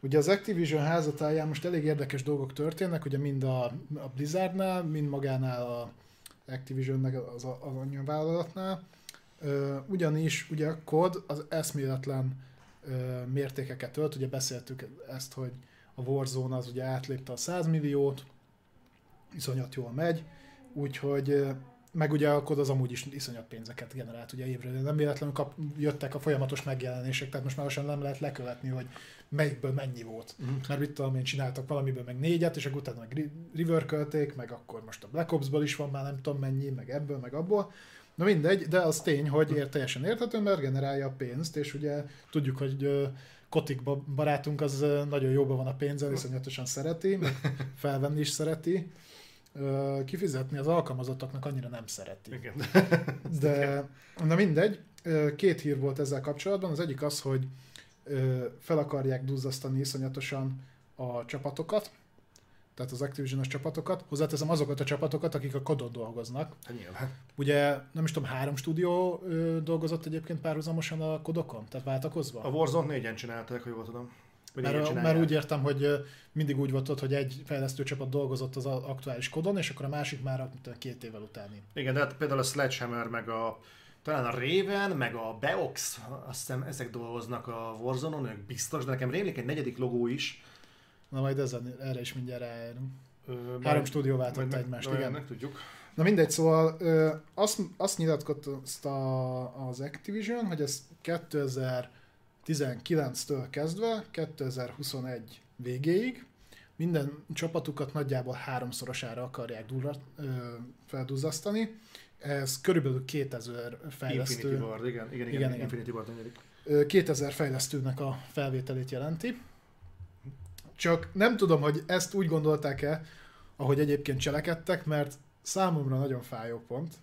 Ugye az Activision házatáján most elég érdekes dolgok történnek, ugye mind a Blizzardnál, mind magánál a Activisionnek az anyavállalatnál. Ugyanis ugye a COD az eszméletlen mértékeket ölt, ugye beszéltük ezt, hogy a Warzone az ugye átlépte a 100 milliót, iszonyat jól megy, úgyhogy meg ugye a COD az amúgy is iszonyat pénzeket generált ugye évre, de nem véletlenül jöttek a folyamatos megjelenések, tehát most már lassan nem lehet lekövetni, hogy melyikből mennyi volt. Mert mit tudom én, csináltak valamiből meg 4-et, és akkor utána meg reworkölték, meg akkor most a Black Opsból is van már nem tudom mennyi, meg ebből, meg abból. Na mindegy, de az tény, hogy teljesen érthető, mert generálja a pénzt, és ugye tudjuk, hogy Kotick barátunk az nagyon jóban van a pénzzel, iszonyatosan szereti, felvenni is szereti. Kifizetni az alkalmazottaknak annyira nem szereti. Igen. De na mindegy, két hír volt ezzel kapcsolatban. Az egyik az, hogy fel akarják duzzasztani iszonyatosan a csapatokat, tehát az Activision-os csapatokat. Hozzáteszem azokat a csapatokat, akik a COD-on dolgoznak. Nyilván. Ugye nem is tudom, 3 stúdió dolgozott egyébként párhuzamosan a COD-okon, tehát váltakozva. A Warzone 4-en csinálták, hogy jól tudom. Mert úgy értem, hogy mindig úgy volt ott, hogy egy fejlesztő csapat dolgozott az aktuális COD-on, és akkor a másik már 2 évvel utáni. Igen, de hát például a Sledgehammer, meg talán a Raven, meg a Beox, azt hiszem ezek dolgoznak a Warzone-on, ők biztos, de nekem rémlik egy negyedik logó is. Na majd erre is mindjárt rájárunk. 3 stúdió váltott egymást, igen. Tudjuk. Na mindegy, szóval azt nyilatkozta az Activision, hogy ez 2019-től kezdve 2021 végéig minden csapatukat nagyjából 3-szorosára akarják felduzzasztani. Ez körülbelül 2000 fejlesztő... Infinity Ward, igen. Infinity Ward 4. 2000 fejlesztőnek a felvételét jelenti. Csak nem tudom, hogy ezt úgy gondolták-e, ahogy egyébként cselekedtek, mert számomra nagyon fájó pont.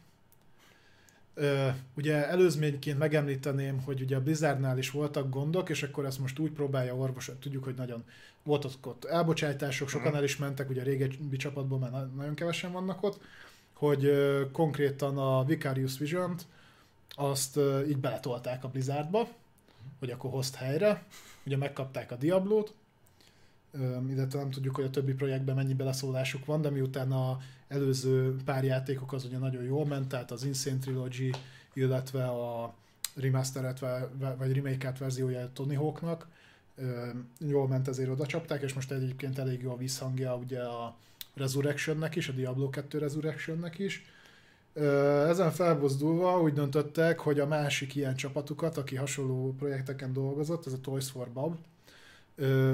Ugye előzményként megemlíteném, hogy ugye a Blizzardnál is voltak gondok, és akkor ezt most úgy próbálja orvosolni, tudjuk, hogy nagyon voltak ott elbocsátások, sokan el is mentek, ugye a régebbi csapatból már nagyon kevesen vannak ott, hogy konkrétan a Vicarious Vision-t azt így beletolták a Blizzardba, hogy akkor hozt helyre, ugye megkapták a Diablo-t, illetve nem tudjuk, hogy a többi projektben mennyi beleszólásuk van, de miután az előző pár játékok az ugye nagyon jól ment, tehát az Insane Trilogy, illetve a remastered vagy remake-át verziója Tony Hawknak jól ment, ezért oda csapták, és most egyébként elég jó a visszhangja ugye a Resurrectionnek is, a Diablo 2 Resurrectionnek is. Ezen felbozdulva úgy döntöttek, hogy a másik ilyen csapatukat, aki hasonló projekteken dolgozott, ez a Toys for Bob,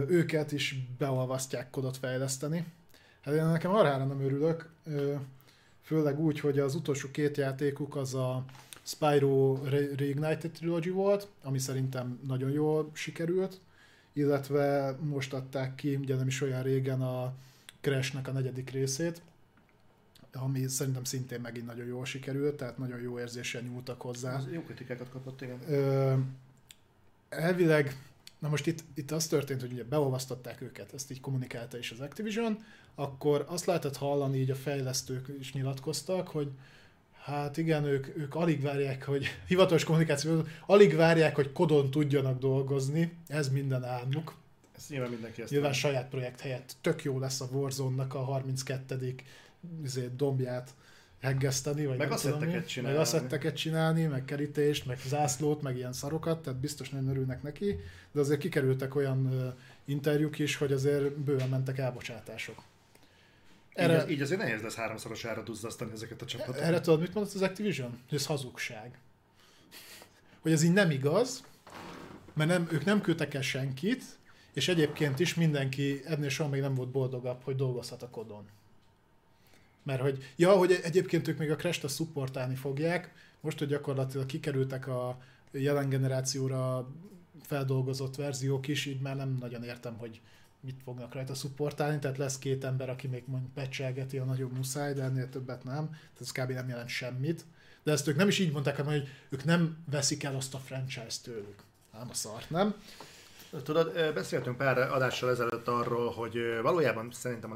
őket is beolvasztják COD-ot fejleszteni. Hát én nekem arra nem örülök, főleg úgy, hogy az utolsó 2 játékuk az a Spyro Reignited Trilogy volt, ami szerintem nagyon jól sikerült, illetve most adták ki, ugye nem is olyan régen a Crash-nek a 4. részét, ami szerintem szintén megint nagyon jól sikerült, tehát nagyon jó érzéssel nyúltak hozzá. Az jó kritikákat kapott, igen. Elvileg na most itt az történt, hogy ugye beolvasztották őket, ezt így kommunikálta is az Activision, akkor azt lehetett hallani, így a fejlesztők is nyilatkoztak, hogy hát igen, ők alig várják, hogy hivatalos kommunikációban, alig várják, hogy COD-on tudjanak dolgozni, ez minden álmuk. Ez nyilván mindenki ezt nyilván saját projekt helyett tök jó lesz a Warzone-nak a 32. dombját heggeszteni, vagy meg asszetteket csinálni, meg kerítést, meg zászlót, meg ilyen szarokat, tehát biztos nem örülnek neki, de azért kikerültek olyan interjúk is, hogy azért bőven mentek elbocsátások. Erre, így azért nehéz lesz 3-szorosára duzzasztani ezeket a csapatokat. Erre tudod, mit mondott az Activision? Ez hazugság. Hogy ez így nem igaz, mert ők nem küldtek el senkit, és egyébként is mindenki ennél soha még nem volt boldogabb, hogy dolgozhat a COD-on. Mert hogy, hogy egyébként ők még a Crash-t szupportálni fogják, most, hogy gyakorlatilag kikerültek a jelen generációra feldolgozott verziók is, így már nem nagyon értem, hogy mit fognak rajta szupportálni, tehát lesz két ember, aki még mondjuk patchelgeti a nagyobb muszáj, de ennél többet nem, tehát ez kb. Nem jelent semmit. De ezt ők nem is így mondták, hanem, hogy ők nem veszik el azt a franchise-t tőlük. Ám a szart, nem? Tudod, beszéltünk pár adással ezelőtt arról, hogy valójában szerintem a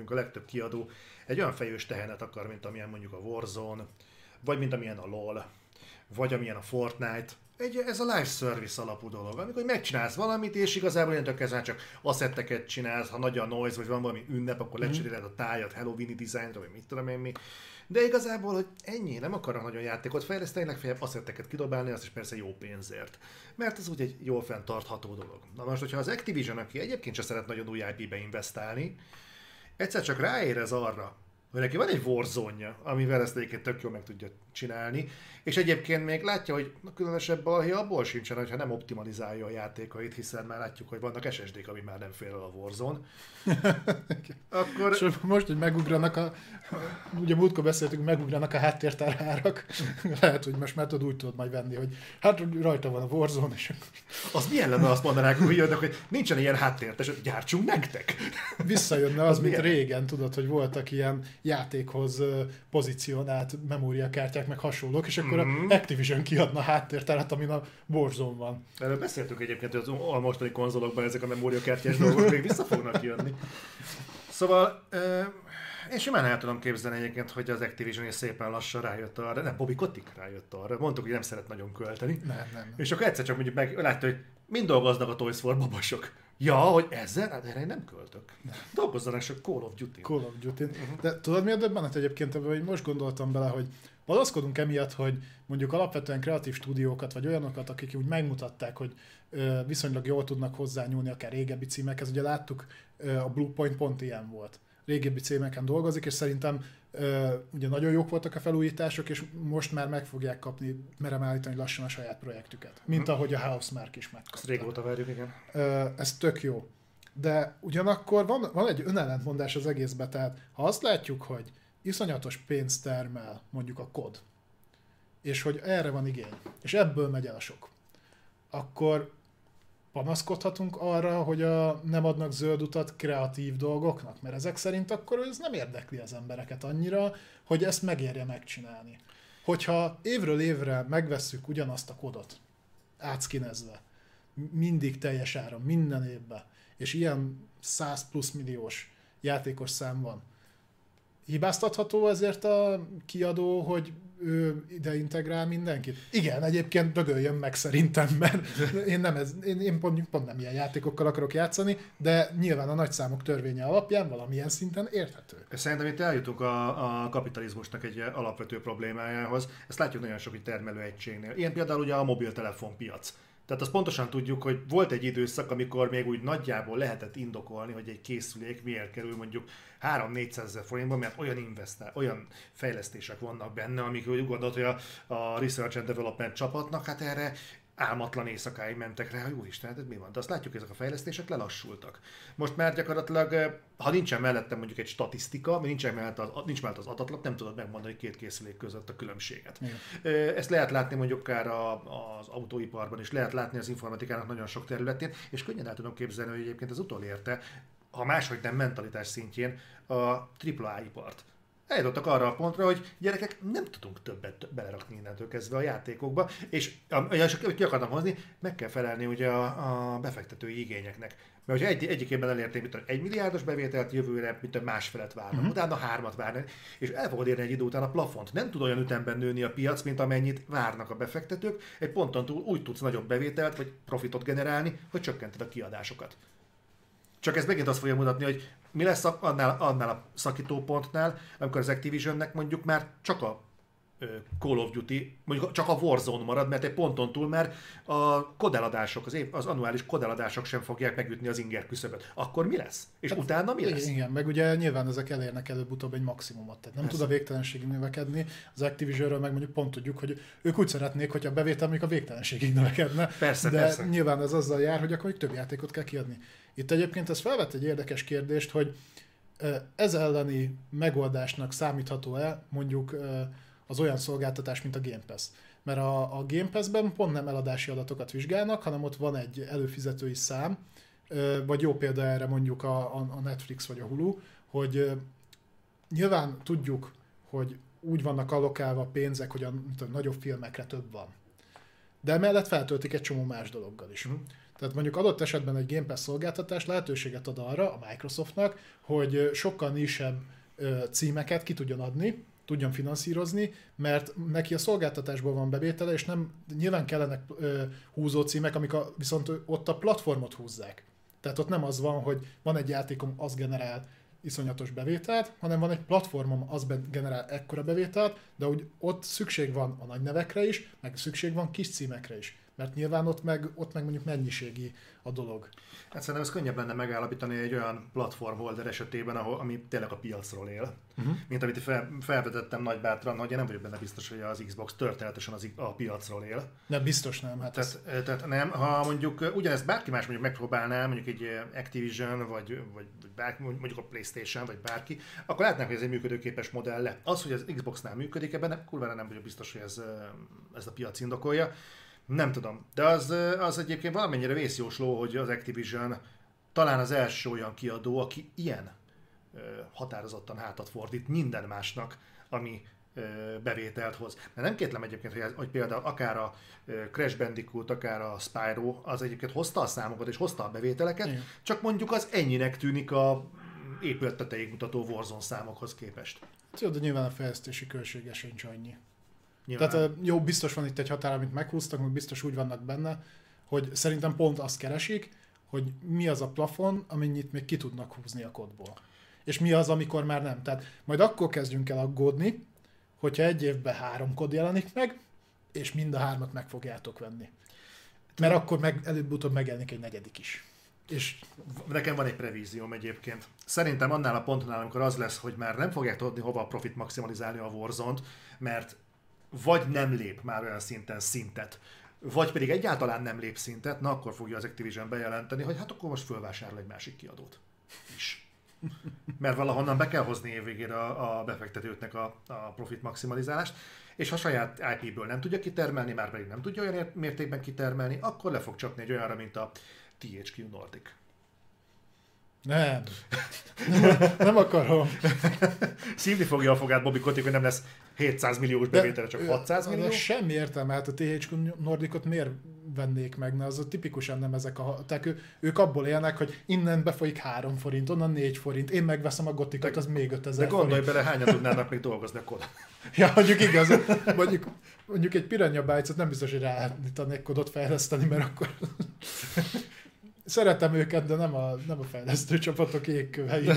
legtöbb kiadó egy olyan fejős tehenet akar, mint amilyen mondjuk a Warzone, vagy mint amilyen a LOL, vagy amilyen a Fortnite. Ez a live service alapú dolog, amikor megcsinálsz valamit, és igazából ilyen tök ezen csak asszetteket csinálsz, ha nagy a noise, vagy van valami ünnep, akkor lecseréled a tájat Halloweeni designra, vagy mit tudom én mi. De igazából, hogy ennyi, nem akarnak nagyon játékot fejleszteni, legfeljebb asszetteket kidobálni, azt is persze jó pénzért. Mert ez úgy egy jól fenntartható dolog. Na most, hogyha az Activision, aki egyébként sem szeret nagyon új IP-be investálni, egyszer csak ráérez arra, hogy neki van egy Warzone-ja, amivel ezt egyébként tök jól meg tudja csinálni, és egyébként még látja, hogy különösebb balhé abból sincsen, hogyha nem optimalizálja a játékait, hiszen már látjuk, hogy vannak SSD-k, ami már nem fér el a Warzone. Akkor... most, hogy megugranak a... Ugye múltkor beszéltünk, megugranak a háttértárárak. Lehet, hogy most már úgy tudod majd venni, hogy hát rajta van a Warzone, és... Az milyen lenne, azt mondanák újjönnek, hogy nincsen ilyen háttértes, gyártsunk nektek! Visszajönne az mint régen, tudod, hogy voltak ilyen játékhoz pozícionált memóriakártyák, meg hasonlók, és akkor a Activision kiadna háttértárat, amin a Warzone van. Erről beszéltünk egyébként, hogy a mostani konzolokban ezek a memóriakártyás dolgok még vissza fognak jönni. Szóval én simán el tudom képzelni egyébként, hogy az Activision is szépen lassan rájött arra, nem, Bobby Kotick rájött arra, mondtuk, hogy nem szeret nagyon költeni. Nem. És akkor egyszer csak mondjuk meglátta, hogy mind dolgoznak a Toys for babosok. Ja, hogy ezzel? Hát erre én nem költök. Dolgozzanak csak Call of Duty-n. De tudod mi a döbbenet egyébként ebben, hogy most gondoltam bele, hogy valószkodunk emiatt, hogy mondjuk alapvetően kreatív stúdiókat, vagy olyanokat, akik úgy megmutatták, hogy viszonylag jól tudnak hozzányúlni akár régebbi címekhez. Ugye láttuk, a Bluepoint pont ilyen volt. Régebbi címeken dolgozik, és szerintem ugye nagyon jók voltak a felújítások, és most már meg fogják kapni, merem állítani lassan a saját projektüket. Mint ahogy a Housemarque is megkapta. Ezt régóta várjuk, igen. Ez tök jó. De ugyanakkor van egy önellentmondás az egészben, tehát ha azt látjuk, hogy iszonyatos pénzt termel mondjuk a kod, és hogy erre van igény, és ebből megy el a sok, akkor panaszkodhatunk arra, hogy nem adnak zöld utat kreatív dolgoknak, mert ezek szerint akkor ez nem érdekli az embereket annyira, hogy ezt megérje megcsinálni. Hogyha évről évre megvesszük ugyanazt a kodot, átszkinezve, mindig teljes áron, minden évben, és ilyen 100 plusz milliós játékos szám van, hibáztatható ezért a kiadó, hogy ő ide integrál mindenkit? Igen, egyébként dögöljön meg szerintem, mert én pont nem ilyen játékokkal akarok játszani, de nyilván a nagyszámok törvénye alapján valamilyen szinten érthető. Szerintem itt eljutunk a kapitalizmusnak egy alapvető problémájához. Ezt látjuk nagyon sok termelőegységnél. Ilyen például ugye a mobiltelefonpiac. Tehát azt pontosan tudjuk, hogy volt egy időszak, amikor még úgy nagyjából lehetett indokolni, hogy egy készülék miért kerül mondjuk 300-400 000 forintba, mert olyan fejlesztések vannak benne, amik úgy gondolt, hogy a Research and Development csapatnak, hát erre álmatlan éjszakáig mentek rá, hogy úristen, hát mi van? De azt látjuk, ezek a fejlesztések lelassultak. Most már gyakorlatilag, ha nincsen mellettem mondjuk egy statisztika, nincs mellett az adatlap, nem tudod megmondani, hogy két készülék között a különbséget. Igen. Ezt lehet látni mondjuk akár az autóiparban is, lehet látni az informatikának nagyon sok területén, és könnyen el tudom képzelni, hogy egyébként az utolérte, ha máshogy nem mentalitás szintjén, a AAA ipart. Eljutottak arra a pontra, hogy gyerekek, nem tudunk többet belerakni innentől kezdve a játékokba, és amit akartam hozni, meg kell felelni ugye a befektetői igényeknek. Mert hogyha egyik évben elérték, mint egy milliárdos bevételt, jövőre, mint a másfelet várnak, utána hármat várnak, és el fogod érni egy idő után a plafont. Nem tud olyan ütemben nőni a piac, mint amennyit várnak a befektetők, egy ponton túl úgy tudsz nagyobb bevételt vagy profitot generálni, hogy csökkented a kiadásokat. Csak ez megint azt fogja mutatni, hogy mi lesz annál a szakítópontnál, amikor az Activisionnek mondjuk már csak a Call of Duty, mondjuk csak a Warzone marad, mert egy ponton túl már a kodeladások, az annuális kodeladások sem fogják megütni az inger küszöböt. Akkor mi lesz? És hát, utána mi lesz? Igen, meg ugye nyilván ezek elérnek előbb-utóbb egy maximumot, tehát nem persze tud a végtelenségig növekedni. Az Activisionről meg mondjuk pont tudjuk, hogy ők úgy szeretnék, hogy a bevétel még a végtelenségig növekedne. Persze. Nyilván ez azzal jár, hogy akkor több játékot kell kiadni. Itt egyébként ez felvett egy érdekes kérdést, hogy ez elleni megoldásnak számítható-e mondjuk az olyan szolgáltatás, mint a Game Pass. Mert a Game Pass-ben pont nem eladási adatokat vizsgálnak, hanem ott van egy előfizetői szám, vagy jó példa erre mondjuk a Netflix vagy a Hulu, hogy nyilván tudjuk, hogy úgy vannak allokálva pénzek, hogy a nagyobb filmekre több van. De emellett feltöltik egy csomó más dologgal is. Tehát mondjuk adott esetben egy Game Pass szolgáltatás lehetőséget ad arra a Microsoftnak, hogy sokkal nisebb címeket ki tudjon adni, tudjon finanszírozni, mert neki a szolgáltatásból van bevétele, és nem, nyilván kellenek húzó címek, amik viszont ott a platformot húzzák. Tehát ott nem az van, hogy van egy játékom, az generál iszonyatos bevételt, hanem van egy platformom, az generál ekkora bevételt, de úgy ott szükség van a nagy nevekre is, meg szükség van kis címekre is. Mert nyilván ott meg mondjuk mennyiségi a dolog. Hát szerintem ez könnyebb lenne megállapítani egy olyan platformholder esetében, ami tényleg a piacról él. Uh-huh. Mint amit felvetettem nagybátran, hogy én nem vagyok benne biztos, hogy az Xbox történetesen a piacról él. Nem, biztos nem. Hát tehát nem, ha mondjuk ugyanezt bárki más mondjuk megpróbálná, mondjuk egy Activision, vagy bárki, mondjuk a PlayStation, vagy bárki, akkor látnánk, hogy ez egy működőképes modell. Az, hogy az Xboxnál működik, ebben kurvára nem vagyok biztos, hogy ez a piac indokolja. Nem tudom, de az egyébként valamennyire vészjósló, hogy az Activision talán az első olyan kiadó, aki ilyen határozottan hátat fordít minden másnak, ami bevételt hoz. Mert nem kétlem egyébként, hogy például akár a Crash Bandicoot, akár a Spyro, az egyébként hozta a számokat és hozta a bevételeket, igen. Csak mondjuk az ennyinek tűnik a épület tetejéig mutató Warzone számokhoz képest. Jó, de nyilván a fejlesztési költsége sincs annyi. Nyilván. Tehát jó, biztos van itt egy határ, amit meghúztak, meg biztos úgy vannak benne, hogy szerintem pont azt keresik, hogy mi az a plafon, amennyit még ki tudnak húzni a kodból. És mi az, amikor már nem. Tehát majd akkor kezdjünk el aggódni, hogyha egy évben 3 kod jelenik meg, és mind a 3-at meg fogjátok venni. Mert akkor előbb-utóbb megjelenik egy 4. is. És nekem van egy prevízióm egyébként. Szerintem annál a pontonál, amikor az lesz, hogy már nem fogják tudni hova profit maximalizálni a Warzone-t, mert vagy nem lép már olyan szinten szintet, vagy pedig egyáltalán nem lép szintet, na akkor fogja az Activision bejelenteni, hogy hát akkor most fölvásárol egy másik kiadót is. Mert valahonnan be kell hozni évvégére a befektetőknek a profit maximalizálást, és ha saját IP-ből nem tudja kitermelni, már pedig nem tudja olyan mértékben kitermelni, akkor le fog csapni egy olyanra, mint a THQ Nordic. Nem akarom. Szívni fogja a fogát Bobby Kotick, hogy nem lesz 700 milliós bevétele, csak 600 millió. Semmi értelme, hát a THQ Nordicot miért vennék meg, az tipikusan nem ezek a... Tehát ők abból élnek, hogy innen befolyik 3 forint, onnan 4 forint, én megveszem a Gotikot, az még 5000 forint. De gondolj bele, hányan tudnának még dolgozni akkor? Ja, mondjuk igaz. Mondjuk egy Piranha Bytes-ot nem biztos, hogy ráállítanék kodot fejleszteni, mert akkor... Szeretem őket, de nem a fejlesztő csapatok jégkövei.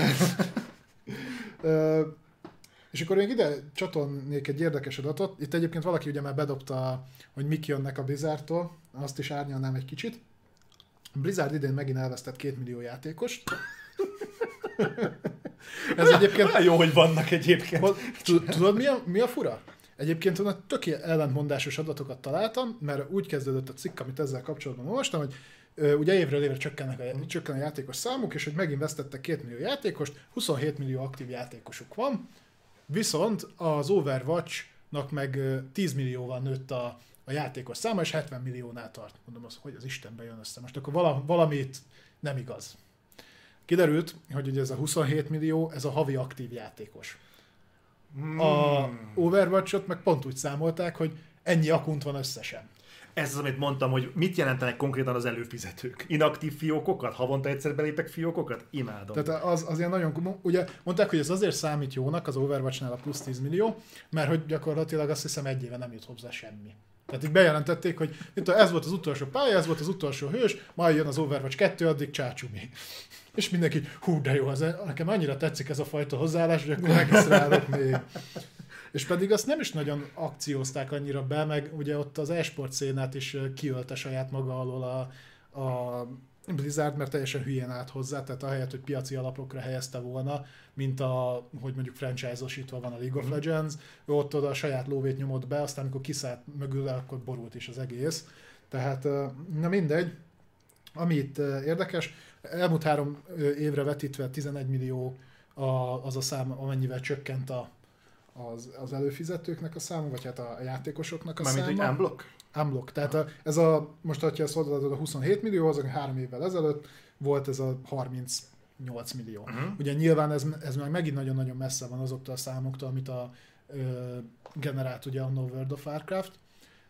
És akkor még ide csatolnék egy érdekes adatot. Itt egyébként valaki ugye már bedobta, hogy mik jönnek a Blizzardtól. Azt is árnyalnám egy kicsit. Blizzard idén megint elvesztett 2 millió játékost. Ez egyébként... Olyan jó, hogy vannak egyébként. Tudod, mi a fura? Egyébként olyan tök ellentmondásos adatokat találtam, mert úgy kezdődött a cikk, amit ezzel kapcsolatban olvastam, hogy ugye évről évre csökken a játékos számuk, és hogy megint vesztettek 2 millió játékost, 27 millió aktív játékosuk van, viszont az Overwatch-nak meg 10 millióval nőtt a játékos száma, és 70 milliónál tart. Mondom azt, hogy az Istenbe jön össze. Most akkor valamit nem igaz. Kiderült, hogy ugye ez a 27 millió, ez a havi aktív játékos. A Overwatch-ot meg pont úgy számolták, hogy ennyi akunt van összesen. Ez az, amit mondtam, hogy mit jelentenek konkrétan az előfizetők. Inaktív fiókokat? Havonta egyszer belépek fiókokat? Imádom. Tehát az ilyen nagyon... Ugye mondták, hogy ez azért számít jónak az Overwatch-nál a plusz 10 millió, mert hogy gyakorlatilag azt hiszem 1 éve nem jut hozzá semmi. Tehát így bejelentették, hogy ez volt az utolsó pálya, ez volt az utolsó hős, majd jön az Overwatch 2, addig csácsumi. És mindenki, hú, de jó, nekem annyira tetszik ez a fajta hozzáállás, hogy akkor regisztrálok még. És pedig azt nem is nagyon akciózták annyira be, meg ugye ott az e-sport szénát is kiölte saját maga alól a Blizzard, mert teljesen hülyén állt hozzá, tehát ahelyett, hogy piaci alapokra helyezte volna, mint hogy mondjuk franchise-osítva van a League of Legends, ő ott oda a saját lóvét nyomott be, aztán amikor kiszállt mögül, akkor borult is az egész. Tehát na mindegy, ami itt érdekes, elmúlt 3 évre vetítve 11 millió az a szám, amennyivel csökkent a az előfizetőknek a száma, vagy hát a játékosoknak a száma. Mármint, hogy unblock. Tehát ez a, most ha ezt odaadod a 27 millió, azok 3 évvel ezelőtt volt ez a 38 millió. Uh-huh. Ugye nyilván ez már megint nagyon-nagyon messze van azoktól a számoktól, amit generált ugye a World of Warcraft,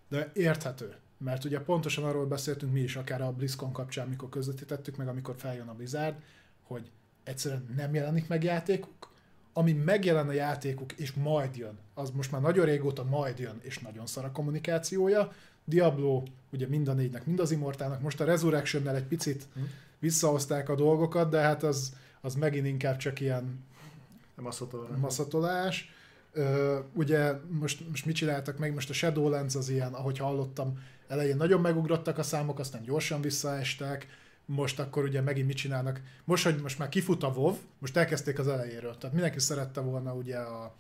de érthető. Mert ugye pontosan arról beszéltünk mi is, akár a BlizzCon kapcsán, amikor közvetítettük meg, amikor feljön a Blizzard, hogy egyszerűen nem jelenik meg játékuk, ami megjelen a játékuk, és majd jön. Az most már nagyon régóta majd jön, és nagyon szar a kommunikációja. Diablo, ugye mind a négynek, mind az Immortálnak, most a Resurrection-nel egy picit visszahozták a dolgokat, de hát az megint inkább csak ilyen maszatolás. Ugye most mit csináltak meg? Most a Shadowlands az ilyen, ahogy hallottam, elején nagyon megugrottak a számok, aztán gyorsan visszaestek, most akkor ugye megint mit csinálnak? Most már kifut a WoW, most elkezdték az elejéről. Tehát mindenki szerette volna ugye a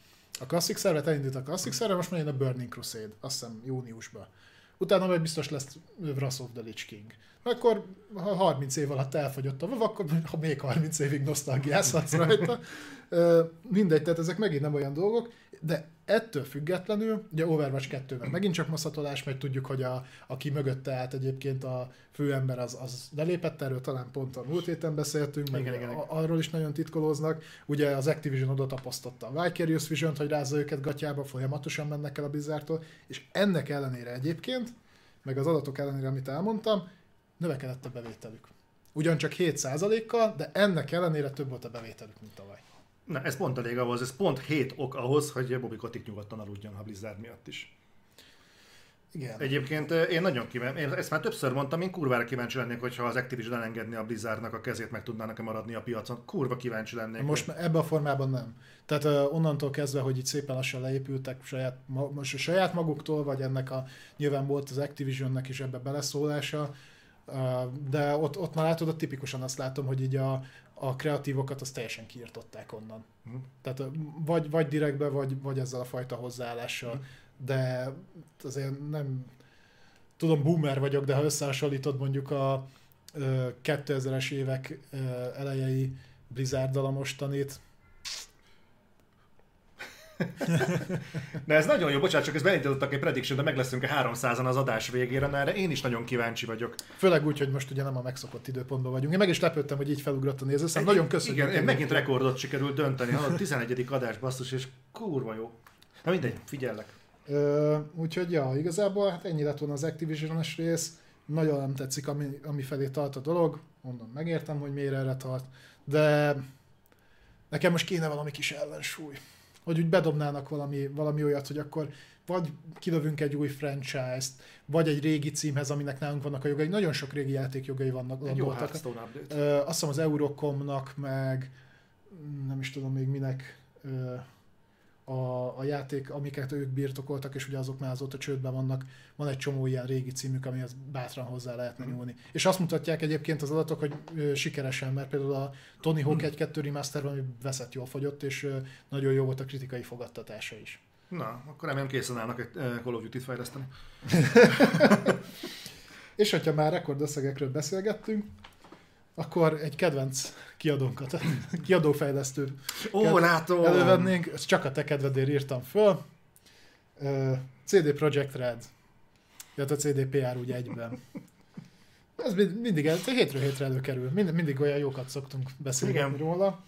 klasszik szervet, elindít a klasszik szerve, most már jön a Burning Crusade, azt hiszem júniusban. Utána majd biztos lesz Wrath of the Lich King. Akkor ha 30 év alatt elfogyott a WoW, akkor ha még 30 évig nosztalgiázhatsz rajta. Mindegy, tehát ezek megint nem olyan dolgok, de ettől függetlenül, ugye Overwatch 2-ben megint csak maszatolás, meg tudjuk, hogy aki mögötte állt egyébként a főember, az lelépett, erről talán pont a múlt héten beszéltünk, meg arról is nagyon titkolóznak. Ugye az Activision oda tapasztotta a Vicarious Vision-t, hogy rázza őket gatyába, folyamatosan mennek el a Blizzardtól, és ennek ellenére egyébként, meg az adatok ellenére, amit elmondtam, növekedett a bevételük. Ugyancsak 7%-kal, de ennek ellenére több volt a bevételük, mint tavaly. Na, ez pont elég ahhoz, ez pont 7 ok ahhoz, hogy Bobby Kotick nyugodtan aludjon a Blizzard miatt is. Igen. Egyébként én nagyon kíváncsi, ezt már többször mondtam, én kurvára kíváncsi lennék, hogyha az Activision elengedné a Blizzardnak a kezét, meg tudnának-e maradni a piacon. Kurva kíváncsi lennék. Most ebben a formában nem. Tehát onnantól kezdve, hogy itt szépen lassan leépültek saját maguktól, vagy ennek nyilván volt az Activisionnek is ebbe beleszólása, de ott már látod, tipikusan azt látom, hogy így a kreatívokat azt teljesen kiirtották onnan. Tehát vagy direktbe, vagy ezzel a fajta hozzáállással. De azért nem tudom, boomer vagyok, de ha összehasonlítod mondjuk a 2000-es évek elejei Blizzarddal a mostanit. De ez nagyon jó, bocsánat, csak ezt beindítottak egy prediction, de meg leszünk 300-an az adás végére, na erre én is nagyon kíváncsi vagyok. Főleg úgy, hogy most ugye nem a megszokott időpontban vagyunk. Én meg is lepődtem, hogy így felugrott a nézőszám. Nagyon köszönjük. Igen, megint rekordot sikerült dönteni. A 11. adás, basszus, és kurva jó. Na mindegy, figyellek. Úgyhogy ja, igazából hát ennyi lett volna az Activision-es rész. Nagyon nem tetszik, ami felé tart a dolog. Mondom, megértem, hogy miért erre tart. De nekem most kéne valami kis ellensúly. Hogy úgy bedobnának valami olyat, hogy akkor vagy kilövünk egy új franchise-t, vagy egy régi címhez, aminek nálunk vannak a jogai. Nagyon sok régi játékjogai vannak. Egy jó Hearthstone update. Azt hiszem az Eurocomnak, meg nem is tudom még minek a játék, amiket ők birtokoltak, és ugye azok már azóta csődben vannak. Van egy csomó ilyen régi címük, amihez bátran hozzá lehetne nyúlni. És azt mutatják egyébként az adatok, hogy sikeresen, mert például a Tony Hawk 1-2 remasterben, ami veszett jól fogyott, és nagyon jó volt a kritikai fogadtatása is. Na, akkor remélem készen állnak egy Call of Duty-t fejleszteni. És hogyha már rekordösszegekről beszélgettünk, akkor egy kedvenc kiadónkat, kiadófejlesztő elővennénk. Ezt csak a te kedvedért írtam föl. CD Projekt Red, illetve CDPR ugye egyben. Ez mindig hétről hétre előkerül. Mindig olyan jókat szoktunk beszélni róla.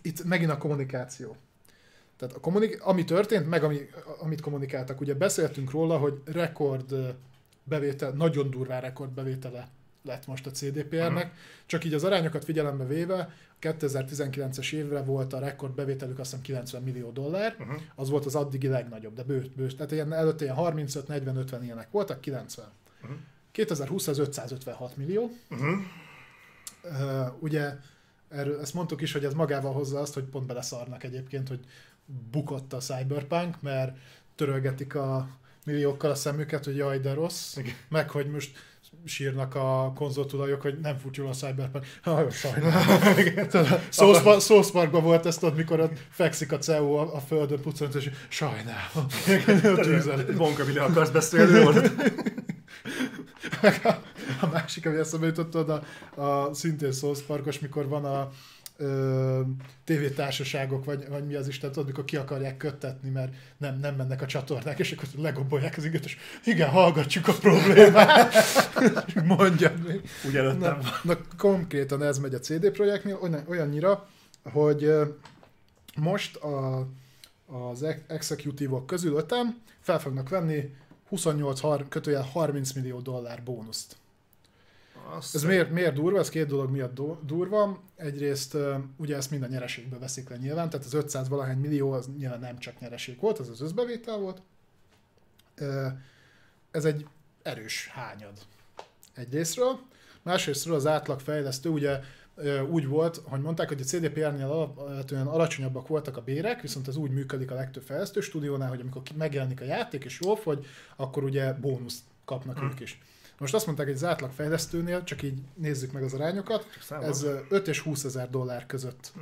Itt megint a kommunikáció. Tehát ami történt, meg amit kommunikáltak. Ugye beszéltünk róla, hogy nagyon durvá rekordbevétele lett most a CDPR-nek, csak így az arányokat figyelembe véve, 2019-es évre volt a rekordbevételük azt hiszem 90 millió dollár, az volt az addigi legnagyobb, de bős, tehát ilyen előtte ilyen 35-40-50 ilyenek voltak, 90. 2020 az 556 millió. Ugye, ezt mondtuk is, hogy ez magával hozza azt, hogy pont beleszarnak egyébként, hogy bukott a Cyberpunk, mert törölgetik a milliókkal a szemüket, hogy jaj, de rossz, meg hogy most sírnak a konzoltulajok, hogy nem fut jól a Cyberpunk. Nagyon sajnálom. South Parkban volt ezt, mikor fekszik a CEO a földön pucolni, és sajnálom. Vonka, mire akarsz beszélni volt. A másik, ami eszembe jutott, szintén South Parkos, mikor van tévétársaságok, vagy mi az Isten, tudod, mikor ki akarják köttetni, mert nem mennek a csatornák, és akkor legobbolják az inget, és igen, hallgatjuk a problémát. Mondjad még. Ugyanöttem van. Na, konkrétan ez megy a CD Projektnél, olyannyira, hogy most az executívok közül 5-en fel fognak venni 28-30 millió dollár bónuszt. Aztán. Ez miért durva? Ez két dolog miatt durva. Egyrészt ugye ezt mind a nyereségbe veszik le nyilván, tehát az 500 valahány millió az nyilván nem csak nyereség volt, az az összbevétel volt. Ez egy erős hányad egyrésztről. Másrésztről az átlagfejlesztő ugye úgy volt, hogy mondták, hogy a CDPR-nél alapvetően alacsonyabbak voltak a bérek, viszont ez úgy működik a legtöbb fejlesztő stúdiónál, hogy amikor megjelenik a játék és jól fogy, akkor ugye bónuszt kapnak ők is. Most azt mondták, hogy az átlagfejlesztőnél, csak így nézzük meg az arányokat, ez 5 és 20 ezer dollár között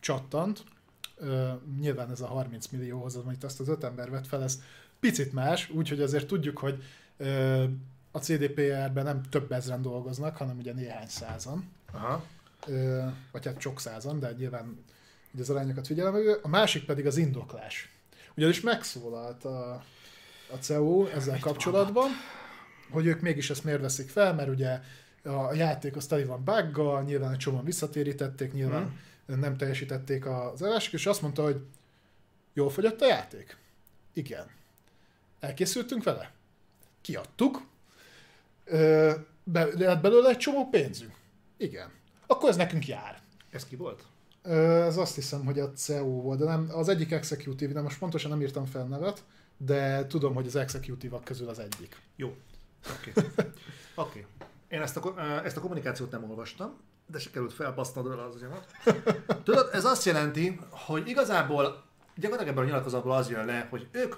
csattant. Nyilván ez a 30 millióhoz, amit azt az 5 ember vett fel, ez picit más, úgyhogy azért tudjuk, hogy a CDPR-ben nem több ezren dolgoznak, hanem ugye néhány százan. Aha. Vagy hát sok százan, de nyilván ugye az arányokat figyelem. A másik pedig az indoklás. Ugyanis megszólalt a CEO ezzel kapcsolatban, hogy ők mégis ezt miért veszik fel, mert ugye a játék az teli van buggal, nyilván egy csomóan visszatérítették, nyilván nem teljesítették az elásik, és azt mondta, hogy jól fogyott a játék? Igen. Elkészültünk vele? Kiadtuk. Lett belőle egy csomó pénzünk? Igen. Akkor ez nekünk jár. Ez ki volt? Ez azt hiszem, hogy a CEO volt, de nem, az egyik executive, de most pontosan nem írtam fel nevet, de tudom, hogy az executive-ak közül az egyik. Jó. Oké. Én ezt a kommunikációt nem olvastam, de sikerült felbasznod vele az agyamat. Tudod, ez azt jelenti, hogy igazából gyakorlatilag ebben a nyilatkozatból az jön le, hogy ők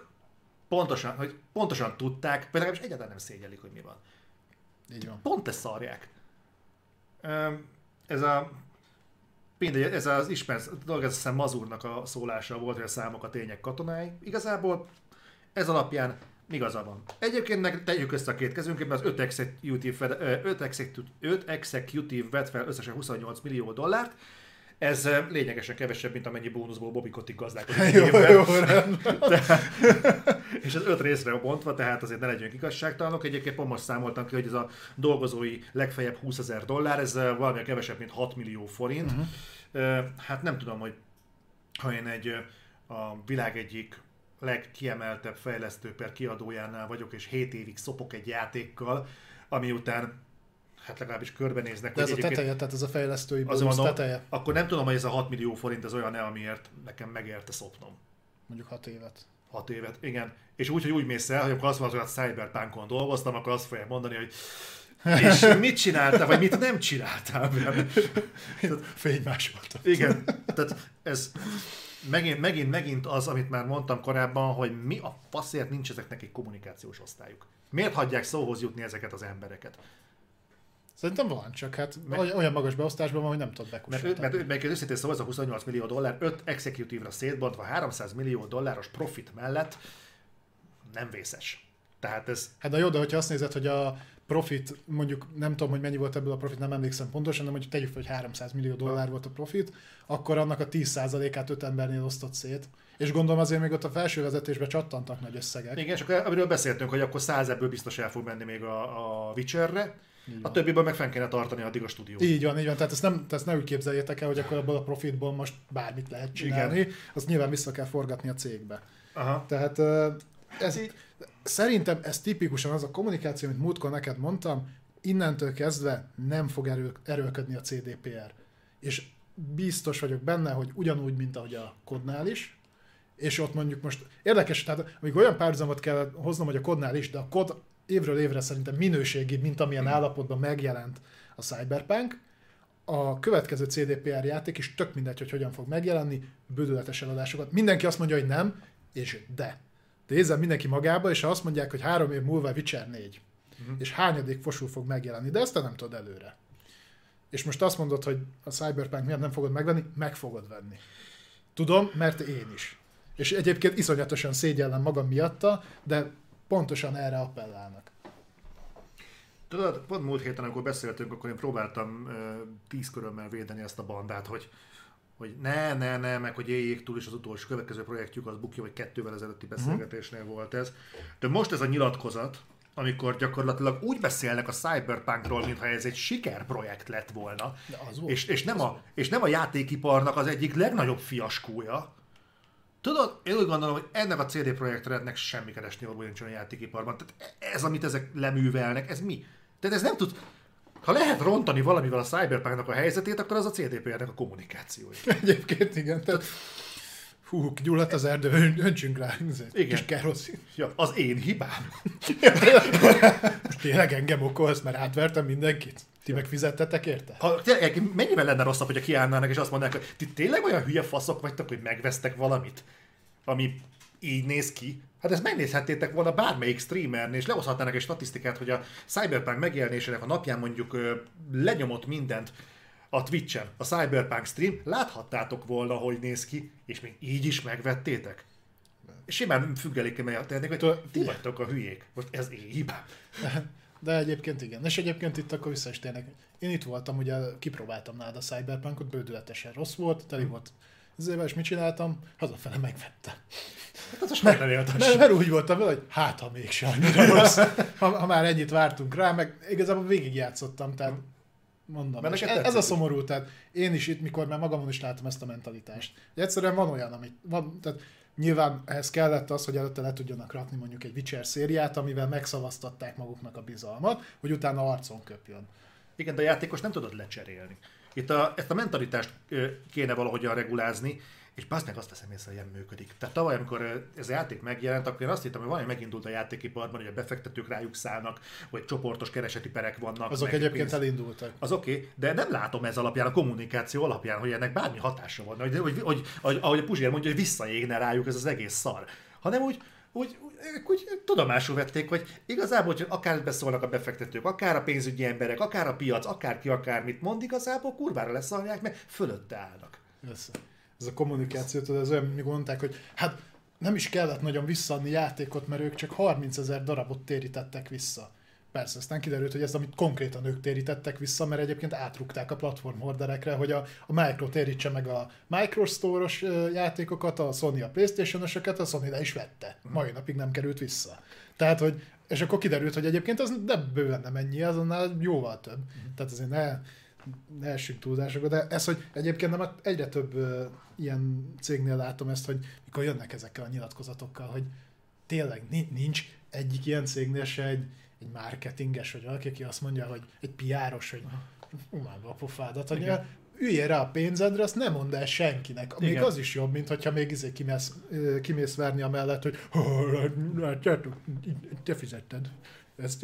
pontosan tudták, vagy legalábbis egyáltalán nem szégyellik, hogy mi van. Így van. Pont ezt szarják. Ez az ismert dolog, ez hiszem Mazurnak a szólása volt, hogy a számok a tények katonái. Igazából ez alapján igaza van. Egyébként tegyük össze a két kezünkben, mert az 5 executive vett fel összesen 28 millió dollárt. Ez lényegesen kevesebb, mint amennyi bónuszból Bobby Kotick gazdálkodik. Jó, és az 5 részre bontva, tehát azért ne legyünk igazságtalanok. Egyébként most számoltam ki, hogy ez a dolgozói legfeljebb 20 ezer dollár, ez valami kevesebb, mint 6 millió forint. Hát nem tudom, hogy ha én a világ egyik legkiemeltebb fejlesztő per kiadójánál vagyok, és 7 évig szopok egy játékkal, ami után hát legalábbis körbenéznek. De ez a teteje, tehát ez a fejlesztői bónusz teteje. Akkor nem tudom, hogy ez a 6 millió forint az olyan-e, amiért nekem megérte szopnom. Mondjuk 6 évet. 6 évet, igen. És úgy, hogy úgy mész el, hogy akkor azt mondod, hogy a Cyberpunkon dolgoztam, akkor azt fogják mondani, hogy és mit csináltál, vagy mit nem csináltál. Fénymásoltam. Igen, tehát ez megint az, amit már mondtam korábban, hogy mi a faszért nincs ezeknek egy kommunikációs osztályuk. Miért hagyják szóhoz jutni ezeket az embereket? Szerintem van, csak hát olyan magas beosztásban van, hogy nem tudod bekusítani. Mert őszintén szóval ez a 28 millió dollár 5 executive-ra szétbontva 300 millió dolláros profit mellett nem vészes. Tehát ez... Hát na jó, de hogyha azt nézed, hogy a profit, mondjuk nem tudom, hogy mennyi volt ebből a profit, nem emlékszem pontosan, de mondjuk tegyük fel, hogy 300 millió dollár volt a profit, akkor annak a 10%-át 5 embernél osztott szét. És gondolom azért még ott a felső vezetésben csattantak nagy összegek. Igen, és akkor amiről beszéltünk, hogy akkor 100 ebből biztos el fog menni még a Witcherre. A többiből meg fenn kéne tartani addig a stúdiót. Így van. Tehát ezt ne úgy képzeljétek el, hogy akkor abból a profitból most bármit lehet csinálni. Igen. Azt nyilván vissza kell forgatni a cégbe. Aha. Tehát ez így, szerintem ez tipikusan az a kommunikáció, amit múltkor neked mondtam, innentől kezdve nem fog erőlködni a CDPR. És biztos vagyok benne, hogy ugyanúgy, mint ahogy a Kodnál is, és ott mondjuk most érdekes, tehát amikor olyan párhuzamot kell hoznom, hogy a Kodnál is, de a Kod évről évre szerintem minőségibb, mint amilyen állapotban megjelent a Cyberpunk. A következő CDPR játék is tök mindegy, hogy hogyan fog megjelenni, bődületes eladásokat. Mindenki azt mondja, hogy nem, és de. Nézzen mindenki magába, és ha azt mondják, hogy 3 év múlva Witcher 4, és hányadék fosul fog megjelenni, de ezt te nem tudod előre. És most azt mondod, hogy a Cyberpunk miatt nem fogod megvenni, meg fogod venni. Tudom, mert én is. És egyébként iszonyatosan szégyellem magam miatta, de pontosan erre appellálnak. Tudod, pont múlt héten, amikor beszéltünk, akkor én próbáltam 10 körömmel védeni ezt a bandát, hogy ne, meg hogy éljék túl, is az utolsó következő projektjük az bukja, vagy 2-vel ezelőtti beszélgetésnél volt ez. De most ez a nyilatkozat, amikor gyakorlatilag úgy beszélnek a Cyberpunkról, mintha ez egy sikerprojekt lett volna, és nem a játékiparnak az egyik legnagyobb fiaskója. Tudod, én úgy gondolom, hogy ennek a CD Projekt Rednek semmi keresni valója nincsen a játékiparban. Tehát ez, amit ezek leművelnek, ez mi? Tehát ez nem tud... Ha lehet rontani valamivel a Cyberpunknak a helyzetét, akkor az a CDPR-nek a kommunikációja. Egyébként igen, tehát... Hú, gyulladt az erdő, öntsünk rá kis keroszin. Ja, az én hibám. Most tényleg engem okolsz, mert átvertem mindenkit. Ti meg fizettetek érte? Mennyivel lenne rosszabb, hogyha kiállnának és azt mondanák, hogy ti tényleg olyan hülye faszok vagytok, hogy megvesztek valamit, ami így néz ki? Hát ezt megnézhettétek volna bármelyik streamernél, és lehozhatnának egy statisztikát, hogy a Cyberpunk megjelenésének a napján mondjuk lenyomott mindent a Twitch-en, a Cyberpunk stream, láthattátok volna, hogy néz ki, és még így is megvettétek. És simán függeléke mely a termék, hogy ti vagytok a hülyék. Most ez én hibám. De egyébként igen. És egyébként itt akkor vissza is térnek. Én itt voltam, ugye kipróbáltam nálad a Cyberpunkot, bődületesen rossz volt, teli volt zével, és mit csináltam? Hazafele megvettem. Mert úgy voltam vele, hogy hát ha mégsem rossz. Ha már ennyit vártunk rá, meg igazából végigjátszottam, tehát mondom, ez a szomorú, tehát én is itt, mikor már magamon is látom ezt a mentalitást. Egyszerűen van olyan, amit van, tehát nyilván ehhez kellett az, hogy előtte le tudjanak rakni mondjuk egy Witcher szériát, amivel megszavaztatták maguknak a bizalmat, hogy utána arcon köpjön. Igen, de a játékos nem tudod lecserélni. Itt ezt a mentalitást kéne valahogyan regulázni, és baszd meg, azt veszem észre, hogy ilyen működik. Tehát tavaly, amikor ez a játék megjelent, akkor én azt hittem, hogy valami megindult a játékiparban, hogy a befektetők rájuk szállnak, hogy csoportos kereseti perek vannak. Azok egyébként elindultak. Az oké, de nem látom ez alapján, a kommunikáció alapján, hogy ennek bármi hatása van. Ahogy a Puzsér mondja, hogy visszaégne rájuk ez az egész szar. Hanem úgy tudomásul vették, hogy igazából, hogy akár beszólnak a befektetők, akár a pénzügyi emberek, akár a piac, akárki akármit mond, igazából kurvára leszarják, mert fölötte állnak. Ez a kommunikációt, az olyan, amikor mondták, hogy hát nem is kellett nagyon visszaadni játékot, mert ők csak 30 000 darabot térítettek vissza. Persze, aztán kiderült, hogy ez, amit konkrétan ők térítettek vissza, mert egyébként átrúgták a platformhorderekre, hogy a Micro térítse meg a Microstore-os játékokat, a Sony a PlayStation-osöket, a Sony le is vette. Mai napig nem került vissza. Tehát, hogy, és akkor kiderült, hogy egyébként az nem bőven nem ennyi, azonnal jóval több. Tehát azért ne essünk túlzásokba, de ez, hogy egyébként nem, egyre több ilyen cégnél látom ezt, hogy mikor jönnek ezekkel a nyilatkozatokkal, hogy tényleg nincs egyik ilyen cégnél se egy marketinges, vagy valaki, aki azt mondja, hogy egy PR-os, hogy umádba a pofádat, anyja, üljél rá a pénzedre, azt nem mondd el senkinek. Még igen. Az is jobb, mint hogyha még kimész verni amellett, hogy te fizetted. Ezt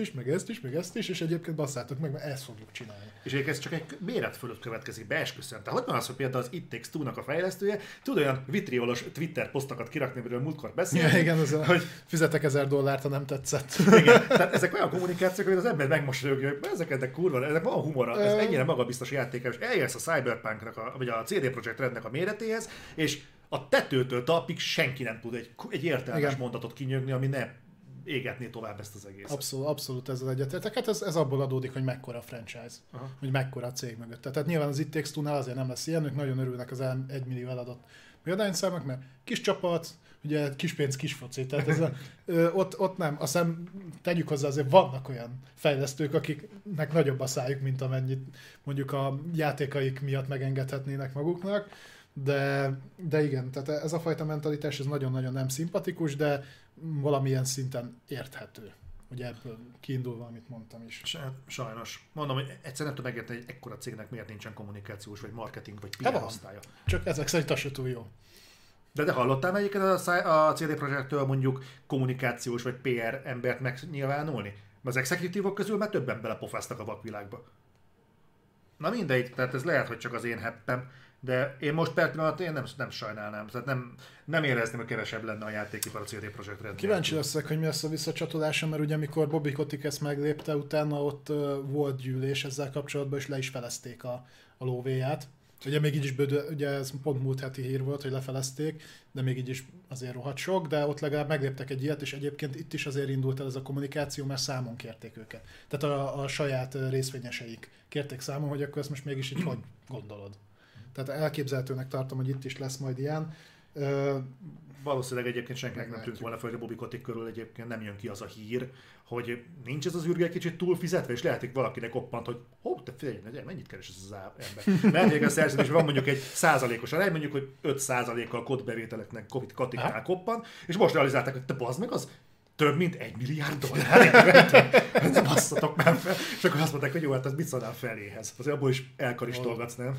is, és egyébként basszátok meg, mert ezt fogjuk csinálni. És ez csak egy méret fölött következik, beesküszöm. Tehát hogy van az, hogy például az It Takes Two-nak a fejlesztője tud olyan vitriolos Twitter posztokat kirakni, amiről múltkor beszélni? Ja, igen, hogy fizetek $1000, ha nem tetszett. Igen, tehát ezek olyan kommunikációk, hogy az ember megmosolyogja, hogy ezek kurva, ezek van humora, ez ennyire magabiztos játéka, és eljössz a Cyberpunknak, vagy a CD Projekt Rednek a méretéhez, és a tetőtől talpig senki nem tud egy értelmes mondatot kinyögni, ami nem égetné tovább ezt az egész. Abszolút ez az egyetértek. Hát ez abból adódik, hogy mekkora franchise, hogy mekkora a cég mögött. Tehát nyilván az It Takes Two-nál azért nem lesz ilyen, ők nagyon örülnek az 1 millió eladott példányszámnak, mert kis csapat, ugye kis pénz, kis foci, tehát ez ott nem. Aztán tegyük hozzá, azért vannak olyan fejlesztők, akiknek nagyobb a szájuk, mint amennyit mondjuk a játékaik miatt megengedhetnének maguknak, de igen, tehát ez a fajta mentalitás ez nagyon-nagyon nem szimpatikus, de valamilyen szinten érthető. Ugye ebből kiindulva, amit mondtam is. Sajnos. Mondom, hogy egyszer nem tudom megérteni, hogy ekkora cégnek miért nincsen kommunikációs, vagy marketing, vagy PR osztálya. Csak ezek szerint az se túl jó. De hallottál melyiket a CD Projekttől mondjuk kommunikációs, vagy PR embert megnyilvánulni? Mert az exekutívok közül már többen belepofáztak a vakvilágba. Na mindegy, tehát ez lehet, hogy csak az én heppem. De én most percben én nem sajnálnám, tehát nem érezném, hogy kevesebb lenne a játékipar a CD Projekt Rednél. Kíváncsi leszek, hogy mi lesz a visszacsatolása, mert ugye amikor Bobby Kotick ezt meglépte, utána ott volt gyűlés ezzel kapcsolatban, és le is felezték a lóvéját. Ugye még így is, ugye ez pont múlt heti hír volt, hogy lefelezték, de még így is azért rohadt sok, de ott legalább megléptek egy ilyet, és egyébként itt is azért indult el ez a kommunikáció, mert számon kérték őket. Tehát a saját részvényeseik kérték számon, hogy akkor ezt most mégis így hogy gondolod. Tehát elképzelhetőnek tartom, hogy itt is lesz majd ilyen. Valószínűleg egyébként senkinek nem tűnt volna fel, hogy a Bobby Kotick körül egyébként nem jön ki az a hír, hogy nincs ez az űrge egy kicsit túl fizetve, és lehet, hogy valakinek oppant, hogy hó, te figyelj, mennyit keres ez az ember. Mert még a szerződésben van mondjuk egy százalékos arány, mondjuk, hogy 5%-kal kotbevételeknek Koticknál koppan, és most realizálták, hogy te bazd meg, az több mint $1 milliárd. Nem basszatok már fel. És akkor azt mondták, hogy jó, hát ez mit szadál feléhez. Azért abból is elkaristolgatsz, nem?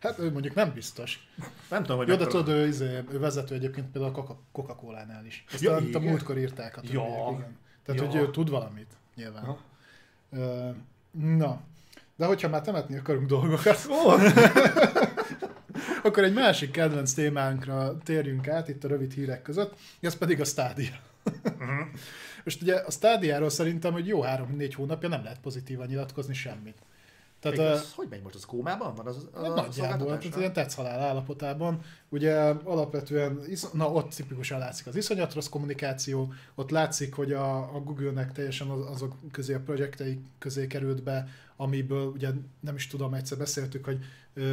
Hát ő mondjuk nem biztos. Nem tudom, hogy jó, de tudod, ő vezető egyébként például a Coca-Cola-nál is. Ezt ja, a múltkor írták a többiek, igen. Tehát, hogy ő tud valamit, nyilván. Ha. Na, de hogyha már temetni akarunk dolgokat, akkor egy másik kedvenc témánkra térjünk át itt a rövid hírek között, ez pedig a Stadia. Most ugye a Stadiáról szerintem, hogy jó 3-4 hónapja nem lehet pozitívan nyilatkozni semmit. Tehát hogy megy most, az kómában van? Az nagyjából, tehát ilyen tetszhalál állapotában. Ugye alapvetően, ott tipikusan látszik az iszonyat rossz kommunikáció, ott látszik, hogy a Google-nek teljesen azok közé a projektei közé került be, amiből ugye nem is tudom, egyszer beszéltük, hogy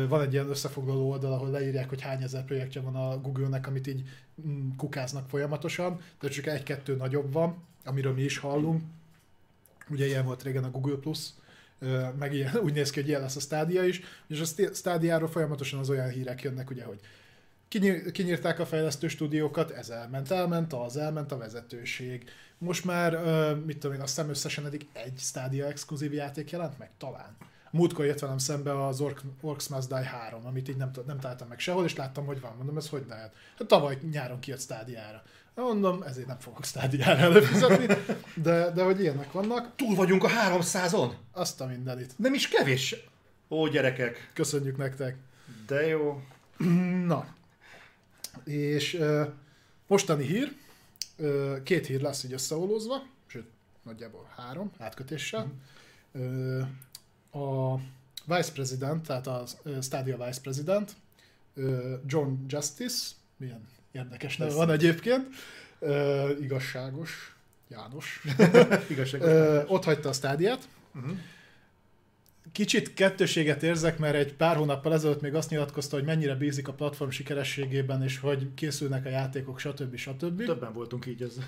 van egy ilyen összefoglaló oldal, ahol leírják, hogy hány ezer projektje van a Google-nek, amit így kukáznak folyamatosan, de csak 1-2 nagyobb van, amiről mi is hallunk. Ugye ilyen volt régen a Google+, meg ilyen, úgy néz ki, hogy ilyen lesz a Stadia is, és a Stadiáról folyamatosan az olyan hírek jönnek, ugye, hogy kinyírták a fejlesztő stúdiókat, ez elment a vezetőség. Most már, mit tudom én, azt hiszem összesen eddig egy Stadia exkluzív játék jelent meg, talán. Múltkor jött velem szembe az Orcs Must Die 3, amit így nem találtam meg sehol, és láttam, hogy van, mondom, ez hogy lehet. Hát tavaly nyáron kijött Stadiára. Mondom, ezért nem fogok Stadiára előfizetni, de hogy ilyenek vannak. Túl vagyunk a 300-on? Azt a mindenit. Nem is kevés? Ó, gyerekek. Köszönjük nektek. De jó. Na. És mostani hír, 2 hír lesz így összeolózva, sőt, nagyjából 3 átkötéssel. A Vice President, tehát a Stadia Vice President, John Justice, milyen érdekes neve van egyébként, igazságos János, ott hagyta a Stadiát. Kicsit kettőséget érzek, mert egy pár hónappal ezelőtt még azt nyilatkozta, hogy mennyire bízik a platform sikerességében, és hogy készülnek a játékok, stb. Többen voltunk így ezzel.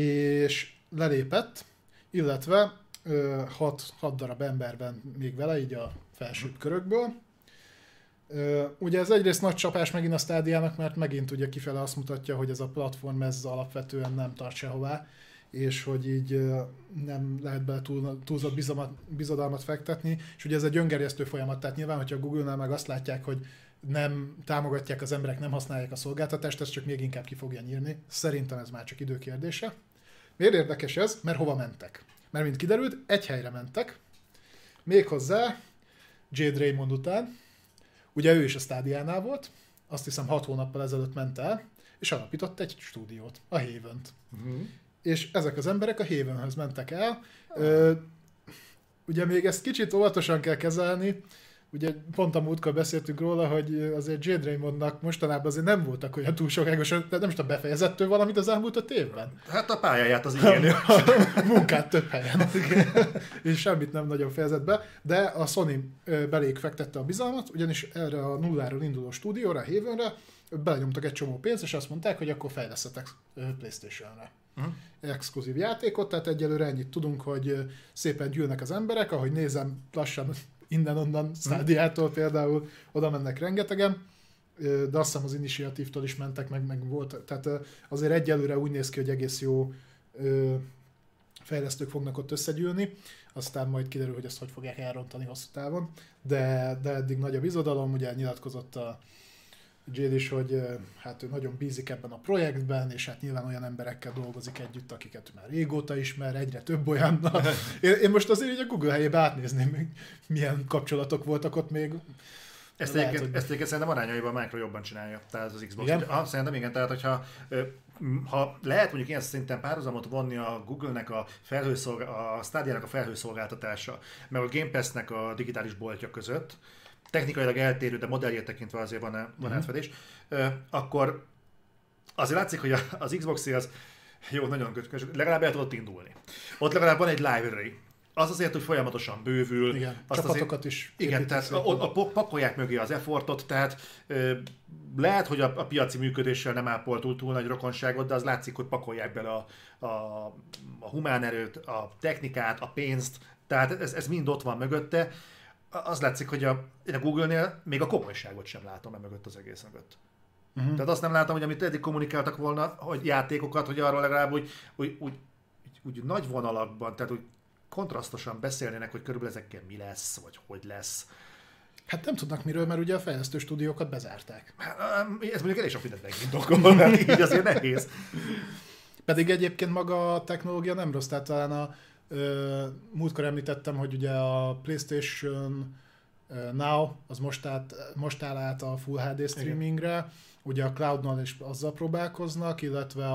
És lelépett, illetve 6 darab emberben még vele, így a felsőbb körökből. Ugye ez egyrészt nagy csapás megint a Stadiának, mert megint ugye kifele azt mutatja, hogy ez a platform ez alapvetően nem tart sehová, és hogy így nem lehet bele túlzott bizodalmat fektetni, és ugye ez egy öngerjesztő folyamat, tehát nyilván, hogyha a Google-nál meg azt látják, hogy nem támogatják az emberek, nem használják a szolgáltatást, ez csak még inkább ki fogja nyírni. Szerintem ez már csak időkérdése. Miért érdekes ez? Mert hova mentek? Mert mint kiderült, egy helyre mentek, méghozzá Jade Raymond után, ugye ő is a Stadiánál volt, azt hiszem 6 hónappal ezelőtt ment el, és alapított egy stúdiót, a Haven-t. És ezek az emberek a Havenhöz mentek el. Ugye még ezt kicsit óvatosan kell kezelni, ugye pont a múltkor beszéltünk róla, hogy azért Jade Raymondnak mostanában azért nem voltak olyan túl sokágosan, tehát nem is tudom, befejezett ő valamit az elmúlt 5 évben. Hát a pályáját az igénylő. A munkát több helyen. És semmit nem nagyon fejezett be, de a Sony beléjük fektette a bizalmat, ugyanis erre a nulláról induló stúdióra, a Havenre belenyomtak egy csomó pénzt, és azt mondták, hogy akkor fejlesztetek PlayStation-re. Exkluzív játékot, tehát egyelőre ennyit tudunk, hogy szépen gyűlnek az emberek, ahogy nézem, lassan innen-onnan, Stadiától például oda mennek rengetegen, de azt hiszem az Initiative-tól is mentek, meg volt, tehát azért egyelőre úgy néz ki, hogy egész jó fejlesztők fognak ott összegyűlni, aztán majd kiderül, hogy ezt hogy fogják elrontani hosszú távon, de eddig nagy a bizodalom, ugye nyilatkozott a Jade is, hogy hát ő nagyon bízik ebben a projektben, és hát nyilván olyan emberekkel dolgozik együtt, akiket már régóta ismer, egyre több olyannal. Én most azért így a Google helyébe átnézném, milyen kapcsolatok voltak ott még Ezt egyébként szerintem arányaiban a Micro jobban csinálja, tehát az Xbox. Igen? Szerintem igen, tehát ha lehet mondjuk ilyen szinten párhuzamot vonni a Google-nek a Stadia-nak a felhőszolgáltatása, meg a Game Pass-nek a digitális boltja között, technikailag eltérő, de modelljét tekintve azért van átfedés, akkor azért látszik, hogy az Xbox-i az jó, nagyon kötkös, legalább el tudott indulni. Ott legalább van egy library. Az azért, hogy folyamatosan bővül. Igen, csapatokat is. Igen, tehát pakolják mögé az effortot, tehát lehet, hogy a piaci működéssel nem ápol túl nagy rokonságot, de az látszik, hogy pakolják bele a humán erőt, a technikát, a pénzt, tehát ez mind ott van mögötte. Az látszik, hogy a Google-nél még a komolyságot sem látom mögött az egész mögött. Uh-huh. Tehát azt nem látom, hogy amit eddig kommunikáltak volna, hogy játékokat, hogy arról legalább úgy nagy vonalakban, tehát úgy kontrasztosan beszélnének, hogy körülbelül ezekkel mi lesz, vagy hogy lesz. Hát nem tudnak miről, mert ugye a fejlesztő stúdiókat bezárták. Ez mondjuk elég sok mindent megindokol, mert így azért nehéz. Pedig egyébként maga a technológia nem rossz, tehát talán múltkor említettem, hogy ugye a PlayStation Now az most áll át a Full HD streamingre, igen. Ugye a Cloud-nal is azzal próbálkoznak, illetve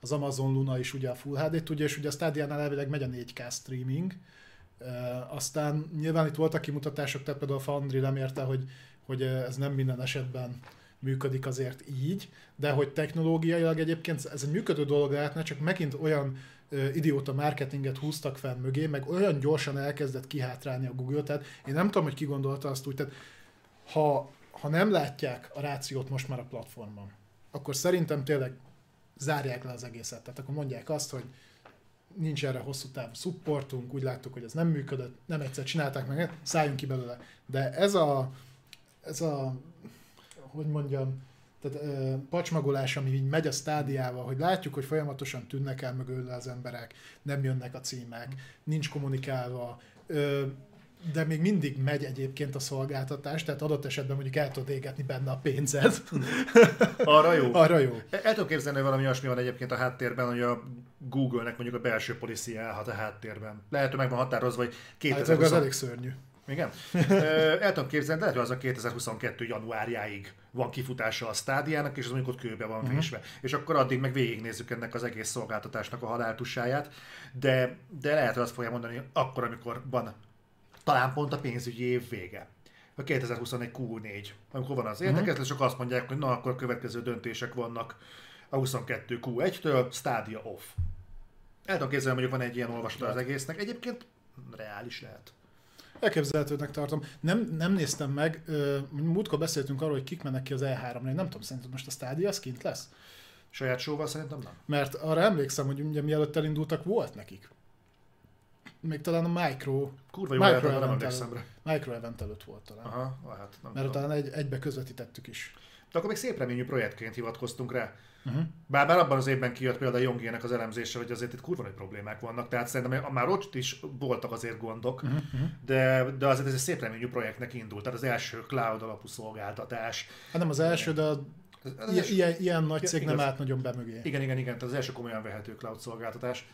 az Amazon Luna is ugye a Full HD-t tudja, és ugye a Stadia-nál elvileg megy a 4K streaming. Aztán nyilván itt voltak kimutatások, tehát például a Foundry lemérte, hogy ez nem minden esetben működik azért így, de hogy technológiailag egyébként ez egy működő dolog lehetne, csak megint olyan idióta marketinget húztak fel mögé, meg olyan gyorsan elkezdett kihátrálni a Google, tehát én nem tudom, hogy ki gondolta azt úgy, tehát ha nem látják a rációt most már a platformon, akkor szerintem tényleg zárják le az egészet, tehát akkor mondják azt, hogy nincs erre hosszú távú supportunk, úgy láttuk, hogy ez nem működött, nem egyszer csinálták meg, szálljunk ki belőle. De ez a hogy mondjam, tehát pacsmagolás, ami így megy a Stadiával, hogy látjuk, hogy folyamatosan tűnnek el mögül az emberek, nem jönnek a címek, nincs kommunikálva, de még mindig megy egyébként a szolgáltatás, tehát adott esetben mondjuk el tudod égetni benne a pénzed. Arra jó. Arra jó. El tudom képzelni, hogy valami olyasmi van egyébként a háttérben, hogy a Google-nek mondjuk a belső policy állhat a háttérben. Lehet, hogy meg van határozva, hogy 2020... Hát, ez elég szörnyű. Igen? El tudom képzelni, de lehet, hogy az a 2022. januárjáig van kifutása a Stadiának, és az mondjuk ott kőbe van fésve. És akkor addig meg végignézzük ennek az egész szolgáltatásnak a haláltussáját, de lehet, hogy azt fogja mondani akkor, amikor van talán pont a pénzügyi év vége. A 2021 Q4, amikor van az érdekezés, csak azt mondják, hogy na, akkor a következő döntések vannak a 22 Q1-től, Stadia off. El tudom képzelni, mondjuk van egy ilyen olvasata az egésznek. Egyébként reális lehet. Elképzelhetőnek tartom. Nem néztem meg, múltkor beszéltünk arról, hogy kik mennek ki az E3-ra, nem tudom, szerintem most a Stadia az kint lesz? Saját show-val szerintem nem. Mert arra emlékszem, hogy ugye mielőtt elindultak, volt nekik. Még talán a Micro Event előtt volt talán. Aha, hát nem. Mert talán egybe közvetítettük is. De akkor még szép reményű projektként hivatkoztunk rá. Bár abban az évben kijött például a Jongének az elemzése, hogy azért itt kurva nagy problémák vannak, tehát szerintem már ott is voltak azért gondok, de azért ez egy szép reményű projektnek indult, tehát az első cloud alapú szolgáltatás. Hát nem az első, de ilyen nagy cég nem állt nagyon be mögé. Igen, tehát az első komolyan vehető cloud szolgáltatás.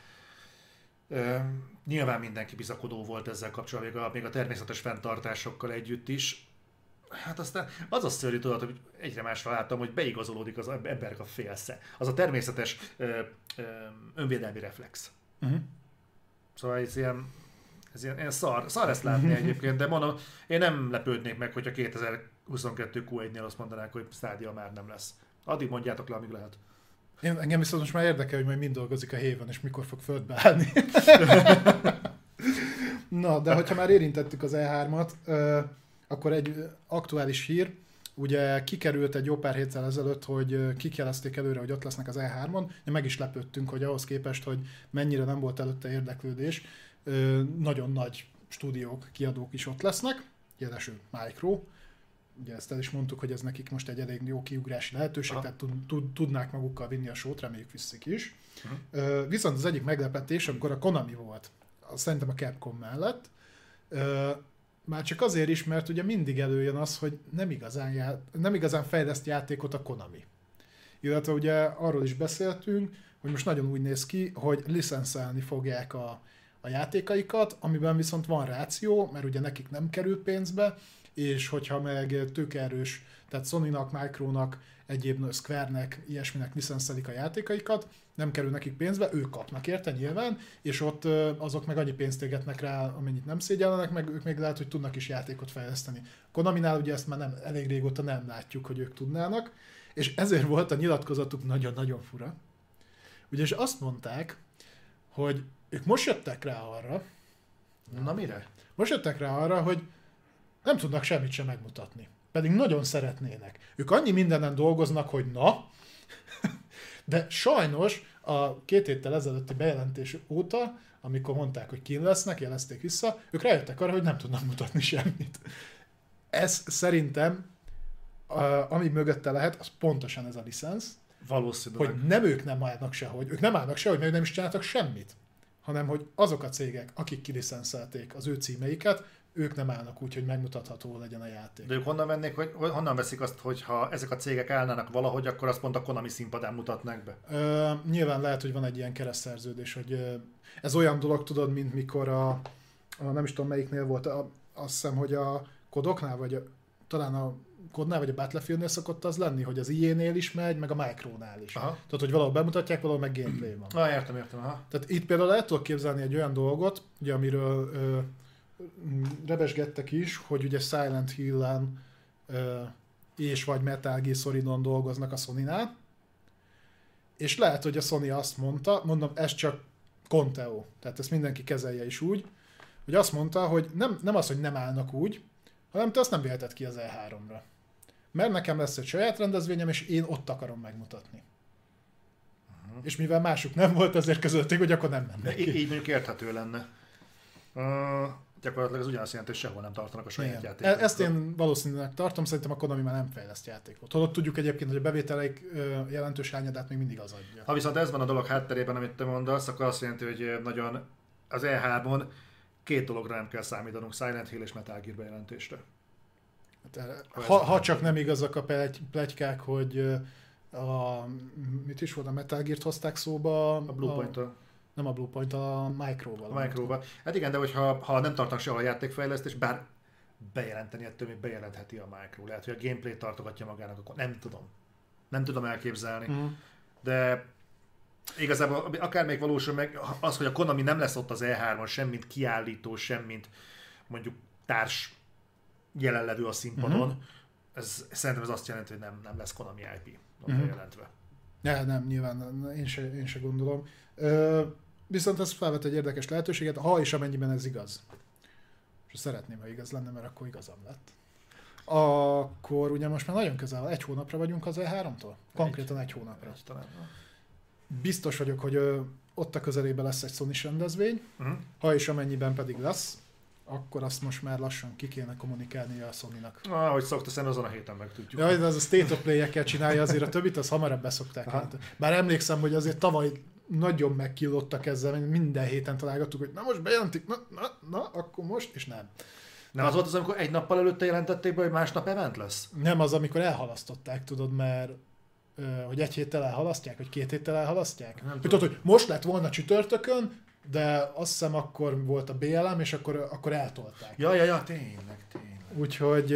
Nyilván mindenki bizakodó volt ezzel kapcsolatban, még a természetes fenntartásokkal együtt is. Hát aztán az a szörnyű tudat, hogy egyre másra láttam, hogy beigazolódik az emberek a félsze. Az a természetes önvédelmi reflex. Szóval ez ilyen szar ezt látni egyébként, de mondom, én nem lepődnék meg, hogyha 2022 Q1-nél azt mondanák, hogy Stadia már nem lesz. Addig mondjátok le, amíg lehet. Engem viszont most már érdekel, hogy majd mind dolgozik a héven, és mikor fog földbe állni. Na, de hogyha már érintettük az E3-at, akkor egy aktuális hír, ugye kikerült egy jó pár héttel ezelőtt, hogy kijelezték előre, hogy ott lesznek az E3-on, meg is lepődtünk, hogy ahhoz képest, hogy mennyire nem volt előtte érdeklődés, nagyon nagy stúdiók, kiadók is ott lesznek, jelesül Micro. Ugye ezt el is mondtuk, hogy ez nekik most egy elég jó kiugrási lehetőség, tehát tudnák magukkal vinni a sót, reméljük visszik is. Viszont az egyik meglepetés, amikor a Konami volt, szerintem a Capcom mellett, már csak azért is, mert ugye mindig előjön az, hogy nem igazán fejleszt játékot a Konami. Illetve ugye arról is beszéltünk, hogy most nagyon úgy néz ki, hogy licenszelni fogják a a játékaikat, amiben viszont van ráció, mert ugye nekik nem kerül pénzbe, és hogyha meg tőkeerős, tehát Sony-nak, Micro-nak, egyéb Square-nek, ilyesminek licenszelik a játékaikat, nem kerül nekik pénzbe, ők kapnak érte nyilván, és ott azok meg annyi pénzt égetnek rá, amennyit nem szégyellenek, meg ők még lehet, hogy tudnak is játékot fejleszteni. Konaminál ugye ezt már nem, elég régóta nem látjuk, hogy ők tudnának, és ezért volt a nyilatkozatuk nagyon-nagyon fura. Ugyanis azt mondták, hogy ők most jöttek rá arra, na mire? Most jöttek rá arra, hogy nem tudnak semmit sem megmutatni. Pedig nagyon szeretnének. Ők annyi mindenen dolgoznak, hogy na, de sajnos a 2 héttel ezelőtti bejelentés óta, amikor mondták, hogy kín lesznek, jelezték vissza, ők rájöttek arra, hogy nem tudnak mutatni semmit. Ez szerintem, ami mögötte lehet, az pontosan ez a licensz, hogy nem ők nem állnak sehogy, mert ők nem is csináltak semmit, hanem hogy azok a cégek, akik kiliszenszelték az ő címeiket, ők nem állnak úgy, hogy megmutatható legyen a játék. De ők honnan vennék, hogy honnan veszik azt, hogy ha ezek a cégek állnának valahogy, akkor azt pont a Konami színpadán mutatnák be? Nyilván lehet, hogy van egy ilyen keresztszerződés, hogy ez olyan dolog, tudod, mint mikor a nem is tudom melyiknél volt, azt hiszem, hogy a Kodoknál, vagy talán a Kodnál, vagy a Battlefieldnél szokott az lenni, hogy az EA-nél is megy, meg a Micronál is. Aha. Tehát, hogy valahol bemutatják, valahol meg gameplay van. Na, értem. Aha. Tehát itt például el tudok képzelni egy olyan dolgot, ugye, amiről rebesgettek is, hogy ugye Silent Hill-en és vagy Metal Gear Solid-on dolgoznak a Sony-nál, és lehet, hogy a Sony azt mondta, mondom, ez csak Conteo, tehát ezt mindenki kezelje is úgy, hogy azt mondta, hogy nem az, hogy nem állnak úgy, hanem te azt nem viheted ki az E3-ra. Mert nekem lesz egy saját rendezvényem, és én ott akarom megmutatni. Uh-huh. És mivel másuk nem volt, ezért közölték, hogy akkor nem mennek ki. Így mondjuk érthető lenne. Gyakorlatilag ez ugyanaz jelenti, hogy sehol nem tartanak a saját játékot. Ezt én valószínűleg tartom, szerintem a Konami már nem fejleszt játékot. Holott tudjuk egyébként, hogy a bevételeik jelentős hányadát még mindig az adja. Ha viszont ez van a dolog hátterében, amit te mondasz, akkor azt jelenti, hogy nagyon az E3-on két dologra nem kell számítanunk, Silent Hill és Metal Gear bejelentésre. Hát, ha csak nem igazak a pletykák, hogy mit is volt, a Metal Gear-t hozták szóba? A Bluepoint-től. Nem a Bluepoint, a Micro-val. A Micro-val. Hát igen, de hogyha nem tartanak sehol a játékfejlesztés, bár bejelenteni ettől még bejelentheti a Micro. Lehet, hogy a gameplay tartogatja magának, akkor nem tudom. Nem tudom elképzelni. Mm. De igazából akár még valósul meg az, hogy a Konami nem lesz ott az E3-on, sem mint kiállító, sem mint mondjuk társ jelenlevő a színpadon. Mm-hmm. Ez, szerintem ez azt jelenti, hogy nem lesz Konami IP bejelentve. Nem, nyilván én se gondolom. Viszont ez felvet egy érdekes lehetőséget, ha és amennyiben ez igaz. És szeretném, ha igaz lenne, mert akkor igazam lett. Akkor ugye most már nagyon közel, 1 hónapra vagyunk az E3-tól? Konkrétan 1 hónapra. Biztos vagyok, hogy ott a közelében lesz egy Sony rendezvény, ha és amennyiben pedig lesz, akkor azt most már lassan ki kéne kommunikálni a Sony-nak. Ahogy szokta, szerintem azon a héten megtudjuk. Ja, de az a State of Play-ekkel csinálja azért a többit, az hamarabb beszokták. Bár emlékszem, hogy azért tavaly nagyon megkillottak ezzel, minden héten találgattuk, hogy na most bejelentik, na, akkor most, és nem. Nem az volt az, amikor egy nappal előtte jelentették be, hogy másnap event lesz? Nem, az, amikor elhalasztották, tudod, mert hogy 1 héttel elhalasztják, hogy 2 héttel elhalasztják. Nem tudod, hogy most lett volna csütörtökön, de azt hiszem akkor volt a BLM, és akkor eltolták. Ja, tényleg. Úgyhogy,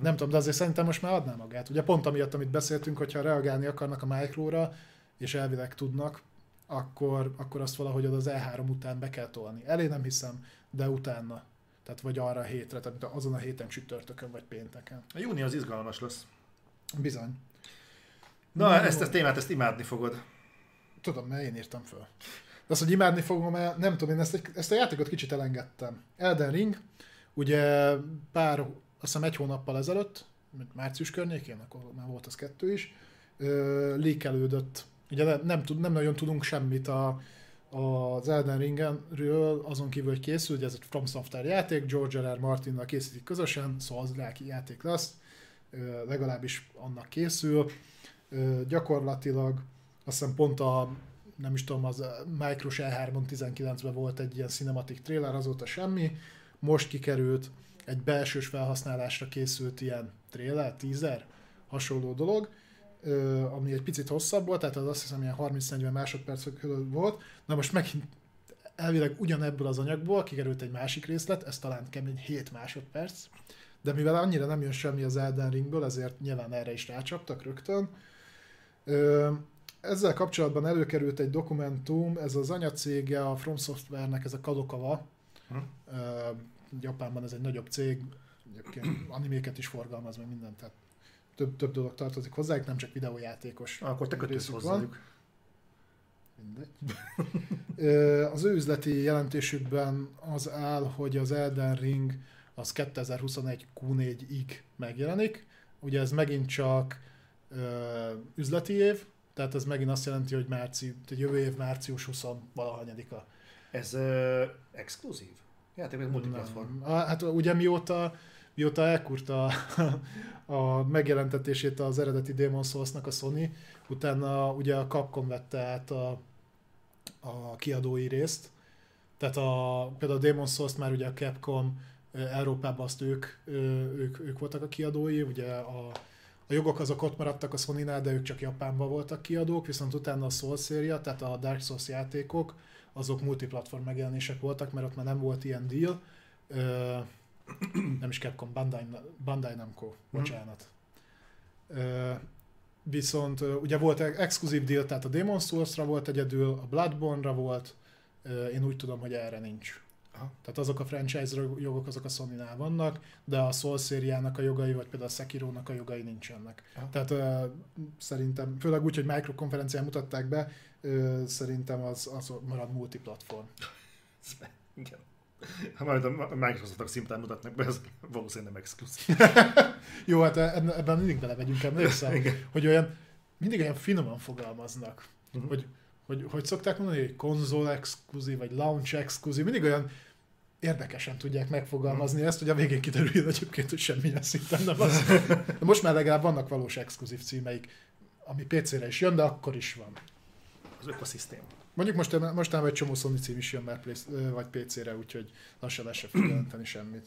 nem tudom, de azért szerintem most már adná magát. Ugye pont amiatt, amit beszéltünk, hogyha reagálni akarnak a Micro-ra, és elvileg tudnak, akkor azt valahogy az E3 után be kell tolni. Elé nem hiszem, de utána. Tehát vagy arra a hétre, tehát azon a héten csütörtökön vagy pénteken. A júni az izgalmas lesz. Bizony. Na, ezt a témát, ezt imádni fogod. Tudom, mert én írtam föl. De azt, hogy imádni fogom, mert nem tudom, én ezt a játékot kicsit elengedtem. Elden Ring, ugye azt hiszem 1 hónappal ezelőtt, március környékén, akkor már volt az 2 is, lékelődött. Ugye nem nagyon tudunk semmit az Elden Ringről, azon kívül, hogy készül, ugye ez egy From Software játék, George R. R. Martinnal készítik közösen, szóval az lelki játék lesz, legalábbis annak készül. Gyakorlatilag azt hiszem pont nem is tudom, az Micros E3-on 19-ben volt egy ilyen cinematic trailer, azóta semmi, most kikerült egy belsős felhasználásra készült ilyen trailer, teaser, hasonló dolog, ami egy picit hosszabb volt, tehát az azt hiszem ilyen 30-40 másodperc volt, na most megint elvileg ugyanebből az anyagból kikerült egy másik részlet, ez talán kemény 7 másodperc, de mivel annyira nem jön semmi az Elden Ringből, ezért nyilván erre is rácsaptak rögtön. Ezzel kapcsolatban előkerült egy dokumentum, ez az anyacége a From Software-nek, ez a Kadokawa. Japánban ez egy nagyobb cég, animéket is forgalmaz, meg mindent, tehát több dolog tartozik hozzájuk, nem csak videójátékos. Akkor te kötősz hozzájuk. Az ő üzleti jelentésükben az áll, hogy az Elden Ring az 2021 Q4-ig megjelenik. Ugye ez megint csak üzleti év, tehát ez megint azt jelenti, hogy jövő év március 20-valahanyadika. Ez exkluzív? Játék, ez multiplatform. Hát ugye mióta elkurta a megjelentetését az eredeti Demon's Souls-nak a Sony, utána ugye a Capcom vette át a kiadói részt. Tehát például a Demon's Souls-t már ugye a Capcom Európában azt ők voltak a kiadói, ugye a jogok azok ott maradtak a Sony-nál, de ők csak Japánban voltak kiadók, viszont utána a Souls széria, tehát a Dark Souls játékok, azok multiplatform megjelenések voltak, mert ott már nem volt ilyen deal. Nem is Capcom, Bandai Namco, bocsánat. Viszont ugye volt exkluzív deal, tehát a Demon's Souls-ra volt egyedül, a Bloodborne-ra volt, én úgy tudom, hogy erre nincs. Aha. Tehát azok a franchise jogok, azok a Sony-nál vannak, de a Souls szériának a jogai, vagy például a Sekiro-nak a jogai nincsenek. Aha. Tehát szerintem, főleg úgy, hogy microkonferencián mutatták be, szerintem az marad multiplatform. Igen. Ha majd a Microsoft-nak szimtán mutatnak be, ez valószínűleg nem exkluzív. Jó, hát ebben mindig belevegyünk, emlékszem, hogy mindig olyan finoman fogalmaznak, hogy szokták mondani, hogy konzol exkluzív, vagy launch exkluzív, mindig olyan érdekesen tudják megfogalmazni ezt, hogy a végén kiderüljön egyébként, hogy semmilyen szinten nem az. De most már legalább vannak valós exkluzív címeik, ami PC-re is jön, de akkor is van. Az ökoszisztém. Mondjuk mostanában egy csomó Sony cím is jön már vagy PC-re, úgyhogy lassan lesz se fog jelenteni semmit.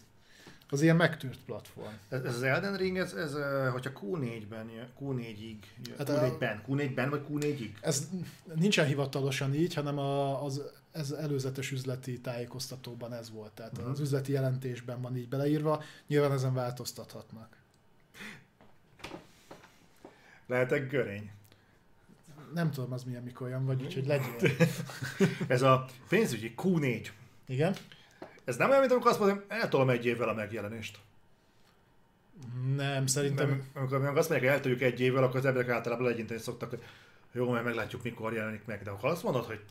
Az ilyen megtűrt platform. Ez az Elden Ring, ez hogyha Q4-ben vagy Q4-ig? Ez nincsen hivatalosan így, hanem ez előzetes üzleti tájékoztatóban ez volt. Tehát az üzleti jelentésben van így beleírva, nyilván ezen változtathatnak. Lehetek görény. Nem tudom, az milyen mikor jön vagy, úgyhogy legyél. Ez a pénzügyi Q4. Igen. Ez nem olyan, mint amikor azt mondom, eltolom egy évvel a megjelenést. Nem, szerintem... Nem, amikor azt mondják, hogy eltoljuk egy évvel, akkor az emberek általában legyinteni szoktak, hogy jó, mert meglátjuk, mikor jelenik meg. De akkor azt mondod, hogy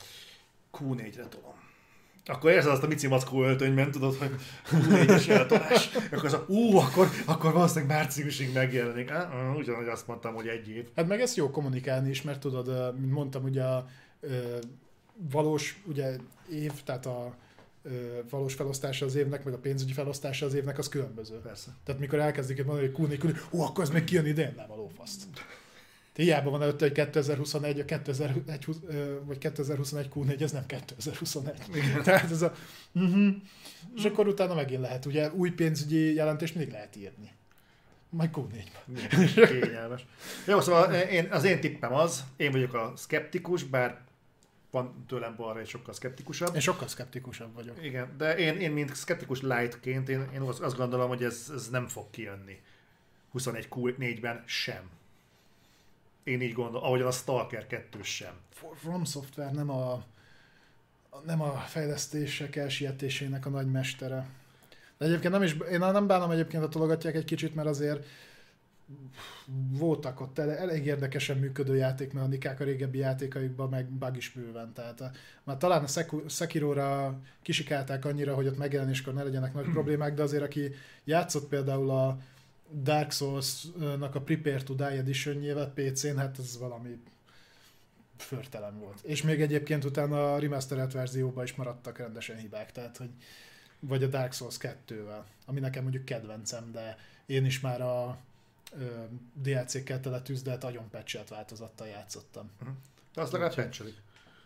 Q4-re tolom. Akkor érzed azt a mici mackó öltönyben, tudod, hogy Q4-es eltolás. Akkor az akkor valószínűleg márciusig megjelenik. Ugyanúgy azt mondtam, hogy egy év. Hát meg ezt jó kommunikálni is, mert tudod, mint mondtam, ugye a valós ugye, év, tehát a valós felosztása az évnek, meg a pénzügyi felosztása az évnek, az különböző. Persze. Tehát mikor elkezdik mondani, hogy Q4, akkor ez még kijön idén, nem a lófaszt. Hiába van előtte egy 2021, a 2021, vagy 2021 Q4, ez nem 2021. Igen. Tehát ez a... És akkor utána megint lehet, ugye új pénzügyi jelentést mindig lehet írni. Majd Q4-ben. Kényelmes. Jó, szóval az én tippem az, én vagyok a szkeptikus, bár van tőlem balra egy sokkal szkeptikusabb. Én sokkal szkeptikusabb vagyok. Igen, de én mint szkeptikus light-ként, én azt gondolom, hogy ez nem fog kijönni 21 Q4-ben sem. Én így gondolom, ahogyan a Stalker 2 sem. From Software nem a fejlesztések elsietésének a nagymestere. De egyébként nem is, én nem bánom egyébként, ha tologatják egy kicsit, mert azért voltak ott elég érdekesen működő játékmechanikák a régebbi játékaikban, meg bug is bőven. Tehát már talán a Sekiro-ra kisikálták annyira, hogy ott megjelenéskor ne legyenek nagy problémák, de azért aki játszott például a Dark Souls-nak a Prepare to Die Edition-jével PC-n, hát ez valami förtelen volt. És még egyébként utána a remastered verzióban is maradtak rendesen hibák, tehát hogy vagy a Dark Souls 2-vel, ami nekem mondjuk kedvencem, de én is már a DLC-kkel teletűzdelt agyon patch-elt változattal játszottam. De azt legalább patch-elik.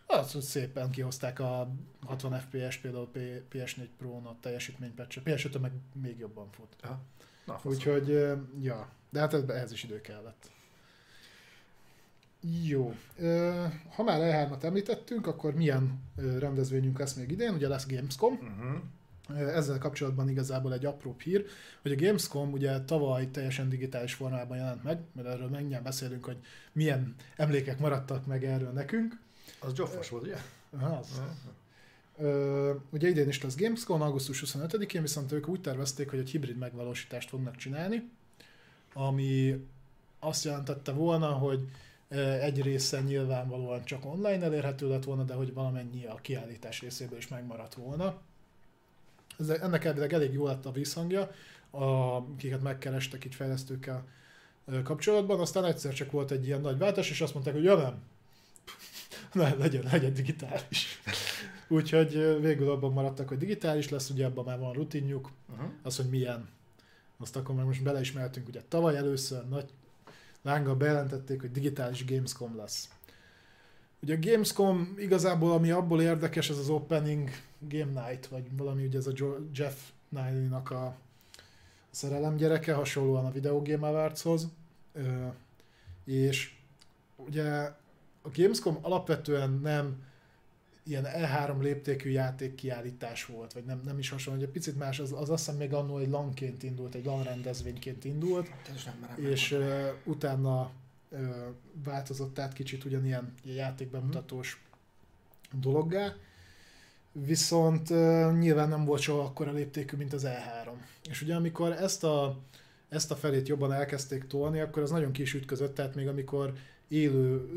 Azt, hogy szépen kihozták a 60 FPS, például PS4 Pro-n a teljesítmény patch-el. PS5-től meg még jobban fut. Aha. Úgyhogy, ja, de hát ehhez is idő kellett. Jó. Ha már E3-at említettünk, akkor milyen rendezvényünk lesz még idén? Ugye lesz Gamescom. Ezzel kapcsolatban igazából egy apróbb hír, hogy a Gamescom ugye tavaly teljesen digitális formában jelent meg, mert erről mindjárt beszélünk, hogy milyen emlékek maradtak meg erről nekünk. Az gyofos volt, ugye? Az. Ugye idén is lesz Gamescom, augusztus 25-én, viszont ők úgy tervezték, hogy egy hibrid megvalósítást fognak csinálni, ami azt jelentette volna, hogy egy része nyilvánvalóan csak online elérhető lett volna, de hogy valamennyi a kiállítás részéből is megmaradt volna. Ennek elvileg elég jó lett a visszhangja, akiket megkerestek így fejlesztőkkel kapcsolatban, aztán egyszer csak volt egy ilyen nagy váltás, és azt mondták, hogy ja nem, legyen digitális. Úgyhogy végül abban maradtak, hogy digitális lesz, ugye abban már van rutinjuk, az, hogy milyen. Azt akkor már most beleismertünk, ugye tavaly először nagy lánggal bejelentették, hogy digitális Gamescom lesz. Ugye a Gamescom igazából, ami abból érdekes, ez az Opening Game Night, vagy valami, ugye ez a Jeff Niley-nak a szerelemgyereke, hasonlóan a Video Game Awards-hoz. És ugye a Gamescom alapvetően nem ilyen E3 léptékű játékkiállítás volt, vagy nem is hasonló, egy picit más, az azt hiszem még annól egy LAN-ként indult, egy LAN rendezvényként indult, és utána változott át kicsit ugyanilyen játékbemutatós dologgá, viszont nyilván nem volt soha akkora léptékű, mint az E3. És ugye amikor ezt a felét jobban elkezdték tolni, akkor az nagyon ki is ütközött, tehát még amikor élő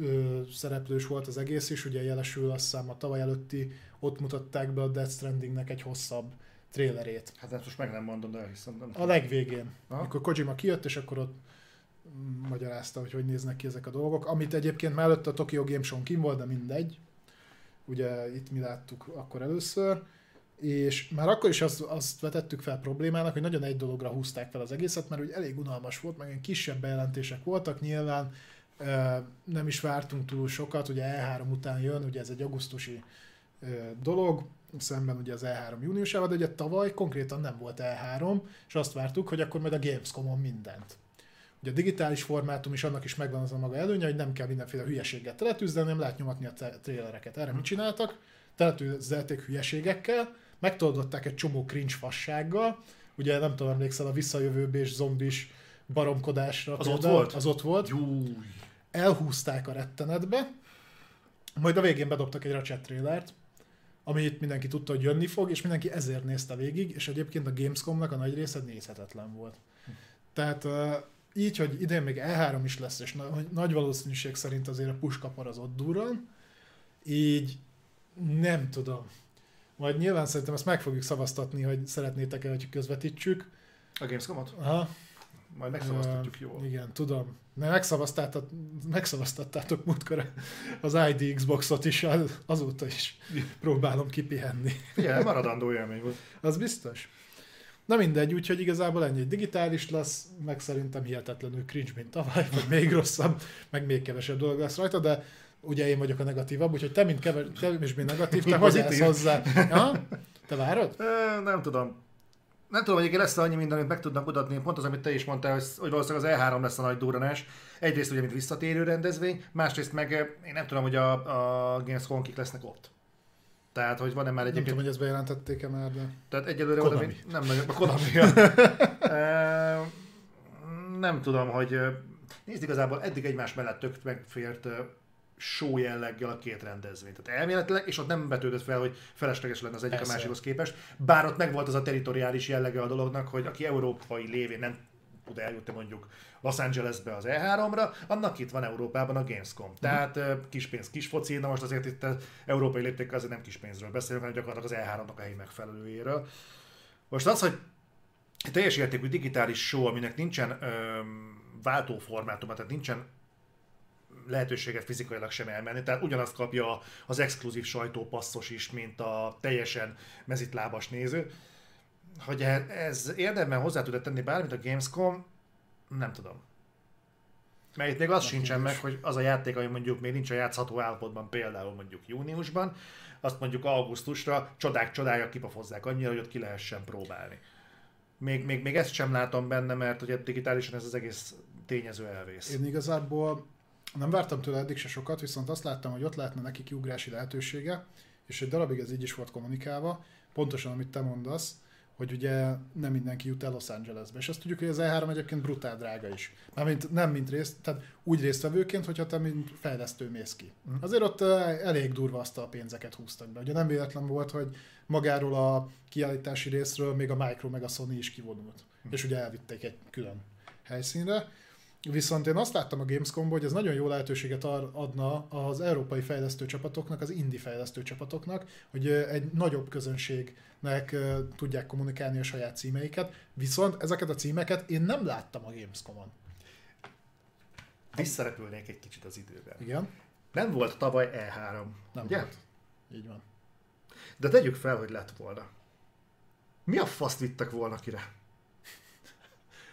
szereplős volt az egész is, ugye jelesül azt hiszem a tavaly előtti, ott mutatták be a Death Strandingnek egy hosszabb trailerét. Hát ezt most meg nem mondom, de elhiszem. A legvégén, amikor Kojima kijött, és akkor ott magyarázta, hogy néznek ki ezek a dolgok, amit egyébként már előtt a Tokyo Game Show-n kim volt, de mindegy. Ugye itt mi láttuk akkor először, és már akkor is azt vetettük fel problémának, hogy nagyon egy dologra húzták fel az egészet, mert ugye elég unalmas volt, meg ilyen kisebb bejelentések voltak, nyilván nem is vártunk túl sokat, ugye E3 után jön, ugye ez egy augusztusi dolog, szemben ugye az E3 júniusával, de ugye tavaly konkrétan nem volt E3, és azt vártuk, hogy akkor majd a Gamescom-on mindent. Ugye a digitális formátum is, annak is megvan az a maga előnye, hogy nem kell mindenféle hülyeséggel teletűzni, hanem lehet nyomatni a trélereket. Erre mit csináltak? Teletűzelték hülyeségekkel, megtoldották egy csomó cringe fassággal, ugye nem tudom, emlékszel a visszajövőbe és zombis baromkodásra. Az például, ott volt? Az ott volt. Júj. Elhúzták a rettenetbe, majd a végén bedobtak egy Ratchet trailert, amit mindenki tudta, hogy jönni fog, és mindenki ezért nézte végig, és egyébként a Gamescom-nak a nagy része nézhetetlen volt. Tehát így, hogy idén még E3 is lesz, és nagy valószínűség szerint azért a puskapar az ott durran, így nem tudom. Majd nyilván szerintem ezt meg fogjuk szavaztatni, hogy szeretnétek-e, hogy közvetítsük. A Gamescom-ot? Aha. Majd megszavaztatjuk jól. Igen, tudom. Megszavaztattátok múltkor az ID Xboxot is, azóta is próbálom kipihenni. Igen, maradandó élmény volt. Az biztos. Na mindegy, úgyhogy igazából ennyi, digitális lesz, meg szerintem hihetetlenül cringe, mint tavaly, vagy még rosszabb, meg még kevesebb dolog lesz rajta, de ugye én vagyok a negatívabb, úgyhogy te, mint negatív, te hogy állsz hozzá? Ja? Te várod? Nem tudom. Nem tudom, hogy lesz annyi minden, amit meg tudnak odatni, pont az, amit te is mondtál, hogy valószínűleg az E3 lesz a nagy durranás. Egyrészt ugye, mint visszatérő rendezvény, másrészt meg én nem tudom, hogy a Gamescom kik lesznek ott. Tehát, hogy van-e már egyébként... Nem tudom, hogy ezt bejelentették-e már, de... Tehát egyelőre... Konami. Oda, nem nagyon... A Konami-ja. Nem tudom, hogy... Nézd, igazából eddig egymás mellett tök megfért show jelleggel a két rendezvény. Tehát elméletileg, és ott nem vetődött fel, hogy felesleges lenne az egyik a másikhoz képest. Bár ott megvolt az a teritoriális jellege a dolognak, hogy aki európai lévén nem tud eljutni mondjuk Los Angelesbe az E3-ra, annak itt van Európában a Gamescom. Tehát kis pénz, kis foci, na most azért itt az európai léptékkel azért nem kis pénzről beszélünk, hanem gyakorlatilag az E3-nak a helyi megfelelőjéről. Most az, hogy teljes értékű digitális show, aminek nincsen váltó formátuma, tehát nincsen lehetőséget fizikailag sem elmenni, tehát ugyanazt kapja az exkluzív sajtópasszos is, mint a teljesen mezitlábas néző. Hogy ez érdemben hozzá tudod tenni bármit a Gamescom, nem tudom. Mert itt még az sincsen meg, hogy az a játék, ami mondjuk még nincs a játszható állapotban, például mondjuk júniusban, azt mondjuk augusztusra csodák-csodája kipafozzák annyira, hogy ott ki lehessen próbálni. Még ezt sem látom benne, mert ugye digitálisan ez az egész tényező elvész. Én igazából Nem vártam tőle eddig se sokat, viszont azt láttam, hogy ott látna neki kiugrási lehetősége, és egy darabig ez így is volt kommunikálva, pontosan amit te mondasz, hogy ugye nem mindenki jut el Los Angelesbe. És azt tudjuk, hogy az E3 egyébként brutál drága is. Mármint nem mint részt, tehát úgy résztvevőként, hogyha te mint fejlesztő mész ki. Azért ott elég durva azt a pénzeket húztak be. Ugye nem véletlen volt, hogy magáról a kiállítási részről még a Micro meg a Sony is kivonult. És ugye elvitték egy külön helyszínre. Viszont én azt láttam a Gamescomból, hogy ez nagyon jó lehetőséget adna az európai fejlesztő csapatoknak, az indie fejlesztő csapatoknak, hogy egy nagyobb közönségnek tudják kommunikálni a saját címeiket, viszont ezeket a címeket én nem láttam a Gamescomon. Visszarepülnék egy kicsit az időben. Igen. Nem volt tavaly E3. Nem ugye? Volt. Így van. De tegyük fel, hogy lett volna. Mi a faszt vittek volna kire?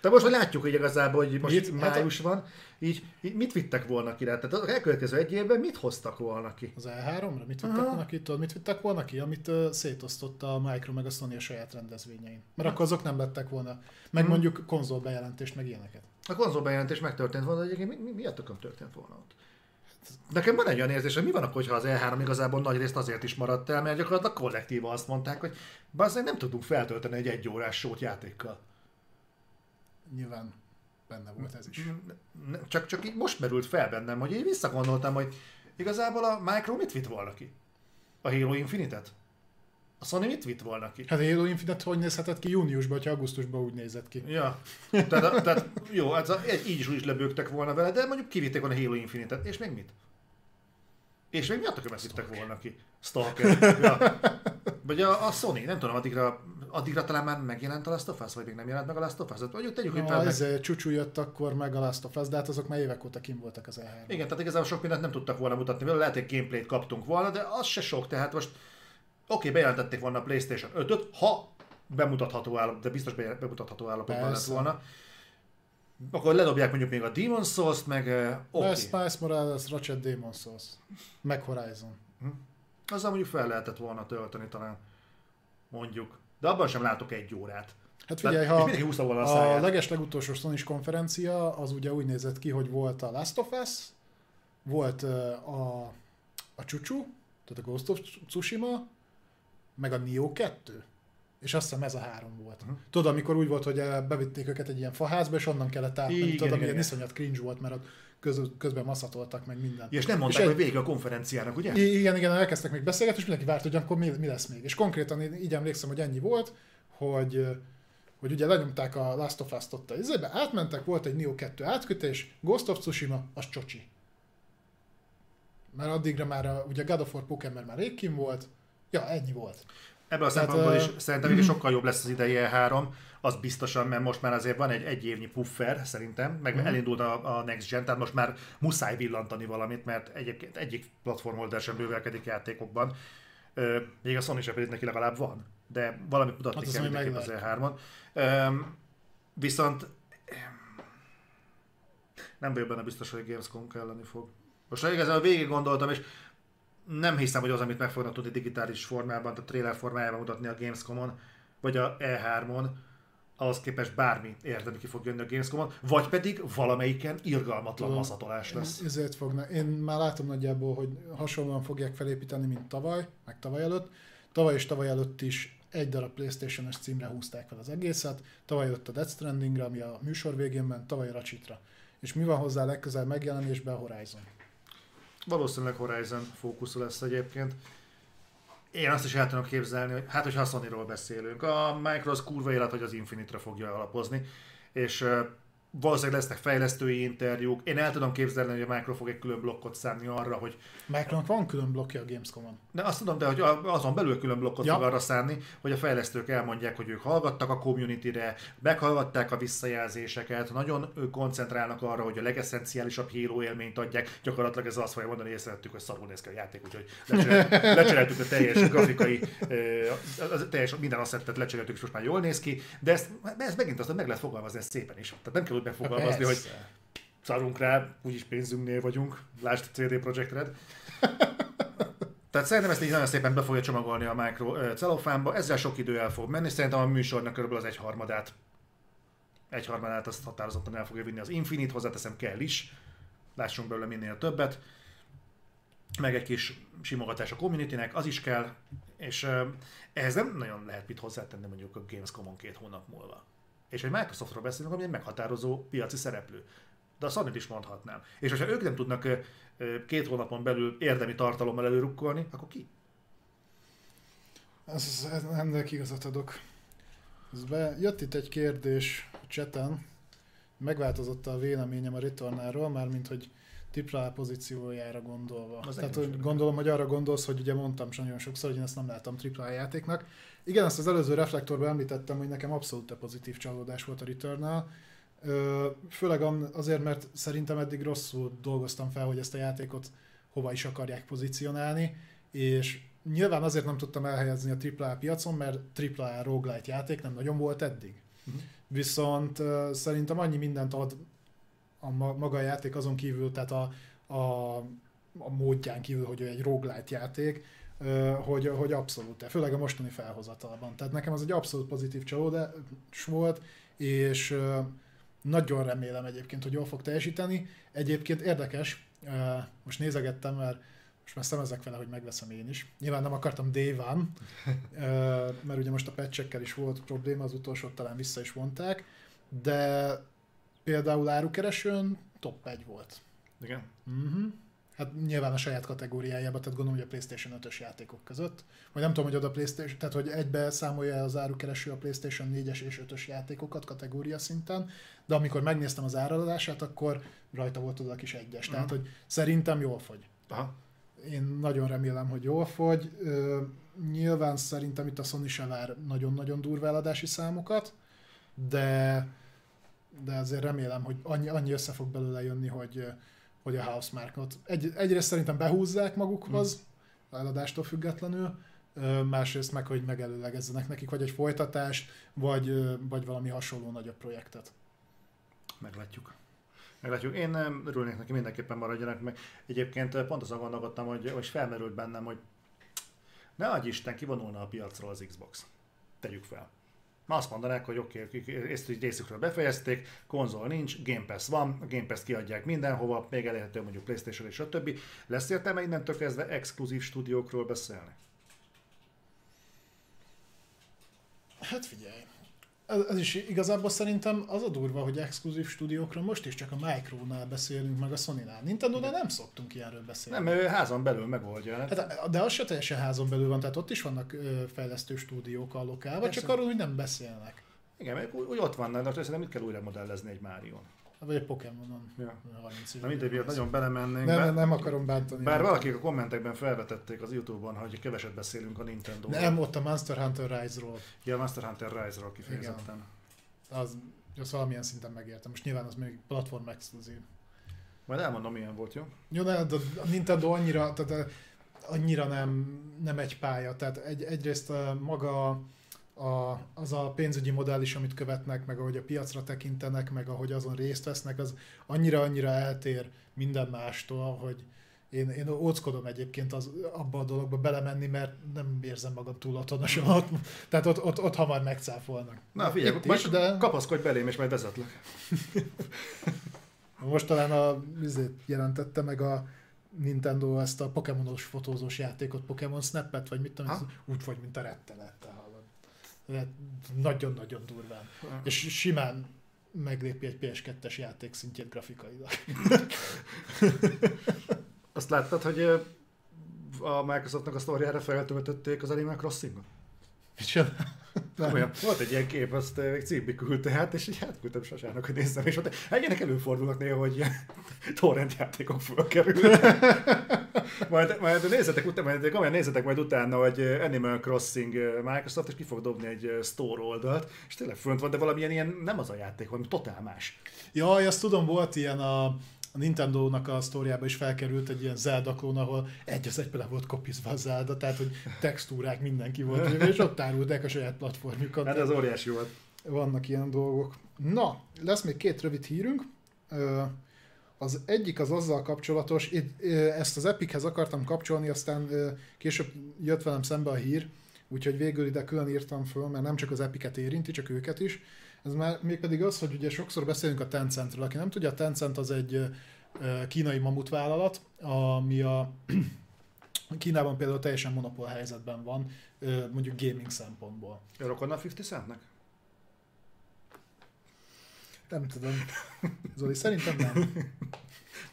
De most látjuk, hogy igazából, hogy most itt május van, így mit vittek volna ki? Tehát az elkövetkező egy évben mit hoztak volna ki? Az E3-ra? Mit vittek volna ki? Tudod, mit vittek volna ki? Amit szétosztott a Micro meg a Sony a saját rendezvényein. Mert akkor azok nem lettek volna. Meg mondjuk konzolbejelentést, meg ilyeneket. A konzolbejelentés megtörtént volna, de egyébként mi a tököm történt volna ott? Nekem van egy olyan érzés, hogy mi van akkor, ha az E3 igazából nagyrészt azért is maradt el, mert gyakorlatilag kollektíva azt mondták, hogy bazzeg nem tudunk feltölteni egy egyórás sót játékkal. Nyilván benne volt ez is. Csak így most merült fel bennem, hogy én visszagondoltam, hogy igazából a Micro mit vitt volna ki? A Halo Infinite-et? A Sony mit vitt volna ki? Hát a Halo Infinite hogy nézhetett ki júniusban, ha augusztusban úgy nézett ki. Ja, tehát jó, hát így is úgy is lebőgtek volna vele, de mondjuk kivitték volna a Halo Infinite-et, és még mit? És még mi a tökömet vittek volna ki? Stalker. Ja. Vagy a Sony, nem tudom, addigra talán már megjelent a Last of Us, vagy még nem jelent meg a Last of Us-ot? Vagy úgy tegyük, hogy fel meg... Csúcsú jött akkor meg a Last of Us, de hát azok már évek óta kim voltak az E3-ban. Igen, tehát igazából sok mindent nem tudtak volna mutatni vele, lehet, hogy gameplayt kaptunk volna, de az se sok, tehát most oké, bejelentették volna a PlayStation 5-öt, ha bemutatható állapot, de biztos bemutatható állapotban lett volna. Akkor ledobják mondjuk még a Demon's Souls-t, meg oké. Miles Morales, Ratchet, Demon's Souls, meg Horizon. Azzal mondjuk fel lehetett volna tölteni talán, mondjuk. De abban sem látok egy órát. Hát figyelj, a legeslegutolsó Sony konferencia az ugye úgy nézett ki, hogy volt a Last of Us, volt a Chuchu, tehát a Ghost of Tsushima, meg a Nioh 2. És azt hiszem ez a három volt. Tudod, amikor úgy volt, hogy bevitték őket egy ilyen faházba, és onnan kellett átmenni. Tudod, ami ilyen iszonyat cringe volt, mert közben masszatoltak meg mindent. És nem mondták, hogy végig a konferenciának, ugye? Igen, elkezdtek még beszélgetni, és mindenki várt, hogy akkor mi lesz még. És konkrétan én így emlékszem, hogy ennyi volt, hogy ugye lenyomták a Last of Us-t ott a izébe, átmentek, volt egy Nioh 2 átkötés, Ghost of Tsushima, az csocsi. Mert addigra már ugye God of War Pokémon már rég kim volt, ja, ennyi volt. Ebből a szempontból is szerintem még sokkal jobb lesz az idei E3, az biztosan, mert most már azért van egy évnyi puffer szerintem, meg elindult a Next Gen, tehát most már muszáj villantani valamit, mert egyébként egyik platformholder sem bővelkedik játékokban. Még a Sony sem pedig neki legalább van, de valamit mutatni kell mindenképp az E3-on. Viszont nem vagyok benne biztos, hogy Gamescom kelleni fog. Most igazából végig gondoltam, és nem hiszem, hogy az, amit meg fognak tudni digitális formában, tehát trailer formájában mutatni a Gamescomon, vagy a E3-on, ahhoz képest bármi érdemi ki fog jönni a Gamescomon, vagy pedig valamelyiken irgalmatlan maszatolás lesz. Ezért fognak. Én már látom nagyjából, hogy hasonlóan fogják felépíteni, mint tavaly, meg tavaly előtt. Tavaly és tavaly előtt is egy darab PlayStation-es címre húzták fel az egészet, tavaly jött a Death Strandingre, ami a műsor végén ment, tavaly a Ratchetra. És mi van hozzá legközelebb megjelenésben? A Horizon. Valószínűleg Horizon fókuszú lesz egyébként. Én azt is el tudom képzelni, hogy hát, hogyha a Sony-ról beszélünk. A Microsoft kurva élet, hogy az Infinite-ra fogja alapozni, és valószínűleg lesznek fejlesztői interjúk. Én el tudom képzelni, hogy a Microsoft fog egy külön blokkot szánni arra, hogy... Microsoftnak van külön blokkja a Gamescom-on. De azt tudom, de hogy azon belül külön blokkot fog arra szánni, hogy a fejlesztők elmondják, hogy ők hallgattak a community-re, meghallgatták a visszajelzéseket, nagyon koncentrálnak arra, hogy a legesszenciálisabb Halo élményt adják. Gyakorlatilag ez azt fogja mondani, hogy észrevettük, hogy szarul néz ki a játék, úgyhogy lecseréltük a teljes grafikai, az teljes minden asszettet lecseréltük, és most már jól néz ki, de ez megint azt, hogy meg lehet fogalmazni ezt szépen is. Tehát nem kell megfogalmazni, hogy szarunk rá, úgyis pénzünknél vagyunk, lásd CD Projekt Red. Tehát szerintem ezt így nagyon szépen be fogja csomagolni a Micro celofánba, ezzel sok idő el fog menni, szerintem a műsornak körülbelül az egyharmadát azt határozottan el fogja vinni az Infinite, hozzáteszem kell is, lássunk belőle minél többet, meg egy kis simogatás a communitynek, az is kell, és ehhez nem nagyon lehet mit hozzátenni mondjuk a Gamescom-on 2 hónap múlva. És egy Microsoftról beszélünk, ami egy meghatározó piaci szereplő. De a Sony-t is mondhatnám. És ha ők nem tudnak 2 hónapon belül érdemi tartalommal előrukkolni, akkor ki? Ez nem neki igazat adok. Jött itt egy kérdés a chaten, megváltozott a véleményem a Returnáról, mármint hogy AAA pozíciójára gondolva. Az tehát hogy gondolom, hogy arra gondolsz, hogy ugye mondtam nagyon sokszor, hogy én ezt nem láttam AAA játéknak. Igen, ezt az előző reflektorban említettem, hogy nekem abszolút pozitív csalódás volt a Returnal. Főleg azért, mert szerintem eddig rosszul dolgoztam fel, hogy ezt a játékot hova is akarják pozícionálni, és nyilván azért nem tudtam elhelyezni a AAA piacon, mert AAA roguelite játék nem nagyon volt eddig. Uh-huh. Viszont szerintem annyi mindent ad a maga a játék azon kívül, tehát a módján kívül, hogy egy roguelite játék, hogy abszolút, főleg a mostani felhozatalban. Tehát nekem az egy abszolút pozitív csalódás volt, és nagyon remélem egyébként, hogy jól fog teljesíteni. Egyébként érdekes, most nézegettem, mert most már szemezek vele, hogy megveszem én is. Nyilván nem akartam Day One, mert ugye most a patch-ekkel is volt probléma, az utolsót talán vissza is vonták, de például árukeresőn top 1 volt. Igen? Mm-hmm. Hát nyilván a saját kategóriájában, tehát gondolom, hogy a PlayStation 5-ös játékok között. Vagy nem tudom, hogy oda PlayStation, tehát hogy egybe számolja az árukereső a PlayStation 4-es és 5-ös játékokat kategória szinten, de amikor megnéztem az áradását, akkor rajta volt oda a kis 1-es. Mm-hmm. Tehát, hogy szerintem jól fogy. Aha. Én nagyon remélem, hogy jól fogy. Nyilván szerintem itt a Sony se vár nagyon-nagyon durva eladási számokat, de azért remélem, hogy annyi össze fog belőle jönni, hogy a House Mark-ot egyrészt szerintem behúzzák magukhoz, eladástól függetlenül, másrészt meg, hogy megelőlegezzenek nekik, vagy egy folytatást, vagy valami hasonló nagyobb projektet. Meglátjuk. Én örülnék neki, mindenképpen maradjanak meg. Egyébként pont azon gondolkodtam, hogy felmerült bennem, hogy ne adj Isten, kivonulna a piacról az Xbox. Tegyük fel. Ma azt mondanák, hogy oké, ezt részükről befejezték, konzol nincs, Game Pass van, a Game Pass kiadják mindenhova, még elérhető mondjuk PlayStation és a többi. Lesz értelme innentől kezdve exkluzív stúdiókról beszélni? Hát figyelj, ez is igazából szerintem az a durva, hogy exkluzív stúdiókról most is csak a Micronál beszélünk, meg a Sonynál. Nintendónál nem szoktunk ilyenről beszélni. Nem, ő házon belül megoldja. Hát, de az se teljesen házon belül van, tehát ott is vannak fejlesztő stúdiók allokálva, persze. Csak arról, hogy nem beszélnek. Igen, mert úgy ott vannak, de szerintem mit kell újra modellezni egy Márion. Vagy egy Pokémonon. Ja. Na mindegy, nagyon belemennénk. Nem akarom bántani. Bár valakik a kommentekben felvetették az YouTube-on, hogy keveset beszélünk a Nintendo-ról. Nem, ott a Monster Hunter Rise-ról. Ja, a Monster Hunter Rise-ról kifejezetten. Az valamilyen szinten megértem. Most nyilván az még platform exkluzív. Majd elmondom, milyen volt, jó? Jó, de a Nintendo annyira nem egy pálya. Tehát egyrészt maga... Az a pénzügyi modell is, amit követnek, meg ahogy a piacra tekintenek, meg ahogy azon részt vesznek, az annyira-annyira eltér minden mástól, hogy én óckodom egyébként abba a dologba belemenni, mert nem érzem magam túl otthonosan. Tehát ott hamar megcáfolnak. Na figyelj, most de... kapaszkodj belém, és majd vezetlek. Most talán jelentette meg a Nintendo ezt a Pokémonos fotózós játékot, Pokémon Snap-et, vagy mit tudom, úgy vagy, mint a rettenettel. Nagyon-nagyon durván. És simán meglépi egy PS2-es játék szintjét grafikailag. Azt láttad, hogy a Microsoftnak a sztoriára feltöltötték az Animal Crossing-ot? Micsoda? Volt egy ilyen kép, azt még címbe küldte, és így átküldtem Sasának, hogy nézzem, és mondta, ilyenek előfordulnak néha, hogy ilyen torrent játékok fölkerülnek. Majd nézzetek majd utána, hogy Animal Crossing Microsoft, és ki fog dobni egy store oldalt, és tényleg fönt van, de valamilyen ilyen nem az a játék, hanem totál más. Jaj, azt tudom, volt ilyen a Nintendo-nak a sztóriába is felkerült egy ilyen Zelda klón, ahol egy például volt kopizva a Zelda, tehát hogy textúrák mindenki volt, és ott árulták a saját platformjukat. Hát ez óriási volt. Vannak ilyen dolgok. Na, lesz még 2 rövid hírünk. Az egyik az azzal kapcsolatos, ezt az Epichez akartam kapcsolni, aztán később jött velem szembe a hír, úgyhogy végül ide külön írtam föl, mert nem csak az Epicet érinti, csak őket is. Ez már mégpedig az, hogy ugye sokszor beszélünk a Tencentről. Aki nem tudja, a Tencent az egy kínai mamutvállalat, ami a Kínában például teljesen monopól helyzetben van, mondjuk gaming szempontból. Rokonna a 50 Centnek? Nem tudom. Zoli, szerintem nem.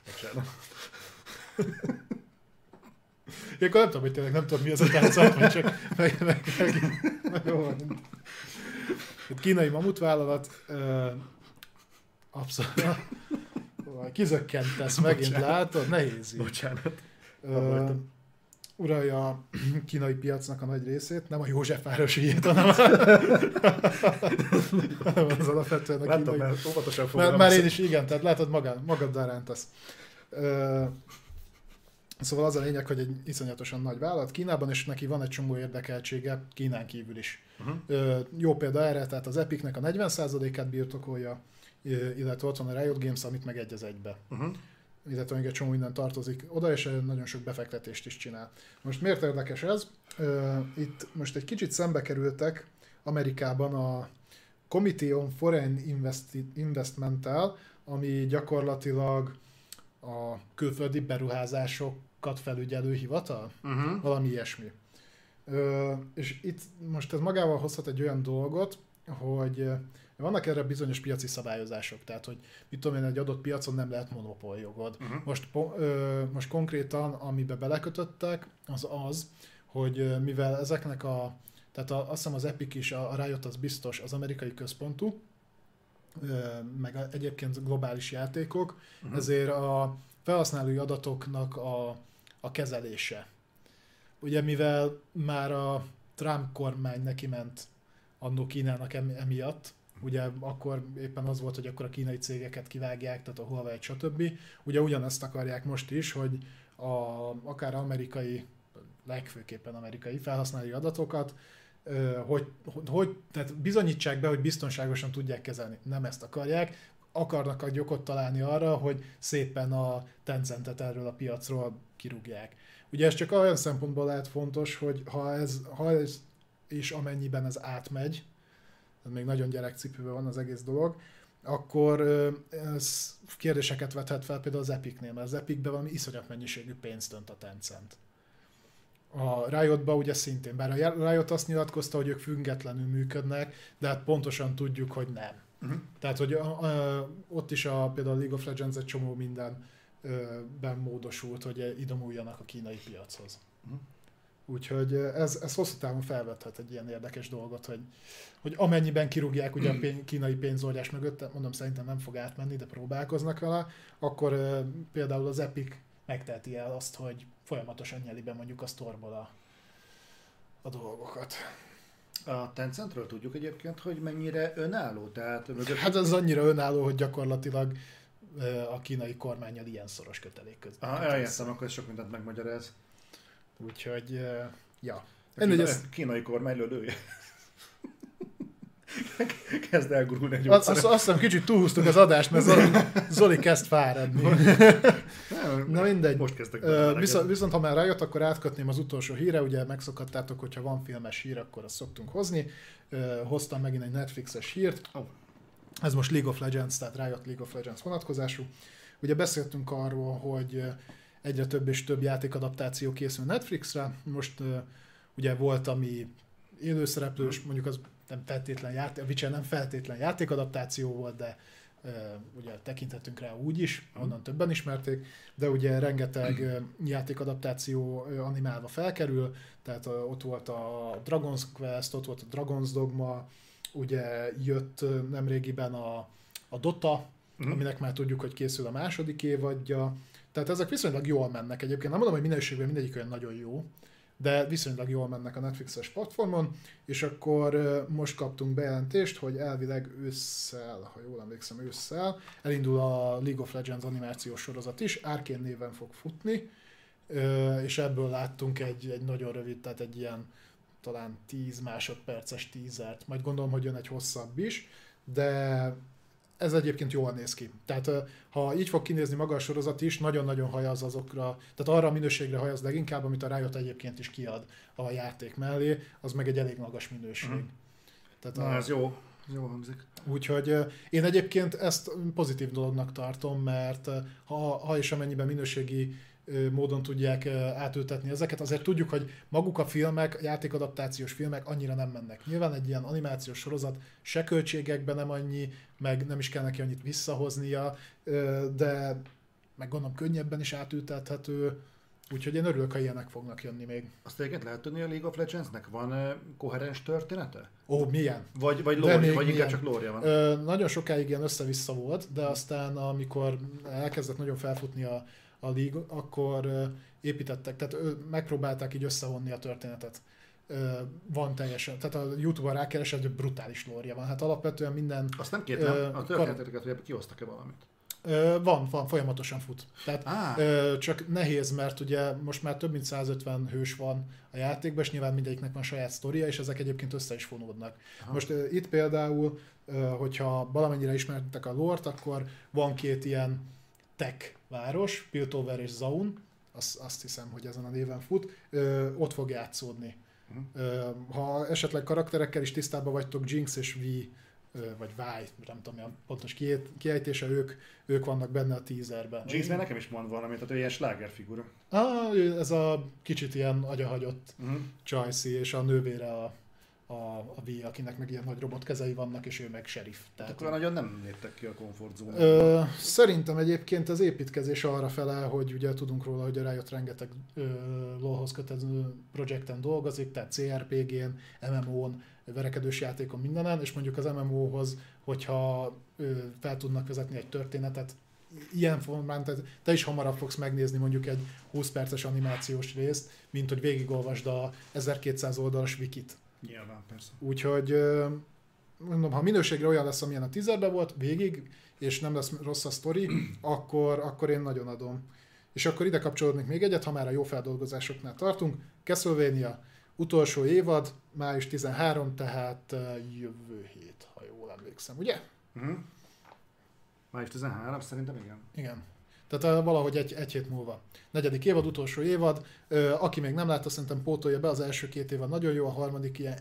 Bocsánat. Én akkor nem tudom, hogy tényleg nem tudom, mi az a táncát, mert csak meg kínai mamutvállalat, abszolút. Kizökkentesz, megint bocsánat. Látod, nehéz így. Bocsánat. Uralja a kínai piacnak a nagy részét, nem a Józsefvárosi ilyet, hanem az alapvetően a kínai. Láttam, már én is, igen, tehát látod, magaddal rántasz. Szóval az a lényeg, hogy egy iszonyatosan nagy vállalat Kínában, és neki van egy csomó érdekeltsége Kínán kívül is. Jó példa erre, tehát az Epicnek a 40%-át birtokolja, illetve ott van a Riot Games, amit meg egy az egybe. Illetve egy csomó minden tartozik oda, és nagyon sok befektetést is csinál. Most miért érdekes ez? Itt most egy kicsit szembe kerültek Amerikában a Committee on Foreign Investment-tel, ami gyakorlatilag a külföldi beruházásokat felügyelő hivatal, valami ilyesmi. És itt most ez magával hozhat egy olyan dolgot, hogy vannak erre bizonyos piaci szabályozások, tehát hogy mit tudom én, egy adott piacon nem lehet monopóljogod. Most konkrétan, amiben belekötöttek, az az, hogy mivel ezeknek a, tehát azt hiszem az Epic is, a Riot az biztos az amerikai központú, meg egyébként globális játékok, ezért a felhasználói adatoknak a kezelése. Ugye mivel már a Trump kormány neki ment annó Kínának emiatt, ugye akkor éppen az volt, hogy akkor a kínai cégeket kivágják, tehát a Huawei, stb. Ugye ugyanezt akarják most is, hogy akár amerikai, legfőképpen amerikai felhasználói adatokat, hogy tehát bizonyítsák be, hogy biztonságosan tudják kezelni. Nem ezt akarják, akarnak egy okot találni arra, hogy szépen a Tencentet erről a piacról kirúgják. Ugye ez csak olyan szempontból lehet fontos, hogy ha ez és amennyiben ez átmegy, még nagyon gyerekcipőben van az egész dolog, akkor ez kérdéseket vethet fel például az Epicnél, mert az Epicben valami iszonyat mennyiségű pénzt önt a Tencent. A Riotba ugye szintén, bár a Riot azt nyilatkozta, hogy ők függetlenül működnek, de hát pontosan tudjuk, hogy nem. Tehát, hogy ott is például a League of Legends egy csomó mindenben módosult, hogy idomuljanak a kínai piachoz. Úgyhogy ez hosszú távon felvethet egy ilyen érdekes dolgot, hogy amennyiben kirúgják ugye a kínai pénzolgyás mögött, mondom, szerintem nem fog átmenni, de próbálkoznak vele, akkor például az Epic megteheti el azt, hogy folyamatosan nyeli be mondjuk a sztorból a dolgokat. A Tencentről tudjuk egyébként, hogy mennyire önálló? Tehát mögött... Hát az annyira önálló, hogy gyakorlatilag a kínai kormánnyal ilyen szoros kötelék közben. Eljöttem, akkor ez sok mindent megmagyaráz. Úgyhogy, ja. A kínai kormány lője. Kezd elgurulni egy útra. Azt hiszem, kicsit túlhúztuk az adást, mert Zoli kezd fáradni. Na mindegy. Most kezdtek viszont ha már rájött, akkor átkötném az utolsó híre. Ugye megszokhattátok, hogyha van filmes hír, akkor azt szoktunk hozni. Hoztam megint egy Netflixes hírt. Ez most League of Legends, tehát Riot League of Legends vonatkozású. Ugye beszéltünk arról, hogy egyre több és több játékadaptáció készül Netflixre. Most ugye volt, ami élőszereplős, mondjuk az nem feltétlen játék, a Witcher nem feltétlen játékadaptáció volt, de ugye tekintettünk rá úgy is, onnan többen ismerték, de ugye rengeteg játékadaptáció animálva felkerül, tehát ott volt a Dragon's Quest, ott volt a Dragon's Dogma, ugye jött nemrégiben a Dota, aminek már tudjuk, hogy készül a második évadja. Tehát ezek viszonylag jól mennek egyébként. Nem mondom, hogy minőségben mindegyik olyan nagyon jó, de viszonylag jól mennek a Netflixes platformon, és akkor most kaptunk bejelentést, hogy elvileg ősszel, ha jól emlékszem ősszel, elindul a League of Legends animációs sorozat is, Arcane néven fog futni, és ebből láttunk egy nagyon rövid, tehát egy ilyen talán 10 másodperces teasert, majd gondolom, hogy jön egy hosszabb is, de ez egyébként jól néz ki. Tehát ha így fog kinézni maga a sorozat is, nagyon-nagyon hajaz azokra, tehát arra a minőségre hajaz leginkább, amit a Riot egyébként is kiad a játék mellé, az meg egy elég magas minőség. Tehát ez jó. Jó hangzik. Úgyhogy én egyébként ezt pozitív dolognak tartom, mert ha és amennyiben minőségi módon tudják átültetni ezeket, azért tudjuk, hogy maguk a filmek, játékadaptációs filmek annyira nem mennek. Nyilván egy ilyen animációs sorozat se költségekben nem annyi, meg nem is kell neki annyit visszahoznia, de meg gondolom könnyebben is átültethető. Úgyhogy én örülök, ha ilyenek fognak jönni még. Azt egyébként lehet tudni, a League of Legendsnek van koherens története? Ó, milyen? Vagy lore, vagy inkább csak lore van? Nagyon sokáig ilyen össze-vissza volt, de aztán amikor elkezdett nagyon felfutni a League, akkor építettek, tehát megpróbálták így összevonni a történetet. Van teljesen, tehát a YouTube-on rákeresett, hogy brutális lore van. Hát alapvetően minden... Azt nem kétlem, a történeteket, hogy kihoztak-e valamit? Van, folyamatosan fut. Tehát csak nehéz, mert ugye most már több mint 150 hős van a játékban, és nyilván mindegyiknek van saját sztoria, és ezek egyébként össze is fonódnak. Aha. Most itt például, hogyha valamennyire ismertek a lore-t, akkor van két ilyen tech város, Piltover és Zaun, azt hiszem, hogy ezen a néven fut, ott fog játszódni. Ha esetleg karakterekkel is tisztában vagytok, Jinx és Vi, vagy Váj, nem tudom, milyen pontos kiejtése, ők vannak benne a teaserben. Jinx már nekem is mond valamit, tehát ő ilyen slágerfigura. Ez a kicsit ilyen agyahagyott csajszi, és a nővére a V, akinek meg ilyen nagy robotkezei vannak, és ő meg sheriff. Tehát akkor nagyon nem léptek ki a komfortzónából. Szerintem egyébként az építkezés arra fele, hogy ugye tudunk róla, hogy a Riot rengeteg LoL-hoz köthető projekten dolgozik, tehát CRPG-n, MMO-n, verekedős játékon, mindenen, és mondjuk az MMO-hoz, hogyha fel tudnak vezetni egy történetet, ilyen formán, tehát te is hamarabb fogsz megnézni mondjuk egy 20 perces animációs részt, mint hogy végigolvasd a 1200 oldalas wikit. Nyilván, persze. Úgyhogy mondom, ha minőségre olyan lesz, amilyen a teaserben volt, végig, és nem lesz rossz a sztori, akkor én nagyon adom. És akkor ide kapcsolódnék még egyet, ha már a jó feldolgozásoknál tartunk. Castlevania utolsó évad, május 13, tehát jövő hét, ha jól emlékszem, ugye? Május 13, szerintem igen. Igen. Tehát valahogy egy hét múlva. Negyedik évad, utolsó évad. Aki még nem látta, szerintem pótolja be, az első két évad nagyon jó, a harmadik ilyen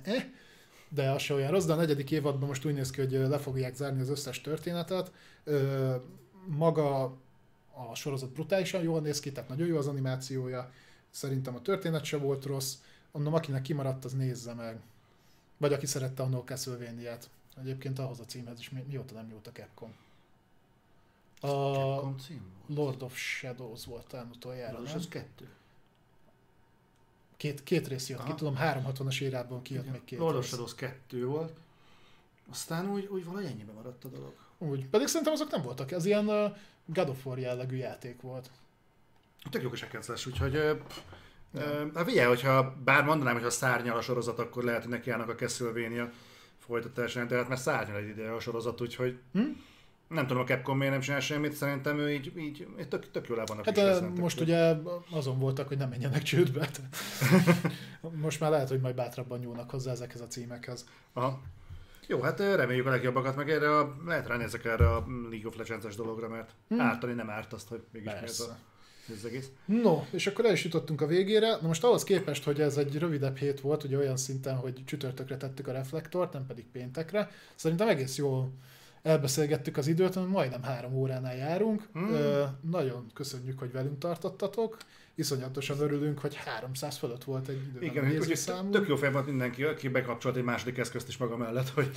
de az se olyan rossz, de a negyedik évadban most úgy néz ki, hogy le fogják zárni az összes történetet. Maga a sorozat brutálisan jól néz ki, tehát nagyon jó az animációja. Szerintem a történet se volt rossz. Mondom, akinek kimaradt, az nézze meg. Vagy aki szerette annó Castlevaniát. Egyébként ahhoz a címhez is mióta nem nyújt a Capcom. A Lord of Shadows volt talán utoljára, nem? Az kettő. Két rész jött ki, tudom, 360-as érában kijött még két. Lord of Shadows 2 volt, aztán úgy valahogy ennyibe maradt a dolog. Úgy, pedig szerintem azok nem voltak, ez ilyen God of War jellegű játék volt. Tök jó kis ekences, úgyhogy... Hát figyelj, hogyha bár mondanám, hogy ha szárnyal a sorozat, akkor lehet, hogy nekiállnak a Castlevania folytatásán, de hát már szárnyal egy ideje a sorozat, úgyhogy... Nem tudom, a Capcom miért nem csinál semmit, szerintem ő így tök jól el vannak. Hát most ugye azon voltak, hogy nem menjenek csődbe. Most már lehet, hogy majd bátrabban nyúlnak hozzá ezekhez a címekhez. Aha. Jó, hát reméljük a legjobbakat, meg erre lehet ránézek erre a League of Legends-es dologra, mert ártani nem árt azt, hogy mégis ez egész. No, és akkor el is jutottunk a végére. Na most ahhoz képest, hogy ez egy rövidebb hét volt, ugye olyan szinten, hogy csütörtökre tettük a reflektort, nem pedig péntekre, szerintem egész jó. Elbeszélgettük az időt, majdnem 3 óránál járunk. Nagyon köszönjük, hogy velünk tartottatok. Iszonyatosan örülünk, hogy 300 fölött volt egy időben. Igen, nézőszámú. Tök jó fej volt mindenki, aki bekapcsolt egy második eszközt is maga mellett, hogy...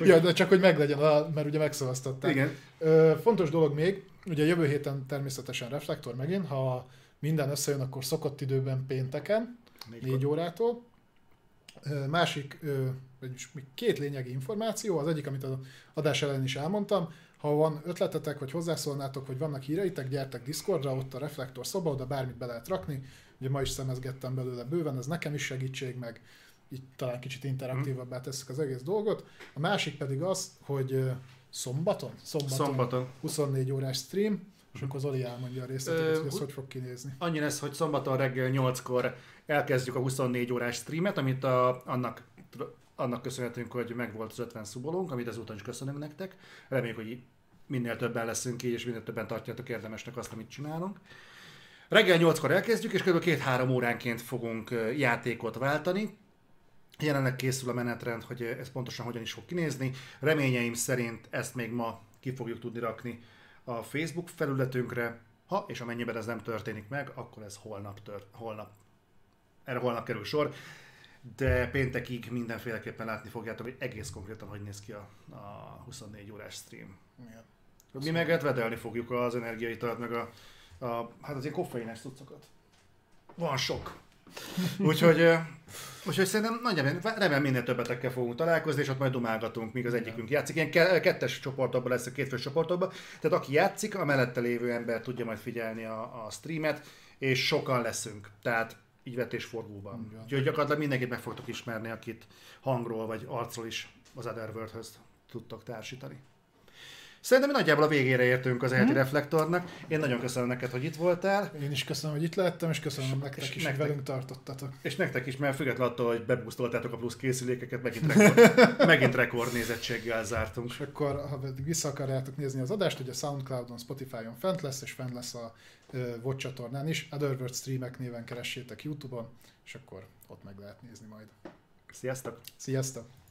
Ja, de csak hogy meglegyen, mert ugye megszavaztatták. Igen. Fontos dolog még, ugye jövő héten természetesen reflektor megint, ha minden összejön, akkor szokott időben pénteken, 4 órától. Másik, vagyis még 2 lényegi információ, az egyik, amit az adás ellen is elmondtam, ha van ötletetek, vagy hozzászólnátok, vagy vannak híreitek, gyertek Discordra, ott a reflektor szoba, oda bármit be lehet rakni, ugye ma is szemezgettem belőle bőven, ez nekem is segítség, meg így talán kicsit interaktívabbá tesszük az egész dolgot. A másik pedig az, hogy szombaton 24 órás stream, és akkor Zoli elmondja a részleteket, hogy ez hogy fog kinézni. Annyi lesz, hogy szombaton reggel 8-kor elkezdjük a 24 órás streamet, amit annak köszönhetünk, hogy megvolt az 50 szubolónk, amit ezúton is köszönünk nektek. Reméljük, hogy minél többen leszünk így, és minél többen tartjátok érdemesnek azt, amit csinálunk. Reggel 8-kor elkezdjük, és kb. 2-3 óránként fogunk játékot váltani. Jelenleg készül a menetrend, hogy ez pontosan hogyan is fog kinézni. Reményeim szerint ezt még ma ki fogjuk tudni rakni a Facebook felületünkre. Ha és amennyiben ez nem történik meg, akkor ez holnap kerül sor. De péntekig mindenféleképpen látni fogjátok, hogy egész konkrétan hogy néz ki a 24 órás stream. Ja. Mi meg vedelni fogjuk az energiaitalt, meg hát az ilyen koffeines cuccokat. Van sok. Úgyhogy szerintem remélem minél többetekkel fogunk találkozni, és ott majd dumálgatunk, míg az egyikünk játszik. Ilyen kettes csoportokban lesz, a kétfős csoportokban. Tehát aki játszik, a mellette lévő ember tudja majd figyelni a streamet, és sokan leszünk. Tehát így vetésforgóban. Úgyhogy gyakorlatilag mindenkit meg fogtok ismerni, akit hangról vagy arcról is az Otherworld-höz tudtok társítani. Szerintem mi nagyjából a végére értünk az ELTE Reflektornak. Én nagyon köszönöm neked, hogy itt voltál. Én is köszönöm, hogy itt lehettem, és köszönöm nektek is, hogy velünk tartottatok. És nektek is, mert függetlenül attól, hogy bebusztoltátok a plusz készülékeket, megint rekord nézettséggel zártunk. És akkor, ha vissza akarjátok nézni az adást, hogy a Soundcloudon, Spotify-on fent lesz, és fent lesz a VOD csatornán is. Otherworld streamek néven keressétek YouTube-on, és akkor ott meg lehet nézni majd. Sziasztok! Sziasztok!